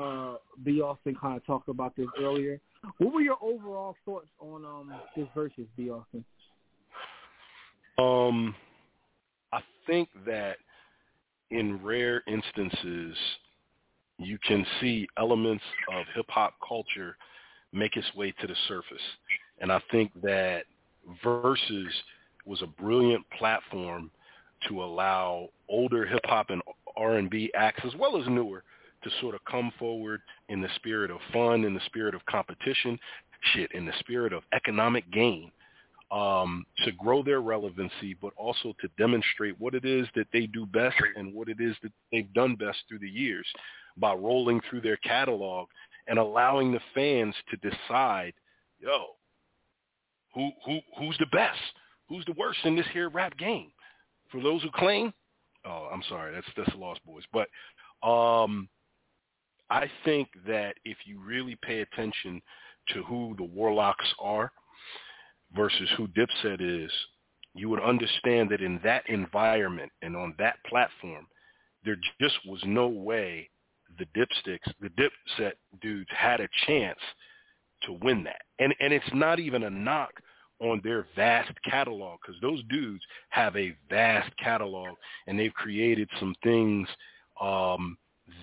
Uh, B. Austin kind of talked about this earlier. What were your overall thoughts on um, this versus, B. Austin? Um, I think that in rare instances, you can see elements of hip-hop culture make its way to the surface. And I think that Versus was a brilliant platform to allow older hip-hop and R and B acts, as well as newer, to sort of come forward in the spirit of fun, in the spirit of competition, shit, in the spirit of economic gain, um, to grow their relevancy, but also to demonstrate what it is that they do best and what it is that they've done best through the years by rolling through their catalog and allowing the fans to decide, yo, who who who's the best? Who's the worst in this here rap game? For those who claim, oh, I'm sorry, that's that's Lost Boys, but um. I think that if you really pay attention to who the Warlocks are versus who Dipset is, you would understand that in that environment and on that platform, there just was no way the dipsticks, the Dipset dudes had a chance to win that. And and it's not even a knock on their vast catalog, because those dudes have a vast catalog, and they've created some things um,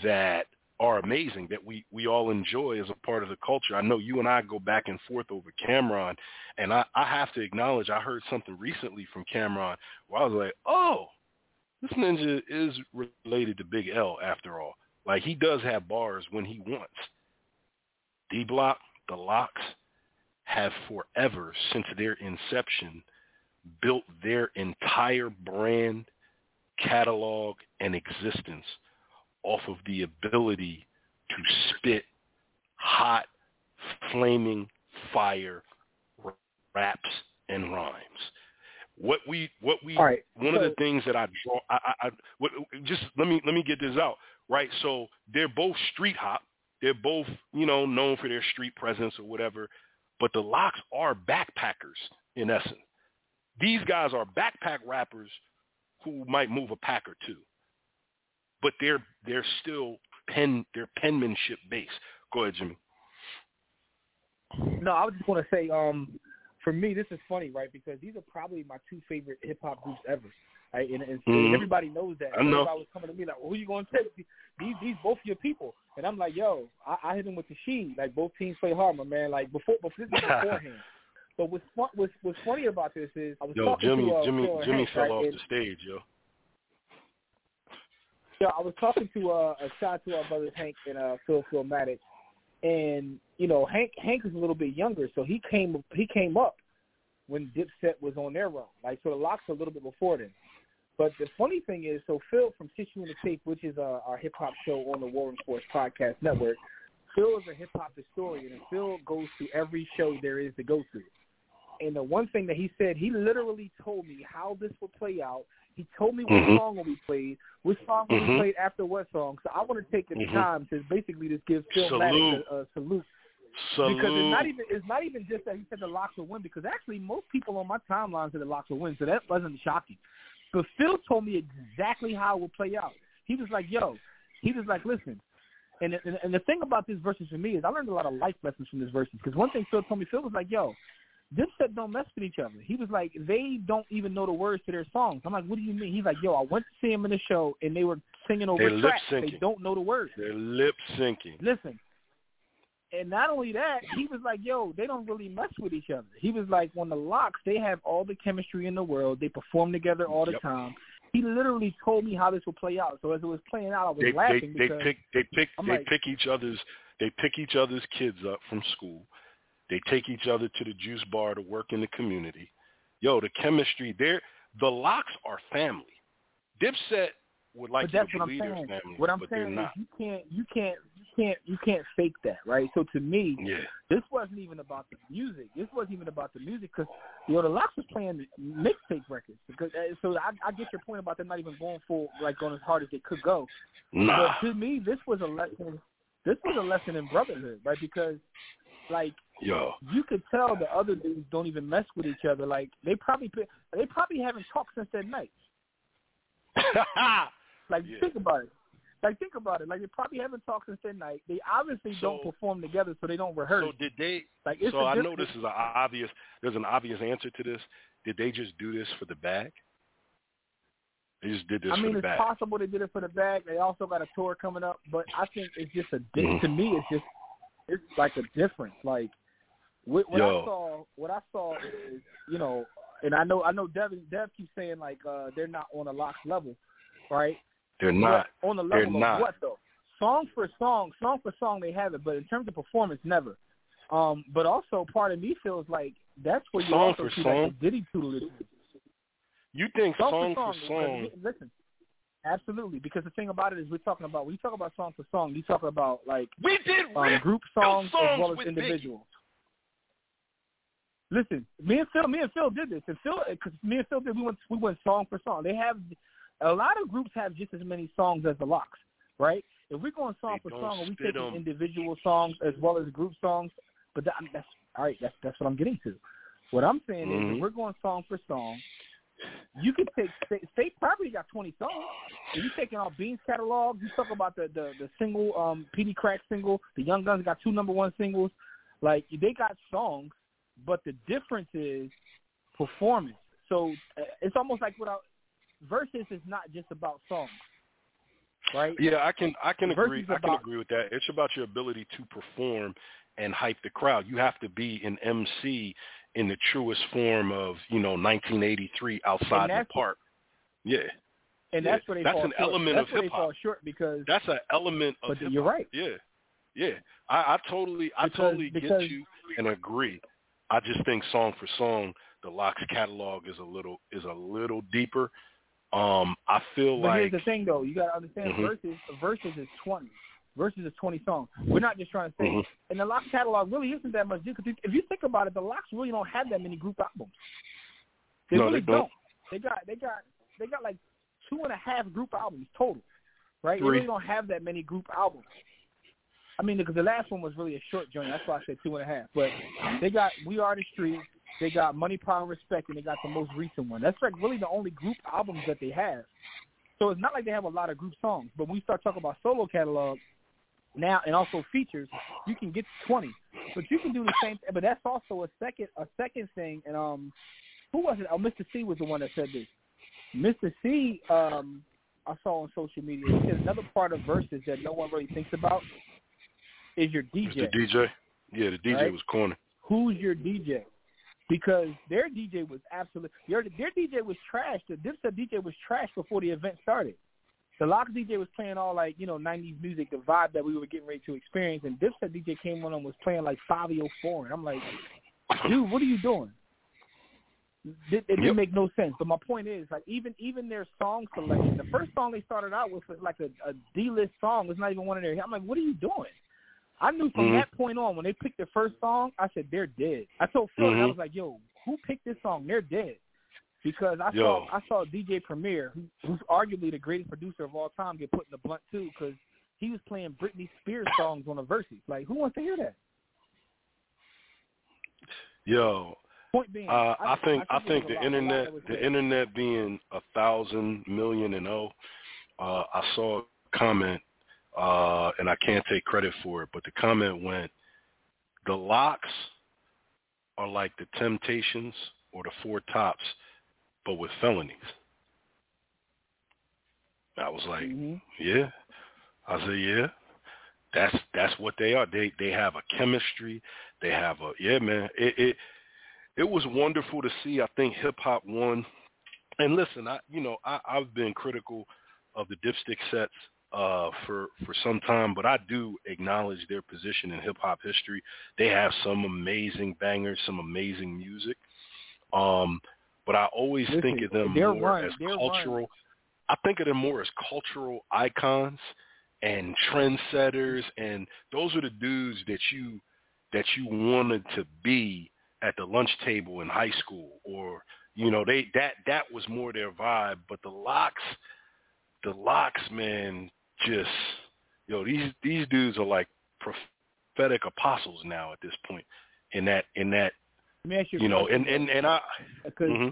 that are amazing that we, we all enjoy as a part of the culture. I know you and I go back and forth over Cam'ron, and I, I have to acknowledge I heard something recently from Cam'ron where I was like, oh, this ninja is related to Big L after all. Like, he does have bars when he wants. D-Block, the Lox, have forever, since their inception, built their entire brand, catalog, and existence off of the ability to spit hot, flaming fire raps and rhymes. What we, what we, right, one so, of the things that I draw, I, I, I what, just let me let me get this out, right? So they're both street hop. They're both, you know, known for their street presence or whatever. But the Lox are backpackers, in essence. These guys are backpack rappers who might move a pack or two. But they're they're still pen they're penmanship based. Go ahead, Jimmy. No, I was just want to say, um, for me, this is funny, right? Because these are probably my two favorite hip hop groups ever. Right? And, and mm-hmm. everybody knows that. I know. Everybody was coming to me like, well, "Who you gonna take? These these both your people." And I'm like, "Yo, I, I hit him with the sheet. Like, both teams play hard, my man. Like before, before this is beforehand." But what's fun, what's what's funny about this is I was yo, talking Jimmy, to uh, Jimmy Jimmy Jimmy fell right? off and, the stage, yo. Yeah, I was talking to uh, a shout to our brothers Hank and uh, Phil Philmatic, and you know Hank Hank is a little bit younger, so he came he came up when Dipset was on their run, like so the Lox a little bit before then. But the funny thing is, so Phil from Tissue and the Tape, which is uh, our hip hop show on the War Room Sports Podcast Network, Phil is a hip hop historian, and Phil goes to every show there is to go to. And the one thing that he said, he literally told me how this would play out. He told me what mm-hmm. song will be played, which song will mm-hmm. be played after what song. So I want to take the mm-hmm. time to basically just give Phil salute. A, a salute. Salute. Because it's not even it's not even just that he said the Lox will win, because actually most people on my timeline said the Lox will win, so that wasn't shocking. But Phil told me exactly how it would play out. He was like, yo, he was like, listen. And, and, and the thing about this versus for me is I learned a lot of life lessons from this versus, because one thing Phil told me, Phil was like, yo, Dipset don't mess with each other. He was like, they don't even know the words to their songs. I'm like, what do you mean? He's like, yo, I went to see him in the show, and they were singing over They're tracks. They don't know the words. They're lip-syncing. Listen, and not only that, he was like, yo, they don't really mess with each other. He was like, on the Lox, they have all the chemistry in the world. They perform together all the yep. time. He literally told me how this would play out. So as it was playing out, I was they, laughing. They, because they pick, they pick, they like, pick each other's, they pick each other's kids up from school. They take each other to the juice bar to work in the community. Yo, the chemistry there. The Lox are family. Dipset would like to be their family, what I'm but saying they're not. Is you can't, you can't, you can't, you can't fake that, right? So to me, yeah. this wasn't even about the music. This wasn't even about the music because you know the Lox was playing mixtape records. Because so I, I get your point about them not even going full like going as hard as they could go. Nah. But to me, this was a lesson. This was a lesson in brotherhood, right? Because like. Yo. You could tell the other dudes don't even mess with each other. Like they probably they probably haven't talked since that night. like yeah. think about it. Like think about it. Like they probably haven't talked since that night. They obviously so, don't perform together, so they don't rehearse. So did they? Like it's so I know this is an obvious. There's an obvious answer to this. Did they just do this for the bag? They just did this I mean, for the bag. I mean, it's possible they did it for the bag. They also got a tour coming up, but I think it's just a. Mm. To me, it's just it's like a difference. Like. What, what I saw, what I saw is, you know, and I know, I know, Dev, Dev keeps saying like uh, they're not on a Lox level, right? They're not but on the level they're of not. What though? Song for song, song for song, they have it, but in terms of performance, never. Um, but also, part of me feels like that's where you song also see song? Like the Diddy tutelage. You think song, song for song? song. Because, listen, absolutely, because the thing about it is we're talking about when you talk about song for song, you talk about like we did um, group songs, songs as well as individuals. Biggie. Listen, me and Phil, me and Phil did this, and Phil, cause me and Phil did. We went, we went song for song. They have a lot of groups have just as many songs as the Lox, right? If we're going song they for song, and we taking them. Individual songs as well as group songs. But that, that's all right. That's that's what I'm getting to. What I'm saying mm-hmm. is, if we're going song for song, You could take State, State probably got twenty songs. If you're taking off Beans' catalog, you talk about the, the, the single, um, P D Crack single, the Young Guns got two number one singles. Like, they got songs, but the difference is performance. So uh, it's almost like without Versus is not just about songs, right? Yeah, I can I can agree I can agree with that. It's about your ability to perform and hype the crowd. You have to be an M C in the truest form of, you know, nineteen eighty-three outside the park. Yeah. And yeah. that's what they that's fall an short. element that's of hip hop. Because that's an element of hip hop. You're right. Yeah. Yeah. I, I totally I because, totally because, get you and agree. I just think song for song the Lox catalog is a little is a little deeper. Um, I feel but like here's the thing though, you gotta understand mm-hmm. versus versus is twenty. Versus is twenty songs. We're not just trying to say, mm-hmm. and the Lox catalog really isn't that much. Because if you think about it, the Lox really don't have that many group albums. They no, really they don't. don't. They got they got they got like two and a half group albums total, right? Three. They really don't have that many group albums. I mean, because the last one was really a short joint. That's why I said two and a half. But they got We Are the Streets. They got Money, Power, and Respect, and they got the most recent one. That's like really the only group albums that they have. So it's not like they have a lot of group songs. But when we start talking about solo catalog now and also features, you can get to twenty. But you can do the same thing. But that's also a second a second thing. And um, who was it? Oh, Mister C was the one that said this. Mister C, um, I saw on social media, he said another part of Versus that no one really thinks about is your D J. It's the D J. Yeah, the D J right? was corny. Who's your D J? Because their D J was absolutely – their D J was trash. The Dipset D J was trash before the event started. The Lox D J was playing all, like, you know, nineties music, the vibe that we were getting ready to experience. And Dipset D J came on and was playing, like, Fabio four. And I'm like, dude, what are you doing? It, it didn't make no sense. But my point is, like, even even their song selection, the first song they started out with was, like, a, a D-list song. It's not even one of their – I'm like, what are you doing? I knew from mm-hmm. that point on, when they picked their first song, I said, they're dead. I told Phil, mm-hmm. I was like, yo, who picked this song? They're dead. Because I yo. saw I saw D J Premier, who, who's arguably the greatest producer of all time, get put in the blunt, too, because he was playing Britney Spears songs on the Versus. Like, who wants to hear that? Yo. Point being, uh, I, I think I think, I think the internet the dead. internet being a thousand, million, and oh, uh, I saw a comment. Uh, and I can't take credit for it, but the comment went, the Lox are like the Temptations or the Four Tops, but with felonies. I was like, mm-hmm. yeah. I said, yeah, that's that's what they are. They they have a chemistry. They have a, yeah, man. It it, it was wonderful to see. I think hip-hop won. And listen, I you know, I, I've been critical of the Dipstick sets uh for for some time, but I do acknowledge their position in hip-hop history. They have some amazing bangers, some amazing music, um but I always Listen, think of them more run, as cultural run. I think of them more as cultural icons and trendsetters, and those are the dudes that you that you wanted to be at the lunch table in high school, or you know, they that that was more their vibe. But the Lox the Lox man, just, yo, these these dudes are like prophetic apostles now at this point. In that, in that, Let me ask you, you know, and, and, and I because, mm-hmm.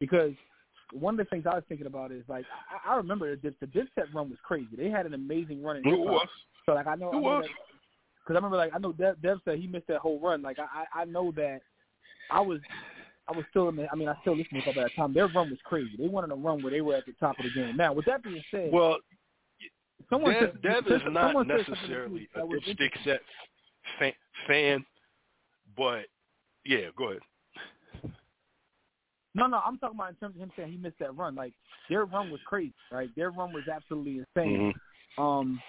because one of the things I was thinking about is like I, I remember the, the Dipset run was crazy. They had an amazing run in hip hop. So like I know, because I, I remember like I know Dev, Dev said he missed that whole run. Like I, I know that I was. I was still in the, I mean, I still listened to them at the time. Their run was crazy. They wanted a run where they were at the top of the game. Now, with that being said, well, someone Dev, said, Dev is not necessarily a Dipstick Set fan, fan, but yeah, go ahead. No, no, I'm talking about in terms of him saying he missed that run. Like, their run was crazy, right? Their run was absolutely insane. Mm-hmm. Um,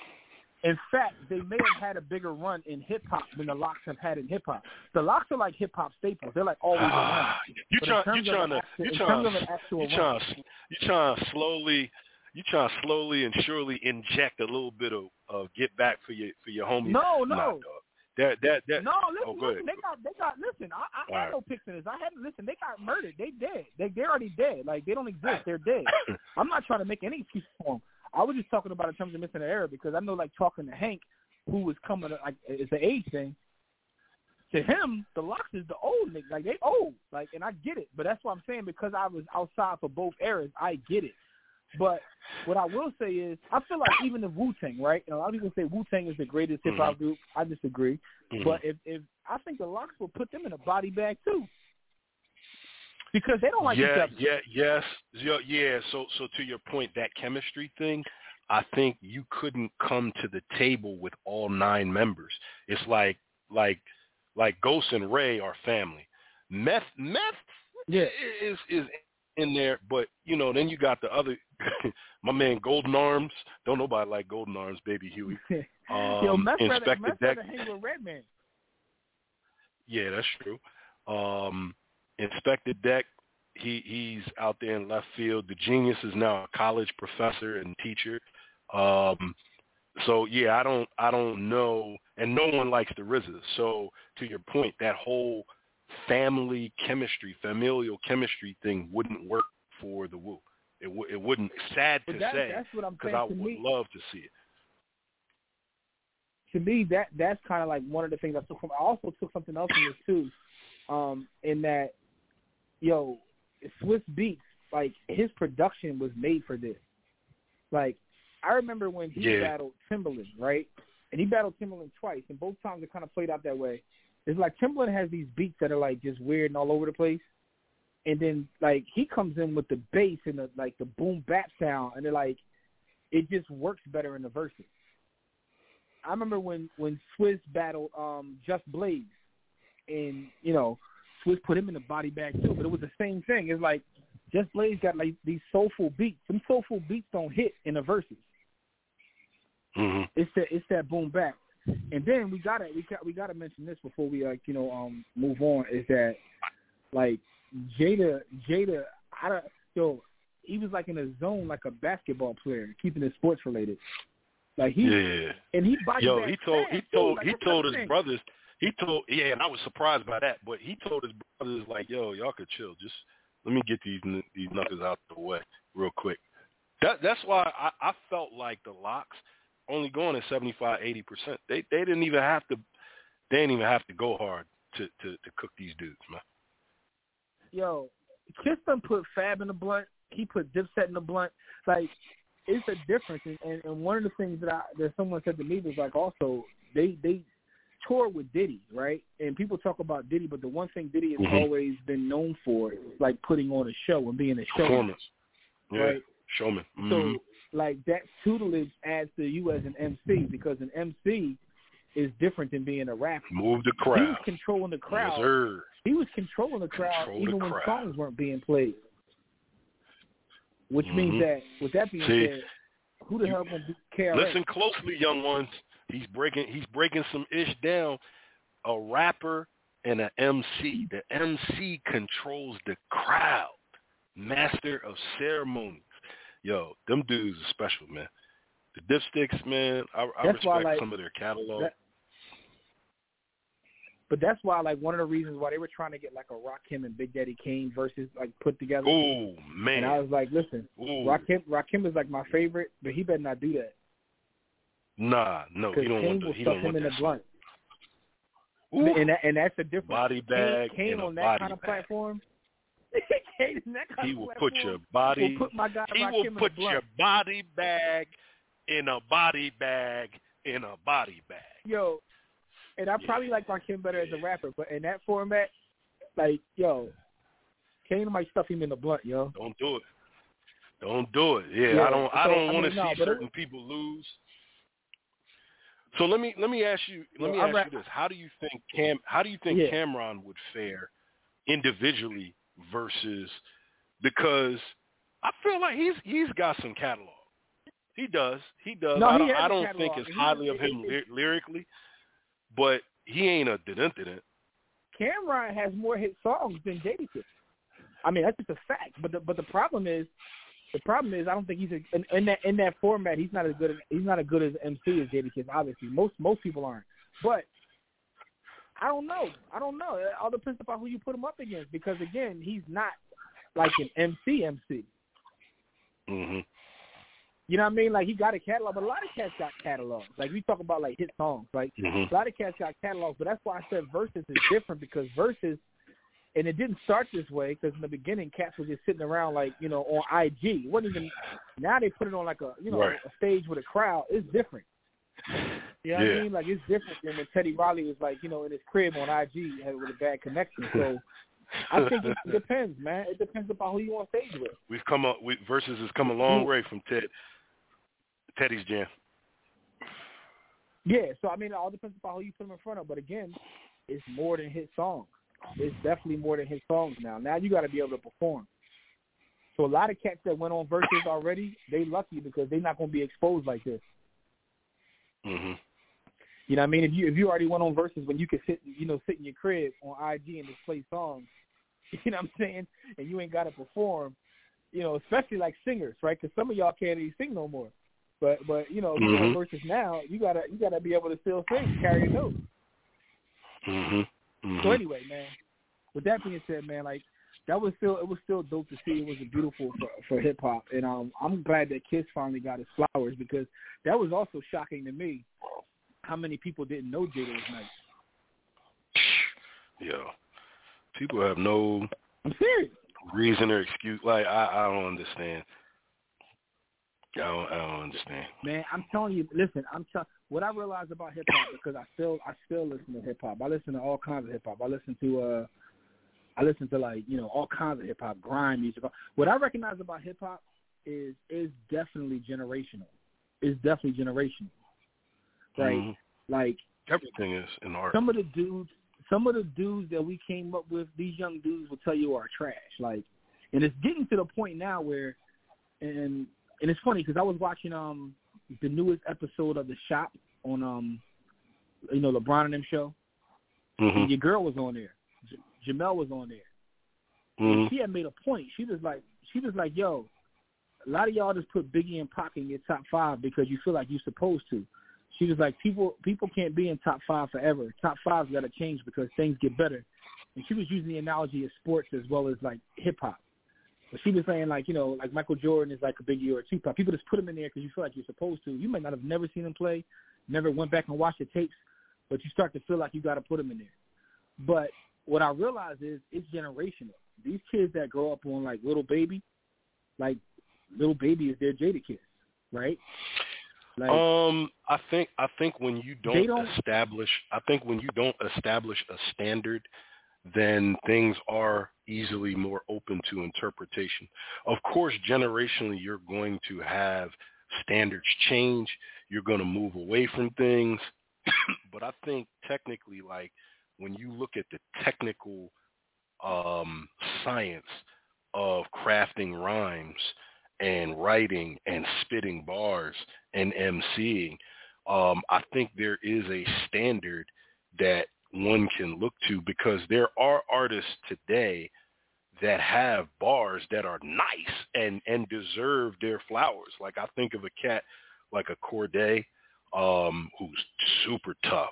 in fact, they may have had a bigger run in hip-hop than the Lox have had in hip-hop. The Lox are like hip-hop staples. They're like always around. You're trying to slowly you trying to slowly and surely inject a little bit of, of get back for your for your homie. No, no. Nah, that, that, that, no, listen, oh, listen they got, they got, listen, I, I had right. no picks in this. I hadn't, listen, they got murdered. They dead. They, they're already dead. Like, they don't exist. They're dead. I'm not trying to make any excuse for them. I was just talking about in terms of missing the era, because I know, like, talking to Hank, who was coming, like, it's an age thing. to him, the Lox is the old nigga. Like, they old. Like, and I get it. But that's what I'm saying, because I was outside for both eras, I get it. But what I will say is, I feel like even the Wu-Tang, right? And a lot of people say Wu-Tang is the greatest hip-hop mm-hmm. group. I disagree. Mm-hmm. But if, if I think the Lox will put them in a body bag, too. Because they don't like yeah, each other. Yeah, yes. Yeah, yeah. So, so to your point, that chemistry thing, I think you couldn't come to the table with all nine members. It's like, like, like Ghost and Ray are family. Meth, meth yeah. is is in there, but you know, then you got the other, my man Golden Arms. Don't nobody like Golden Arms, Baby Huey. Um, Yo, meth rather, meth rather hang with Redman. Yeah, that's true. Um, Inspector Deck, he, he's out there in left field. The Genius is now a college professor and teacher. Um, so yeah, I don't, I don't know, and no one likes the R Z A. So to your point, that whole family chemistry, familial chemistry thing wouldn't work for the Wu. It w- it wouldn't. Sad to that, say, because I would me. love to see it. To me, that that's kind of like one of the things I took from. I also took something else from this too. Um, in that, yo, Swiss Beats, like, his production was made for this. Like, I remember when he yeah. battled Timbaland, right? And he battled Timbaland twice, and both times it kind of played out that way. It's like Timbaland has these beats that are, like, just weird and all over the place. And then, like, he comes in with the bass and, the, like, the boom-bap sound, and they're like, it just works better in the verses. I remember when, when Swiss battled um, Just Blaze. And, you know, Swiss put him in the body bag too, but it was the same thing. It's like, Just Blaze got like these soulful beats. Some soulful beats don't hit in the verses. Mm-hmm. It's that it's that boom back. And then we gotta we got we gotta mention this before we like you know um move on is that like Jada Jada I don't yo he was like in a zone like a basketball player, keeping it sports related. Like he yeah. and he body yo he told, he told like, he told he told his thing. brothers. He told, yeah, and I was surprised by that, but he told his brothers, like, yo, y'all could chill. Just let me get these these knuckles out the way real quick. That, that's why I, I felt like the Lox only going at seventy-five, eighty percent. They they didn't even have to they didn't even have to go hard to, to, to cook these dudes, man. Yo, Kis done put Fab in the blunt. He put Dipset in the blunt. Like, it's a difference. And, and, and one of the things that I, that someone said to me was, like, also, they they – tour with Diddy, right? And people talk about Diddy, but the one thing Diddy has mm-hmm. always been known for is like putting on a show and being a showman. Right? Yeah. Showman. Mm-hmm. So like that tutelage adds to you as an M C, because an M C is different than being a rapper. Move the crowd. He was controlling the crowd. Yes, he was controlling the crowd Control even the when crowd. songs weren't being played. Which mm-hmm. means that with that being See, said, who the you, hell gonna care? Listen closely, young ones. He's breaking he's breaking some ish down. A rapper and an M C. The M C controls the crowd. Master of ceremonies. Yo, them dudes are special, man. The Dipsticks, man, I, I respect why, like, some of their catalog. That, but that's why, like, one of the reasons why they were trying to get, like, a Rakim and Big Daddy Kane versus, like, put together. Oh, man. And I was like, listen, Ooh. Rakim Rakim is, like, my favorite, but he better not do that. Nah, no, he don't Kane want to. He don't want him in the and, that, and that's the difference. Body bag Kane, Kane and on a that body kind of bag. platform. Kane in that kind he of will platform. put your body. Will put my guy he will put your body bag in a body bag in a body bag. Yo, and I yeah. probably like Rakim better yeah. as a rapper, but in that format, like yo, Kane might stuff him in the blunt, yo. Don't do it. Don't do it. Yeah, yeah. I don't. So, I don't want to no, see certain it, people lose. So let me let me ask you let me ask you this. How do you think Cam how do you think yeah. Cam'ron would fare individually versus, because I feel like he's he's got some catalog. He does. He does. No, I don't, I don't think as highly he, of him he, ly- lyrically, but he ain't a didn't didn't. Cam'ron has more hit songs than Jada Kis. I mean, that's just a fact. But the, but the problem is The problem is, I don't think he's a, in, in that in that format. He's not as good. As, he's not as good as M C as Jada Kis. Obviously, most most people aren't. But I don't know. I don't know. It all depends upon who you put him up against. Because again, he's not like an M C M C. Mhm. You know what I mean? Like, he got a catalog, but a lot of cats got catalogs. Like, we talk about, like, hit songs, right? Mm-hmm. A lot of cats got catalogs, but that's why I said Versus is different, because Versus, and it didn't start this way, because in the beginning, cats were just sitting around, like, you know, on I G. It wasn't even, now they put it on, like, a, you know, right. a stage with a crowd. It's different. You know what yeah. I mean? Like, it's different than when Teddy Riley was, like, you know, in his crib on I G with a bad connection. So I think it depends, man. It depends upon who you on stage with. We've come up, we, Versus has come a long way from Ted. Teddy's jam. Yeah, so, I mean, it all depends upon who you put him in front of. But, again, it's more than his songs. It's definitely more than his songs now. Now you got to be able to perform. So a lot of cats that went on Versus already, they lucky because they're not going to be exposed like this. Mm-hmm. You know what I mean? If you if you already went on Versus when you could sit, you know, sit in your crib on I G and just play songs, you know what I'm saying? And you ain't got to perform, you know, especially like singers, right? Because some of y'all can't even sing no more. But but you know, mm-hmm. on Versus now, you gotta you gotta be able to still sing, carry a note. Mm-hmm. Mm-hmm. So anyway, man, with that being said, man, like that was still it was still dope to see. It was beautiful for, for hip hop, and um, I'm glad that Kis finally got his flowers because that was also shocking to me. How many people didn't know Jada was nice? Yeah, people have no I'm serious. reason or excuse. Like I, I don't understand. I don't, I don't understand. Man, I'm telling you. Listen, I'm telling. What I realized about hip hop because I still I still listen to hip hop. I listen to all kinds of hip hop. I listen to uh, I listen to like you know all kinds of hip hop, grime music. What I recognize about hip hop is is definitely generational. It's definitely generational. Like mm-hmm. like everything is in art. Some of the dudes, some of the dudes that we came up with, these young dudes will tell you are trash. Like, and it's getting to the point now where, and and it's funny because I was watching um. the newest episode of The Shop on, um, you know, LeBron and them show. Mm-hmm. And your girl was on there. J- Jamel was on there. Mm-hmm. She had made a point. She was like, she was like, yo, a lot of y'all just put Biggie and Pac in your top five because you feel like you're supposed to. She was like, people people can't be in top five forever. Top five's got to change because things get better. And she was using the analogy of sports as well as, like, hip-hop. But she was saying, like, you know, like Michael Jordan is like a Biggie or a Tupac. People just put him in there because you feel like you're supposed to. You might not have never seen him play, never went back and watched the tapes, but you start to feel like you got to put him in there. But what I realize is it's generational. These kids that grow up on, like, Little Baby, like, Little Baby is their Jada Kis, right? Like, um, I think I think when you don't, don't establish, I think when you don't establish a standard, then things are easily more open to interpretation. Of course, generationally, you're going to have standards change. You're going to move away from things. But I think technically, like, when you look at the technical um, science of crafting rhymes and writing and spitting bars and emceeing, um, I think there is a standard that one can look to because there are artists today that have bars that are nice and, and deserve their flowers. Like I think of a cat like a Corday, um, who's super tough.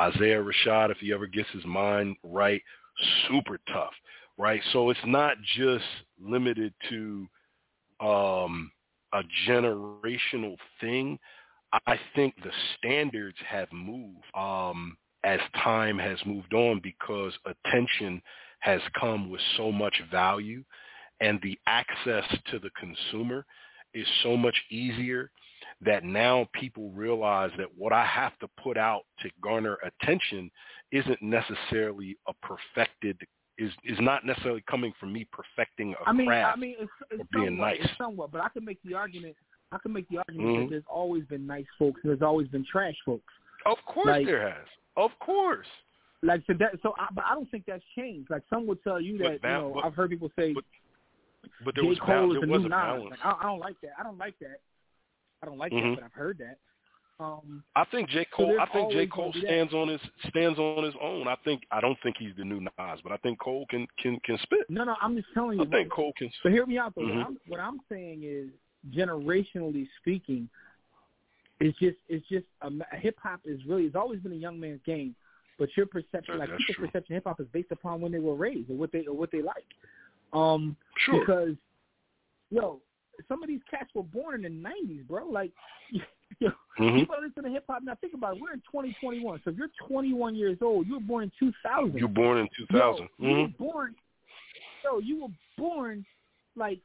Isaiah Rashad, if he ever gets his mind right, super tough, right? So it's not just limited to um, a generational thing. I think the standards have moved. Um, as time has moved on because attention has come with so much value and the access to the consumer is so much easier that now people realize that what I have to put out to garner attention isn't necessarily a perfected, is, is not necessarily coming from me perfecting a I mean, craft I mean, it's, it's or being somewhat, nice. It's somewhat, but I can make the argument, I can make the argument mm-hmm. that there's always been nice folks and there's always been trash folks. Of course like, there has. Of course. Like so, that, so I, but I don't think that's changed. Like some would tell you that. Ba- you know, but, I've heard people say, but, but there J. was Cole is the new Nas. Like, I, I don't like that. I don't like that. I don't like mm-hmm. that. But I've heard that. Um, I think J. Cole. So I think J. Cole stands on his stands on his own. I think I don't think he's the new Nas, but I think Cole can can, can spit. No, no, I'm just telling you. I think Cole can. So hear me out though. Mm-hmm. What, I'm, what I'm saying is, generationally speaking. It's just, it's just um, hip hop is really, it's always been a young man's game, but your perception, like people's true. perception of hip hop is based upon when they were raised or what they, or what they like. Um, sure. Because, yo, some of these cats were born in the nineties, bro. Like, you know, mm-hmm. people that listen to hip hop now. Think about it. We're in twenty twenty-one. So if you're twenty-one years old, you were born in two thousand. You were born in two thousand. Yo, mm-hmm. You were born. Yo, you were born like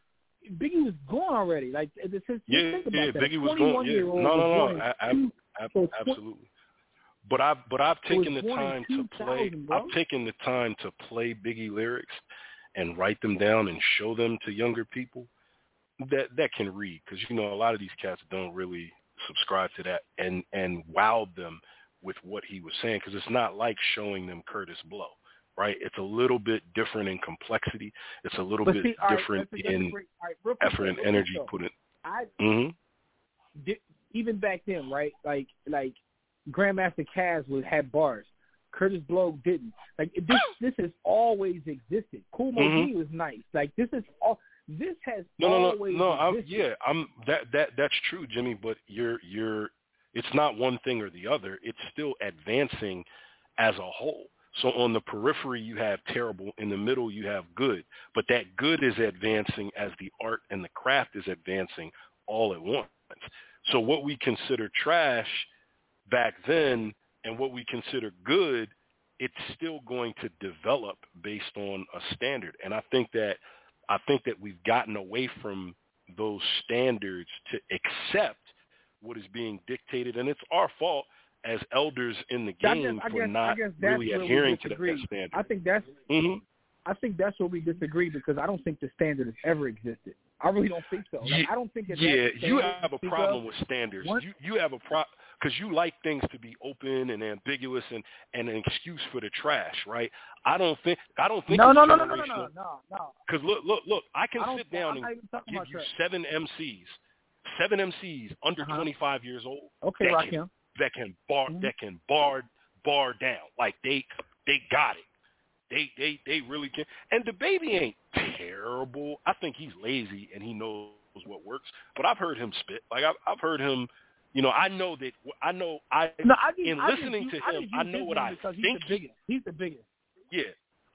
Biggie was gone already. Like, this is, yeah, think about yeah, that. Biggie was gone. Yeah. No, no, no. I, I, I, so absolutely. But I've but I've taken the time to play. Bro. I've taken the time to play Biggie lyrics and write them down and show them to younger people that that can read, because you know a lot of these cats don't really subscribe to that, and and wowed them with what he was saying, because it's not like showing them Curtis Blow, right? It's a little bit different in complexity. It's a little but bit see, different right, in right, quick, effort and energy so. put in. I mm-hmm. did, even back then, right? Like like. Grandmaster Caz would had bars. Curtis Blow didn't. Like this, this has always existed. Kool Moe mm-hmm. Dee was nice. Like this is all. This has no, always no, no, no. I'm, yeah, I'm that that that's true, Jimmy. But you're you're. It's not one thing or the other. It's still advancing as a whole. So on the periphery, you have terrible. In the middle, you have good. But that good is advancing as the art and the craft is advancing all at once. So what we consider trash back then and what we consider good, it's still going to develop based on a standard. And I think that I think that we've gotten away from those standards to accept what is being dictated, and it's our fault as elders in the game guess, for guess, not really adhering to that standard. I think that's mm-hmm. I think that's where we disagree, because I don't think the standard has ever existed. I really don't think so. Like, yeah, I don't think that yeah, you have a problem of. with standards. What? You you have a problem because you like things to be open and ambiguous and, and an excuse for the trash, right? I don't think I don't think no it's no, no, no no no no no no because look look look I can I sit down and give you that. seven M Cs, seven M Cs under uh-huh. twenty-five years old. Okay, that can, that can bar mm-hmm. that can bar bar down like they they got it. They they they really can. And DaBaby ain't terrible. I think he's lazy and he knows what works. But I've heard him spit. Like I've I've heard him. You know, I know that I know I, no, I mean, in I listening mean, to him, I, I know what I think. He's the biggest. He's the biggest. Yeah,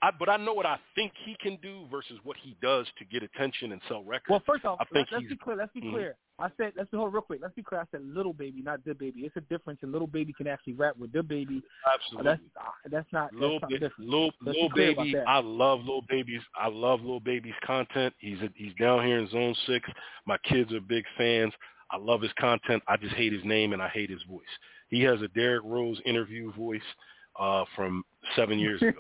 I, but I know what I think he can do versus what he does to get attention and sell records. Well, first off, I think let's be clear. Let's be mm-hmm. clear. I said let's hold real quick. Let's be clear. I said Little Baby, not DaBaby. It's a difference, and Little Baby can actually rap with DaBaby. Absolutely. Uh, that's uh, that's not Little that's ba- different. Little, Little Baby. I love Little Baby's. I love Little Baby's content. He's a, he's down here in Zone Six. My kids are big fans. I love his content. I just hate his name and I hate his voice. He has a Derrick Rose interview voice uh, from seven years ago.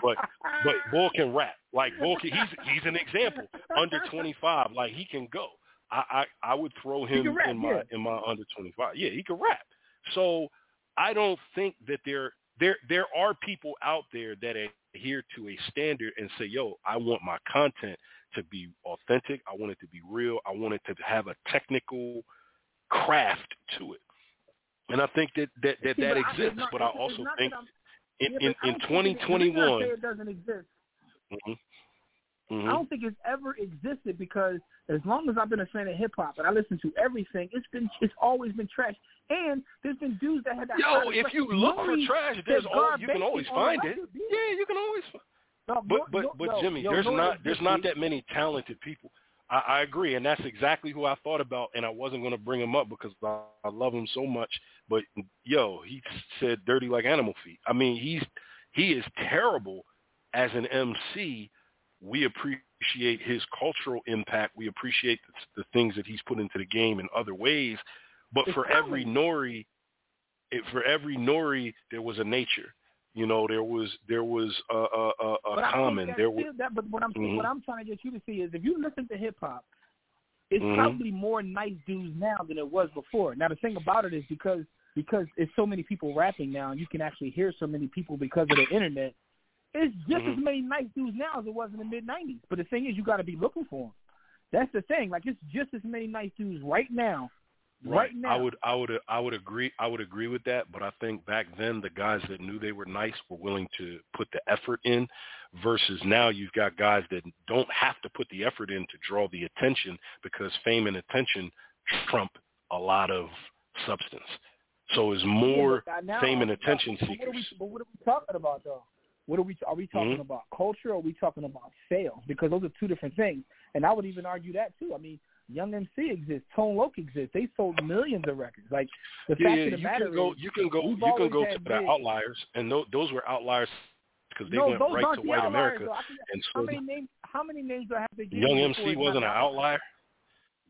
but but Bull can rap. Like Bull can, he's he's an example. Under twenty-five, like he can go. I I, I would throw him rap, in my yeah. in my under twenty-five. Yeah, he can rap. So I don't think that there there there are people out there that adhere to a standard and say, yo, I want my content to be authentic. I want it to be real. I want it to have a technical craft to it. And I think that that, that, that See, but exists, I, not, but I also think in, yeah, in, in twenty twenty-one... It doesn't exist. Mm-hmm. Mm-hmm. I don't think it's ever existed, because as long as I've been a fan of hip-hop and I listen to everything, it's been it's always been trash. And there's been dudes that had... that. Yo, if you look for trash, there's all, you can always find it. Record. Yeah, you can always find it. No, but but, no, but no, Jimmy, no, there's no, not there's not that many talented people. I, I agree, and that's exactly who I thought about, and I wasn't going to bring him up because I, I love him so much. But yo, he said dirty like animal feet. I mean, he's he is terrible as an M C. We appreciate his cultural impact. We appreciate the, the things that he's put into the game in other ways. But it's for talent. every Nori, it, for every Nori, there was a Nature. You know, there was there was a, a, a but common. There was, that, but what I'm mm-hmm. what I'm trying to get you to see is, if you listen to hip hop, it's mm-hmm. probably more nice dudes now than it was before. Now the thing about it is, because because it's so many people rapping now, and you can actually hear so many people because of the internet. It's just mm-hmm. as many nice dudes now as it was in the mid nineties. But the thing is, you got to be looking for them. That's the thing. Like, it's just as many nice dudes right now. Right. right now. I would I would I would agree I would agree with that, but I think back then the guys that knew they were nice were willing to put the effort in, versus now you've got guys that don't have to put the effort in to draw the attention, because fame and attention trump a lot of substance. So it's more yeah, now, fame and attention seekers. But what, are we, but what are we talking about though? What are we? Are we talking mm-hmm. about culture? Or are we talking about sales? Because those are two different things. And I would even argue that too. I mean, Young M C exists, Tone Loc exists. They sold millions of records. Like the yeah, fact yeah, of the you matter can go, is, you can go, you can go to the outliers, and those, those were outliers because they no, went right to white outliers, America. Can, and so how many names? How many names do I have to give? Young M C wasn't an outlier.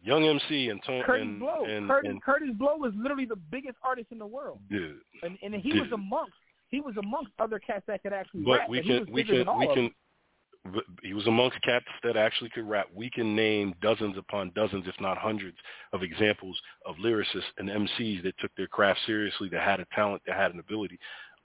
Young M C and Tone Curtis and, Blow. And, Curtis, and, Curtis Blow was literally the biggest artist in the world. Dude, and and he dude. was amongst he was amongst other cats that could actually but rap. We can we can we can. He was amongst cats that actually could rap. We can name dozens upon dozens, if not hundreds, of examples of lyricists and M Cs that took their craft seriously, that had a talent, that had an ability.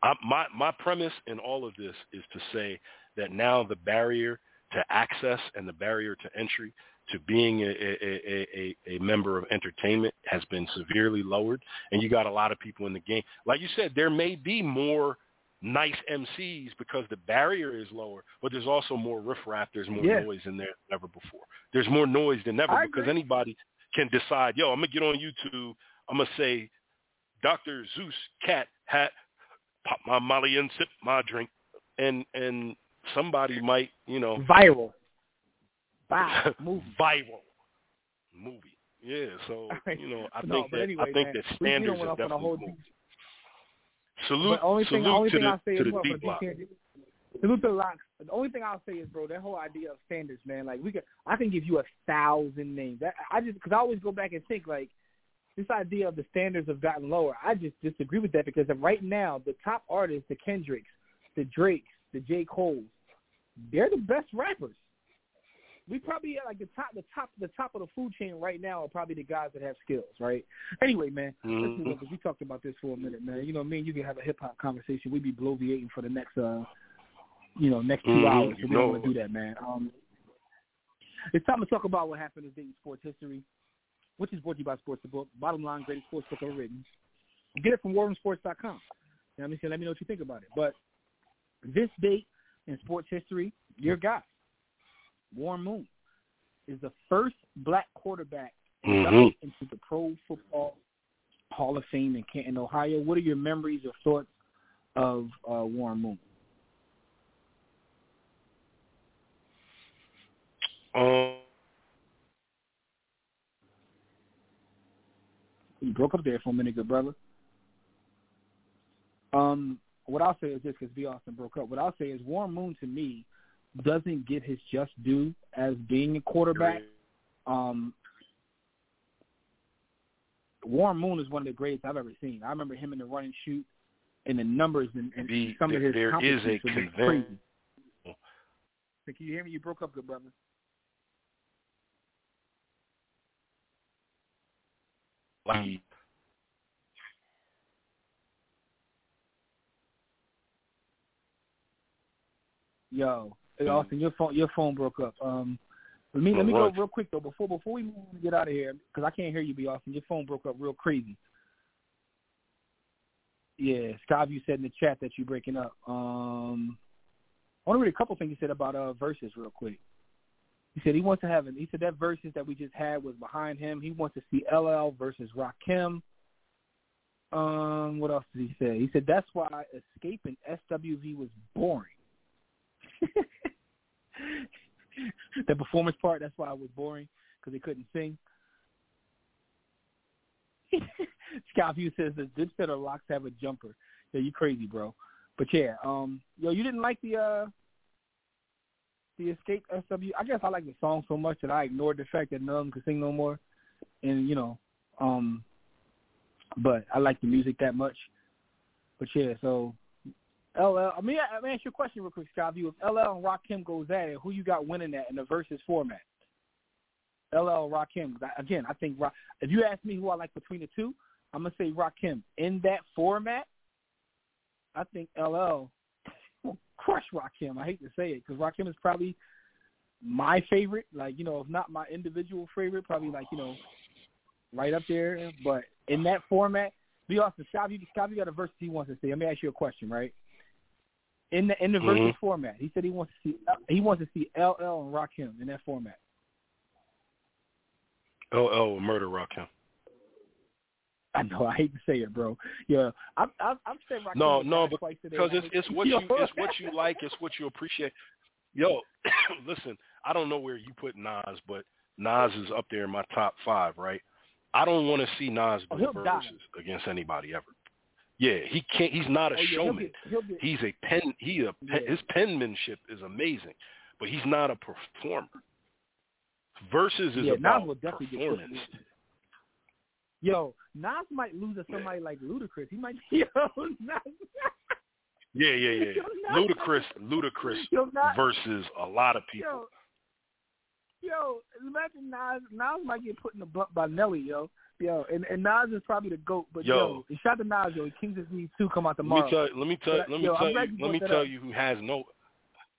I, my my premise in all of this is to say that now the barrier to access and the barrier to entry to being a, a, a, a member of entertainment has been severely lowered, and you got a lot of people in the game. Like you said, there may be more nice M Cs because the barrier is lower, but there's also more riffraff. There's more yeah. noise in there than ever before. There's more noise than ever I because agree. Anybody can decide, yo, I'm going to get on YouTube. I'm going to say, Doctor Zeus, cat, hat, pop my molly and sip my drink. And, and somebody might, you know. Viral. Wow. Movie. Viral. Movie. Yeah. So, you know, I no, think that anyway, I think man, that standards are definitely moved. Salute, only salute thing, only to, thing the, I'll say to is, the well, D-Block. Salute to the Lox. The only thing I'll say is, bro, that whole idea of standards, man. Like we can, I can give you a thousand names. That, I just because I always go back and think like this idea of the standards have gotten lower. I just disagree with that because right now the top artists, the Kendricks, the Drakes, the J. Coles, they're the best rappers. We probably like the top, the top, the top of the food chain right now are probably the guys that have skills, right? Anyway, man, mm-hmm. listen, we talked about this for a minute, man. You know, me and you can have a hip hop conversation. We'd be bloviating for the next, uh, you know, next two mm-hmm. hours. So we no. don't want to do that, man. Um, it's time to talk about what happened this day in sports history, which is brought to you by Sports the Book. Bottom line, greatest sports book ever written. Get it from war room sports dot com. Now, let me know what you think about it. But this date in sports history, your guy. Warren Moon is the first black quarterback inducted mm-hmm. into the Pro Football Hall of Fame in Canton, Ohio. What are your memories or thoughts of uh, Warren Moon? Um, you broke up there for a minute, good brother. Um, what I'll say is this, because V. Austin broke up. What I'll say is Warren Moon, to me, doesn't get his just due as being a quarterback. Um, Warren Moon is one of the greatest I've ever seen. I remember him in the run and shoot and the numbers and, and the, some the, of his there is a convention. Crazy. Can you hear me? You broke up, good brother. Like, yo. Hey, Austin, your phone your phone broke up. Um, let me let me go real quick though before before we get out of here because I can't hear you, B. Austin. Your phone broke up real crazy. Yeah, Skyview, you said in the chat that you're breaking up. Um, I want to read a couple things you said about uh verses real quick. He said he wants to have an. He said that verses that we just had was behind him. He wants to see L L versus Rakim. Um, what else did he say? He said that's why escaping S W V was boring. The performance part, that's why it was boring, because they couldn't sing. Skyview says the Dipset or Lox have a jumper. Yeah, you crazy, bro. But yeah, um, yo, you didn't like the uh, the Escape S W. I guess I like the song so much that I ignored the fact that none of them could sing no more. And you know, um, but I like the music that much. But yeah, so L L, I mean, I, I mean, ask you a question real quick, Skyview. If L L and Rakim goes at it, who you got winning that in the versus format? L L Rakim. Again, I think Ra- if you ask me who I like between the two, I'm gonna say Rakim. In that format, I think L L will crush Rakim. I hate to say it because Rakim is probably my favorite. Like you know, if not my individual favorite, probably like you know, right up there. But in that format, be awesome. Skyview, Skyview got a versus he wants to say. Let me ask you a question, right? In the in the versus mm-hmm. format, he said he wants to see he wants to see L L and Rakim in that format. L L will murder Rakim. I know I hate to say it, bro. Yeah, I'm I'm, I'm saying Rakim no, no, because it's it's what you it's what you like, it's what you appreciate. Yo, listen, I don't know where you put Nas, but Nas is up there in my top five, right? I don't want to see Nas do oh, verses die. against anybody ever. Yeah, he can't. He's not a oh, yeah, showman. He'll get, he'll get, he's a pen. He a pen, yeah. His penmanship is amazing, but he's not a performer. Versus is yeah, about Nas performance. Yo, Nas might lose to somebody yeah. like Ludacris. He might. Yo, Nas. Yeah, yeah, yeah. Yo, Ludacris, Ludacris yo, Nas, versus a lot of people. Yo, yo, imagine Nas. Nas might get put in the butt by Nelly, yo. Yo, and, and Nas is probably the GOAT, but yo, yo shout to Nas, yo. Kings is me too. Come out tomorrow. Let me tell. Let me tell. Let me yo, tell. You, you let me tell you who has no.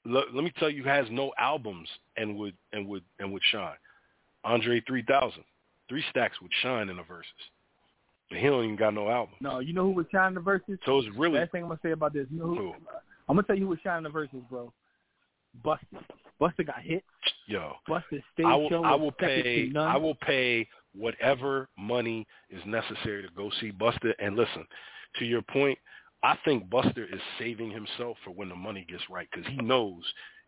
Let, let me tell you who has no albums and would and would and would shine. Andre three thousand, Three Stacks would shine in the verses. He don't even got no album. No, you know who would shine in the verses? So it's really last thing I'm gonna say about this. You know who, who? I'm gonna tell you who would shine in the verses, bro. Busta. Busta got hit. Yo, Busta stage I will, show. I will pay. I will pay whatever money is necessary to go see Busta. And listen, to your point, I think Busta is saving himself for when the money gets right, because he knows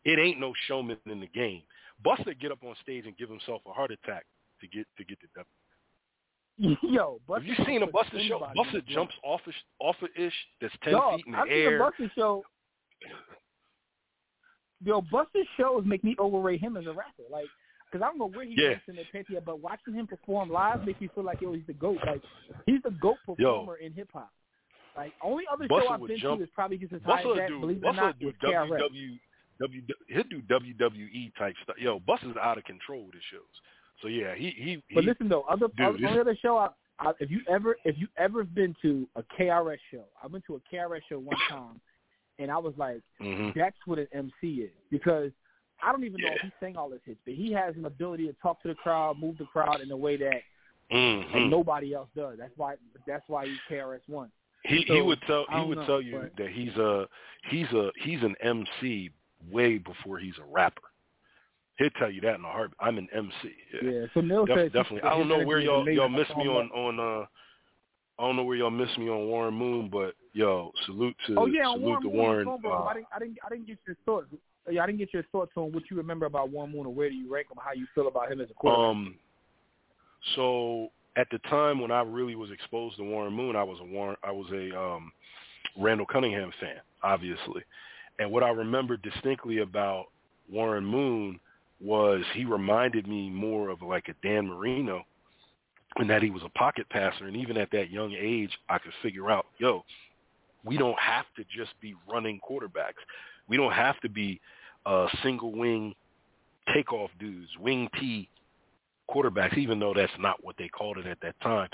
it ain't no showman in the game. Busta get up on stage and give himself a heart attack to get to get the W. Yo, Busta, have you seen a Busta show? Busta jumps off of, off of ish that's ten Yo, feet in the I've air. I've seen a Busta show. Yo, Busta's shows make me overrate him as a rapper. Like, because I don't know where he yeah. gets in the pantheon, but watching him perform live makes you feel like, yo, he's the GOAT. Like, he's the GOAT performer yo, in hip-hop. Like, only other Busta show I've been jump. to is probably just as high as that, do, believe it or not, is W W E. He'll do W W E type stuff. Yo, Busta's out of control with his shows. So, yeah, he... he but he, listen, though, other, dude, other, only other show, I, I, if you ever if you ever been to a K R S show, I went to a K R S show one time, and I was like, mm-hmm. that's what an M C is, because... I don't even know yeah. if he sang all his hits, but he has an ability to talk to the crowd, move the crowd in a way that mm-hmm. like, nobody else does. That's why. That's why he's K R S One. He so, he would tell he would know, tell you but, that he's a he's a he's an M C way before he's a rapper. He'll tell you that in a heartbeat. I'm an M C. Yeah. yeah so Def, says definitely. I don't know where y'all y'all miss me on on. Uh, I don't know where y'all miss me on Warren Moon, but yo, salute to oh, yeah, salute Warren to Warren. Moon, uh, I didn't I didn't I didn't get your thoughts. I didn't get your thoughts on what you remember about Warren Moon, or where do you rank him, how you feel about him as a quarterback. Um, so at the time when I really was exposed to Warren Moon, I was a Warren, I was a um, Randall Cunningham fan, obviously. And what I remember distinctly about Warren Moon was he reminded me more of like a Dan Marino, in that he was a pocket passer. And even at that young age, I could figure out, yo, we don't have to just be running quarterbacks. We don't have to be uh, single-wing takeoff dudes, wing T quarterbacks, even though that's not what they called it at that time.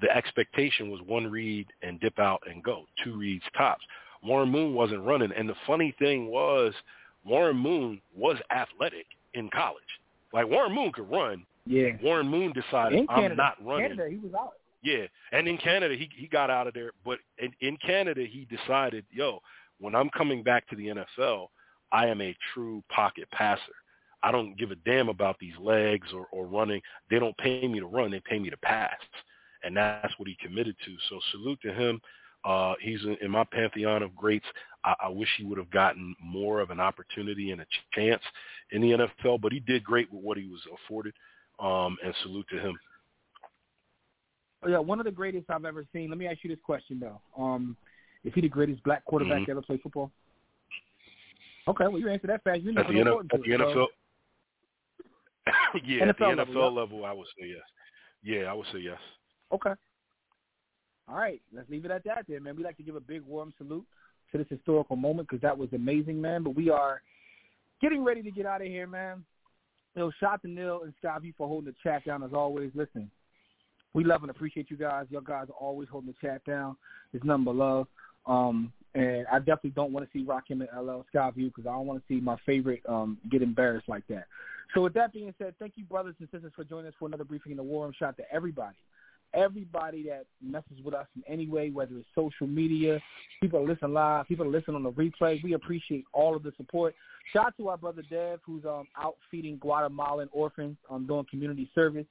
The expectation was one read and dip out and go, two reads tops. Warren Moon wasn't running. And the funny thing was, Warren Moon was athletic in college. Like, Warren Moon could run. Yeah. Warren Moon decided, in Canada, I'm not running. Canada, he was out. Yeah, and in Canada, he, he got out of there. But in, in Canada, he decided, yo, when I'm coming back to the N F L, I am a true pocket passer. I don't give a damn about these legs or, or running. They don't pay me to run. They pay me to pass. And that's what he committed to. So salute to him. Uh, he's in my pantheon of greats. I, I wish he would have gotten more of an opportunity and a chance in the N F L, but he did great with what he was afforded. Um, and salute to him. Oh, yeah, one of the greatest I've ever seen. Let me ask you this question, though. Um, Is he the greatest black quarterback mm-hmm. to ever play football? Okay, well, you answer that fast. You know, at the, N F L, at the it, N F L, so. yeah, N F L at the N F L level, level yeah. I would say yes. Yeah, I would say yes. Okay. All right, let's leave it at that then, man. We'd like to give a big warm salute to this historical moment, because that was amazing, man. But we are getting ready to get out of here, man. So shout to Neil and Skyview for holding the chat down as always. Listen, we love and appreciate you guys. Your guys are always holding the chat down. There's nothing but love. Um, and I definitely don't want to see Rakim and L L Skyview, because I don't want to see my favorite um, get embarrassed like that. So with that being said, thank you, brothers and sisters, for joining us for another briefing in the War Room. Shout out to everybody, everybody that messes with us in any way, whether it's social media, people that listen live, people that listen on the replay. We appreciate all of the support. Shout out to our brother Dev, who's um, out feeding Guatemalan orphans, um, doing community service.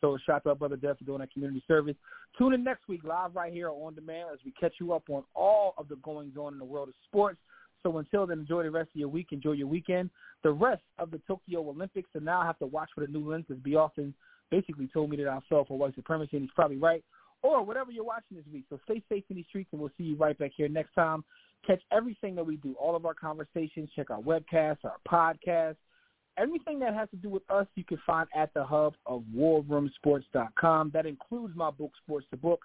So shout out Brother Dev for doing that community service. Tune in next week live right here on Demand as we catch you up on all of the goings on in the world of sports. So until then, enjoy the rest of your week. Enjoy your weekend. The rest of the Tokyo Olympics, and now I have to watch for the new lens because B. Austin basically told me that I'm self or white supremacy, and he's probably right, or whatever you're watching this week. So stay safe in these streets, and we'll see you right back here next time. Catch everything that we do, all of our conversations. Check our webcasts, our podcasts. Everything that has to do with us, you can find at the hub of war room sports dot com. That includes my book, Sports to Book.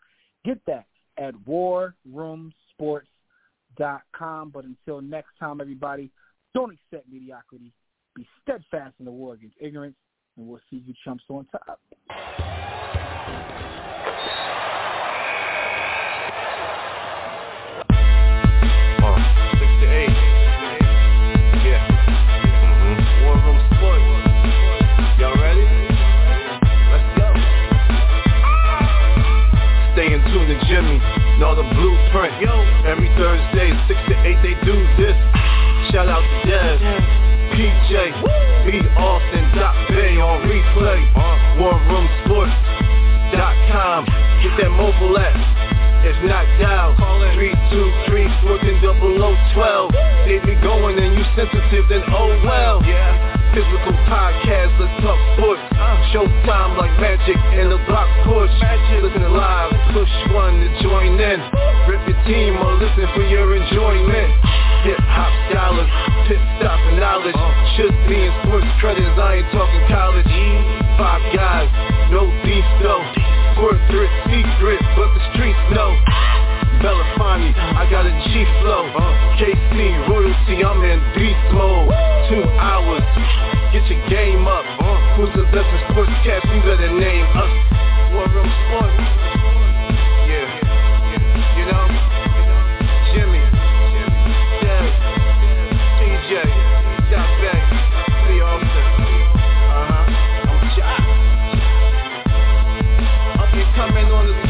Get that at war room sports dot com. But until next time, everybody, don't accept mediocrity. Be steadfast in the war against ignorance, and we'll see you chumps on top. Jimmy, know the blueprint. Yo, every Thursday, six to eight, they do this. Shout out to Dev, P J, B. Austin, Doc Bay on replay. Uh, war room sports dot com. Get that mobile app. It's not dial. three two three, four double oh, twelve. They be going and you sensitive, then oh well. Yeah. Physical podcast, let's talk sports. Showtime like magic in the block push. Listen live, push one to join in. Rip your team or listen for your enjoyment. Hip-hop dollars, pit stop and knowledge. Should be in sports credits, I ain't talking college. Five guys, no beef though. Corporate secret, but the streets know. Belafonte, I got a G-Flow. K C, royalty, I'm in beast mode. Two hours, get your game up. Who's the best in sports cast? You better name us. War Room Sports. Yeah, you know, Jimmy, Dev, D J, Doc Bay, the officer. Uh-huh, I'm shot. I'll be coming on the beat.